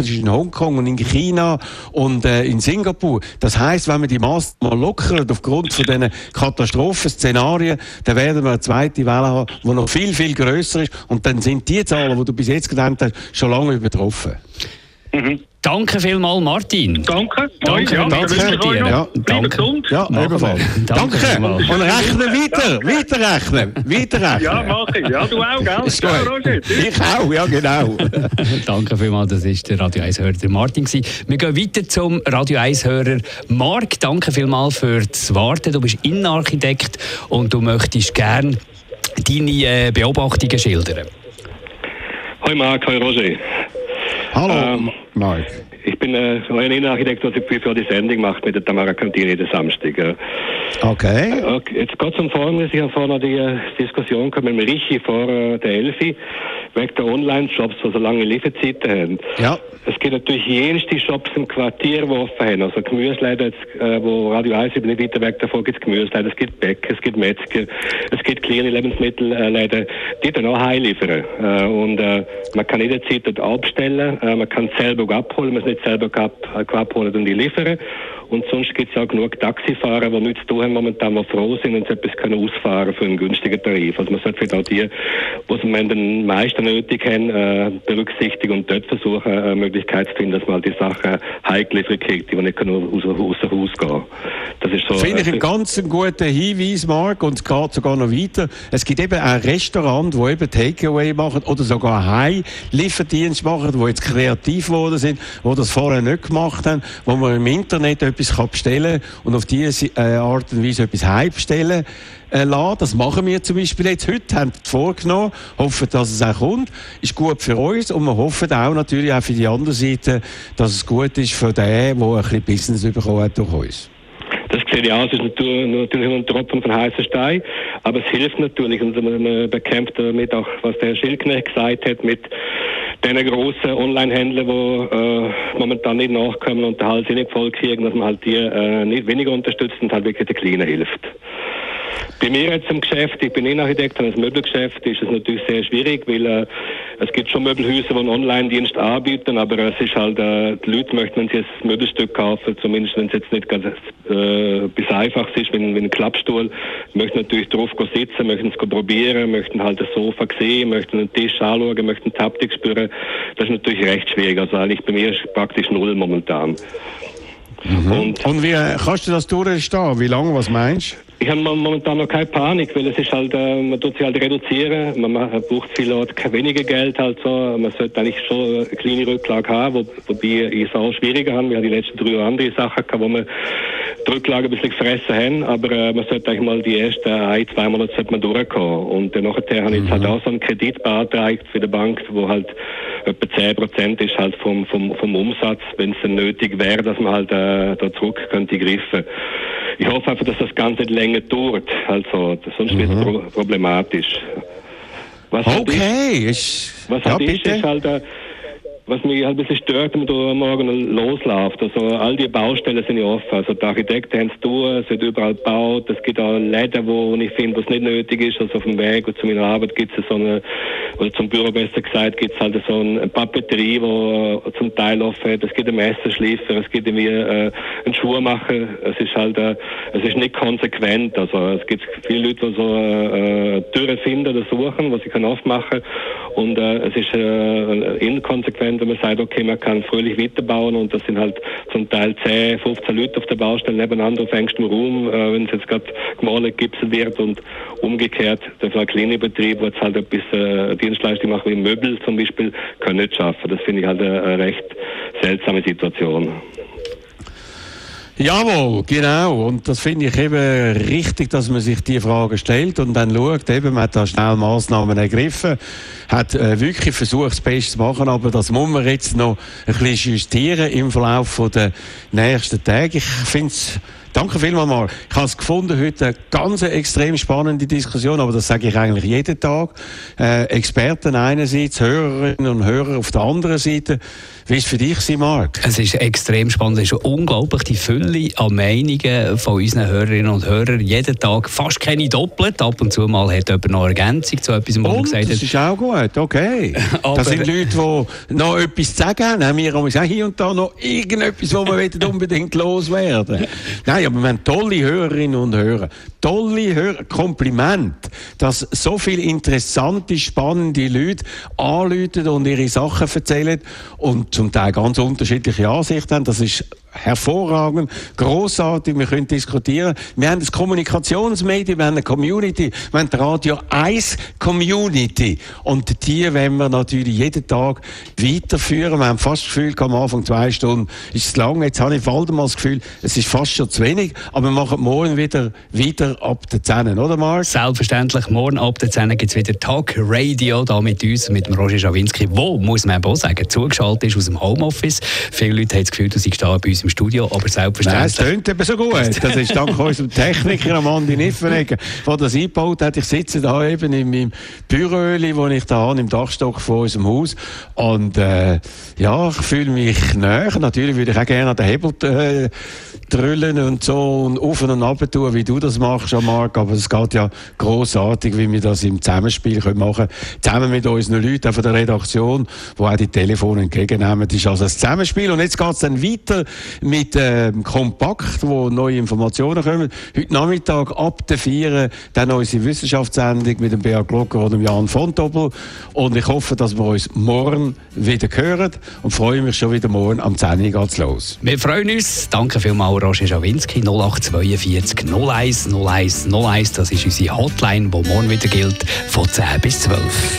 Das ist in Hongkong und in China und äh, in Singapur. Das heisst, wenn wir die Massnahmen lockern aufgrund von diesen Katastrophenszenarien, dann werden wir eine zweite Welle haben, die noch viel, viel grösser ist. Und dann sind die Zahlen, die du bis jetzt genannt hast, schon lange übertroffen. Mhm. Danke vielmals, Martin. Danke. Danke, ja, danke, danke. Ja, danke. Gesund. Ja, ebenfalls. Danke. danke. Und rechne weiter. Weiterrechnen. Weiterrechnen. Ja, mach ich. Ja, du auch, gell? Ist gut. Ich auch, ja, genau. Danke vielmals, das war der Radio eins Hörer Martin. Wir gehen weiter zum Radio eins Hörer Marc. Danke vielmals fürs Warten. Du bist Innenarchitekt und du möchtest gerne deine Beobachtungen schildern. Hoi Marc, hoi Roger. Hallo, ähm, Marc. Ich bin äh, ein Innenarchitekt, der für die Sendung macht mit der Tamara Cantini jeden Samstag. Ja. Okay. Äh, okay. Jetzt kurz und vorne, ich habe vorne die äh, Diskussion gekommen mit Richie vor äh, der Elfi, wegen der Online-Shops, die so lange Lieferzeiten haben. Ja. Es gibt natürlich jenes die Shops im Quartier, die offen haben. Also Gemüseleiter, äh, wo Radio eins eben nicht weiter weg davon gibt es Gemüseleiter, es gibt Bäcker, es gibt Metzger, es gibt kleine Lebensmittelläden, die dann auch heimliefern. Äh, und äh, man kann jederzeit dort abstellen, äh, man kann es selber abholen, man muss nicht selber abholen und die liefern. Und sonst gibt es ja auch genug Taxifahrer, die nichts zu tun haben, momentan mal froh sind und so etwas können ausfahren für einen günstigen Tarif. Also man sollte vielleicht auch die, was man den meisten nötig haben, äh, berücksichtigen und dort versuchen, eine Möglichkeit zu finden, dass man die Sachen heimgeliefert kriegt, die man nicht außer Haus gehen kann. So, finde äh, ich einen ganz guten Hinweis, Marc, und es geht sogar noch weiter. Es gibt eben ein Restaurant, wo eben Takeaway machen oder sogar Heimlieferdienst machen, die jetzt kreativ geworden sind, die das vorher nicht gemacht haben, wo man im Internet etwas bestellen und auf diese Art und Weise etwas heimbestellen äh, lassen. Das machen wir zum Beispiel jetzt heute, haben wir vorgenommen, hoffen, dass es auch kommt. Ist gut für uns und wir hoffen auch natürlich auch für die andere Seite, dass es gut ist für den, der ein bisschen Business bekommen hat durch uns. Das sehe ich aus, ist natürlich ein Tropfen von heißen Stein, aber es hilft natürlich und man bekämpft damit auch, was der Herr Schildknecht gesagt hat, mit den grossen Online-Händler, die äh, momentan nicht nachkommen und den Hals nicht voll kriegen, dass man halt die äh, nicht weniger unterstützt und halt wirklich den Kleinen hilft. Bei mir jetzt im Geschäft, ich bin Innenarchitekt, habe ein Möbelgeschäft, ist es natürlich sehr schwierig, weil äh, es gibt schon Möbelhäuser, die einen Online-Dienst anbieten, aber es ist halt, äh, die Leute möchten, wenn sie ein Möbelstück kaufen, zumindest wenn es jetzt nicht ganz äh, bis einfach ist, wie, wie ein Klappstuhl, möchten natürlich drauf sitzen, möchten es probieren, möchten halt das Sofa sehen, möchten einen Tisch anschauen, möchten die Haptik spüren. Das ist natürlich recht schwierig, also eigentlich bei mir ist praktisch null momentan. Mhm. Und, und wie äh, kannst du das durchstehen? Wie lange, was meinst du? Ich habe momentan noch keine Panik, weil es ist halt, äh, man tut sich halt reduzieren, man macht, braucht viel Leute, weniger Geld halt so, man sollte eigentlich schon eine kleine Rücklage haben, wo, wobei ich es auch schwieriger habe, wir haben die letzten drei andere Sachen gehabt, wo wir die Rücklage ein bisschen gefressen haben, aber äh, man sollte eigentlich mal die ersten ein, zwei Monate sollte man durchkommen und dann nachher habe ich jetzt halt auch so einen Kredit beantragt für die Bank, wo halt etwa zehn Prozent ist halt vom, vom, vom Umsatz, wenn es dann nötig wäre, dass man halt äh, da zurück könnte greifen. Ich hoffe einfach, dass das Ganze nicht länger dauert. Also, sonst mhm. wird es pro- problematisch. Was okay. Halt ist, was ja, halt ist, ist halt, äh, Was mich halt ein bisschen stört, wenn man morgen losläuft, also all die Baustellen sind ja offen, also die Architekten haben es tun, es wird überall gebaut, es gibt auch Läden, wo ich finde, was nicht nötig ist, also auf dem Weg zu meiner Arbeit gibt es so eine, oder zum Büro besser gesagt, gibt es halt so eine Papeterie, wo zum Teil offen hat, es gibt einen Messerschleifer, es gibt irgendwie äh, einen Schuhmacher, es ist halt, äh, es ist nicht konsequent, also es gibt viele Leute, die so äh, Türen finden oder suchen, was sie können aufmachen, und äh, es ist äh, inkonsequent, wenn man sagt, okay, man kann fröhlich weiterbauen, und das sind halt zum Teil zehn, fünfzehn Leute auf der Baustelle nebeneinander auf engstem Raum, äh, wenn es jetzt gerade gemahlen, gipsen wird, und umgekehrt, der halt kleine Betrieb, wo jetzt halt ein bisschen äh, Dienstleistung machen, wie Möbel zum Beispiel, können nicht schaffen. Das finde ich halt eine, eine recht seltsame Situation. Jawohl, genau. Und das finde ich eben richtig, dass man sich die Fragen stellt und dann schaut, eben, man hat da schnell Massnahmen ergriffen, hat äh, wirklich versucht, das Beste zu machen, aber das muss man jetzt noch ein bisschen justieren im Verlauf der nächsten Tage. Ich finde es, danke vielmals mal. Ich habe es gefunden, heute eine ganz extrem spannende Diskussion, aber das sage ich eigentlich jeden Tag. Äh, Experten einerseits, Hörerinnen und Hörer auf der anderen Seite. Wie ist es für dich, Marc? Es ist extrem spannend. Es ist unglaublich, die Fülle an Meinungen von unseren Hörerinnen und Hörern. Jeden Tag fast keine doppelt. Ab und zu mal hat jemand noch Ergänzung zu etwas, was und, gesagt hat. Das ist auch gut, okay. Das sind Leute, die noch etwas zu sagen haben. Haben wir auch gesagt, hier und da noch irgendetwas, wo wir unbedingt loswerden. Nein, aber wir haben tolle Hörerinnen und Hörer. Tolle Hörer. Kompliment, dass so viele interessante, spannende Leute anrufen und ihre Sachen erzählen und zum Teil ganz unterschiedliche Ansichten haben. Das ist hervorragend, grossartig, wir können diskutieren. Wir haben das Kommunikationsmedium, wir haben eine Community, wir haben die Radio eins Community. Und die wollen wir natürlich jeden Tag weiterführen. Wir haben fast das Gefühl, am Anfang zwei Stunden ist es lang. Jetzt habe ich bald mal das Gefühl, es ist fast schon zu wenig. Aber wir machen morgen wieder, wieder ab den zehn, oder Marc? Selbstverständlich, morgen ab den zehn gibt es wieder Talk Radio da mit uns, mit dem Roger Schawinski, wo, muss man auch sagen, zugeschaltet ist aus dem Homeoffice. Viele Leute haben das Gefühl, du seist da bei uns im Studio, aber selbstverständlich. Nein, es tönt eben so gut. Das ist dank unserem Techniker Amandi Niffenegger, der das eingebaut hat. Ich sitze da eben in meinem Büroöli, das ich da habe, im Dachstock von unserem Haus. Und äh, ja, ich fühle mich näher. Natürlich würde ich auch gerne an den Hebel äh, drüllen und so und auf und ab tun, wie du das machst, Marc. Aber es geht ja grossartig, wie wir das im Zusammenspiel können machen können. Zusammen mit unseren Leuten von der Redaktion, die auch die Telefone entgegennehmen. Das ist also ein Zusammenspiel. Und jetzt geht es dann weiter mit ähm, Kompakt, wo neue Informationen kommen. Heute Nachmittag ab der vier dann unsere Wissenschaftssendung mit dem Beat Glocker und dem Jan Fontobel. Und ich hoffe, dass wir uns morgen wieder hören und freue mich schon wieder morgen. Am zehn geht es los. Wir freuen uns. Danke vielmals, Roger Schawinski. null acht vier zwei null eins null eins null eins. Das ist unsere Hotline, die morgen wieder gilt, von zehn bis zwölf.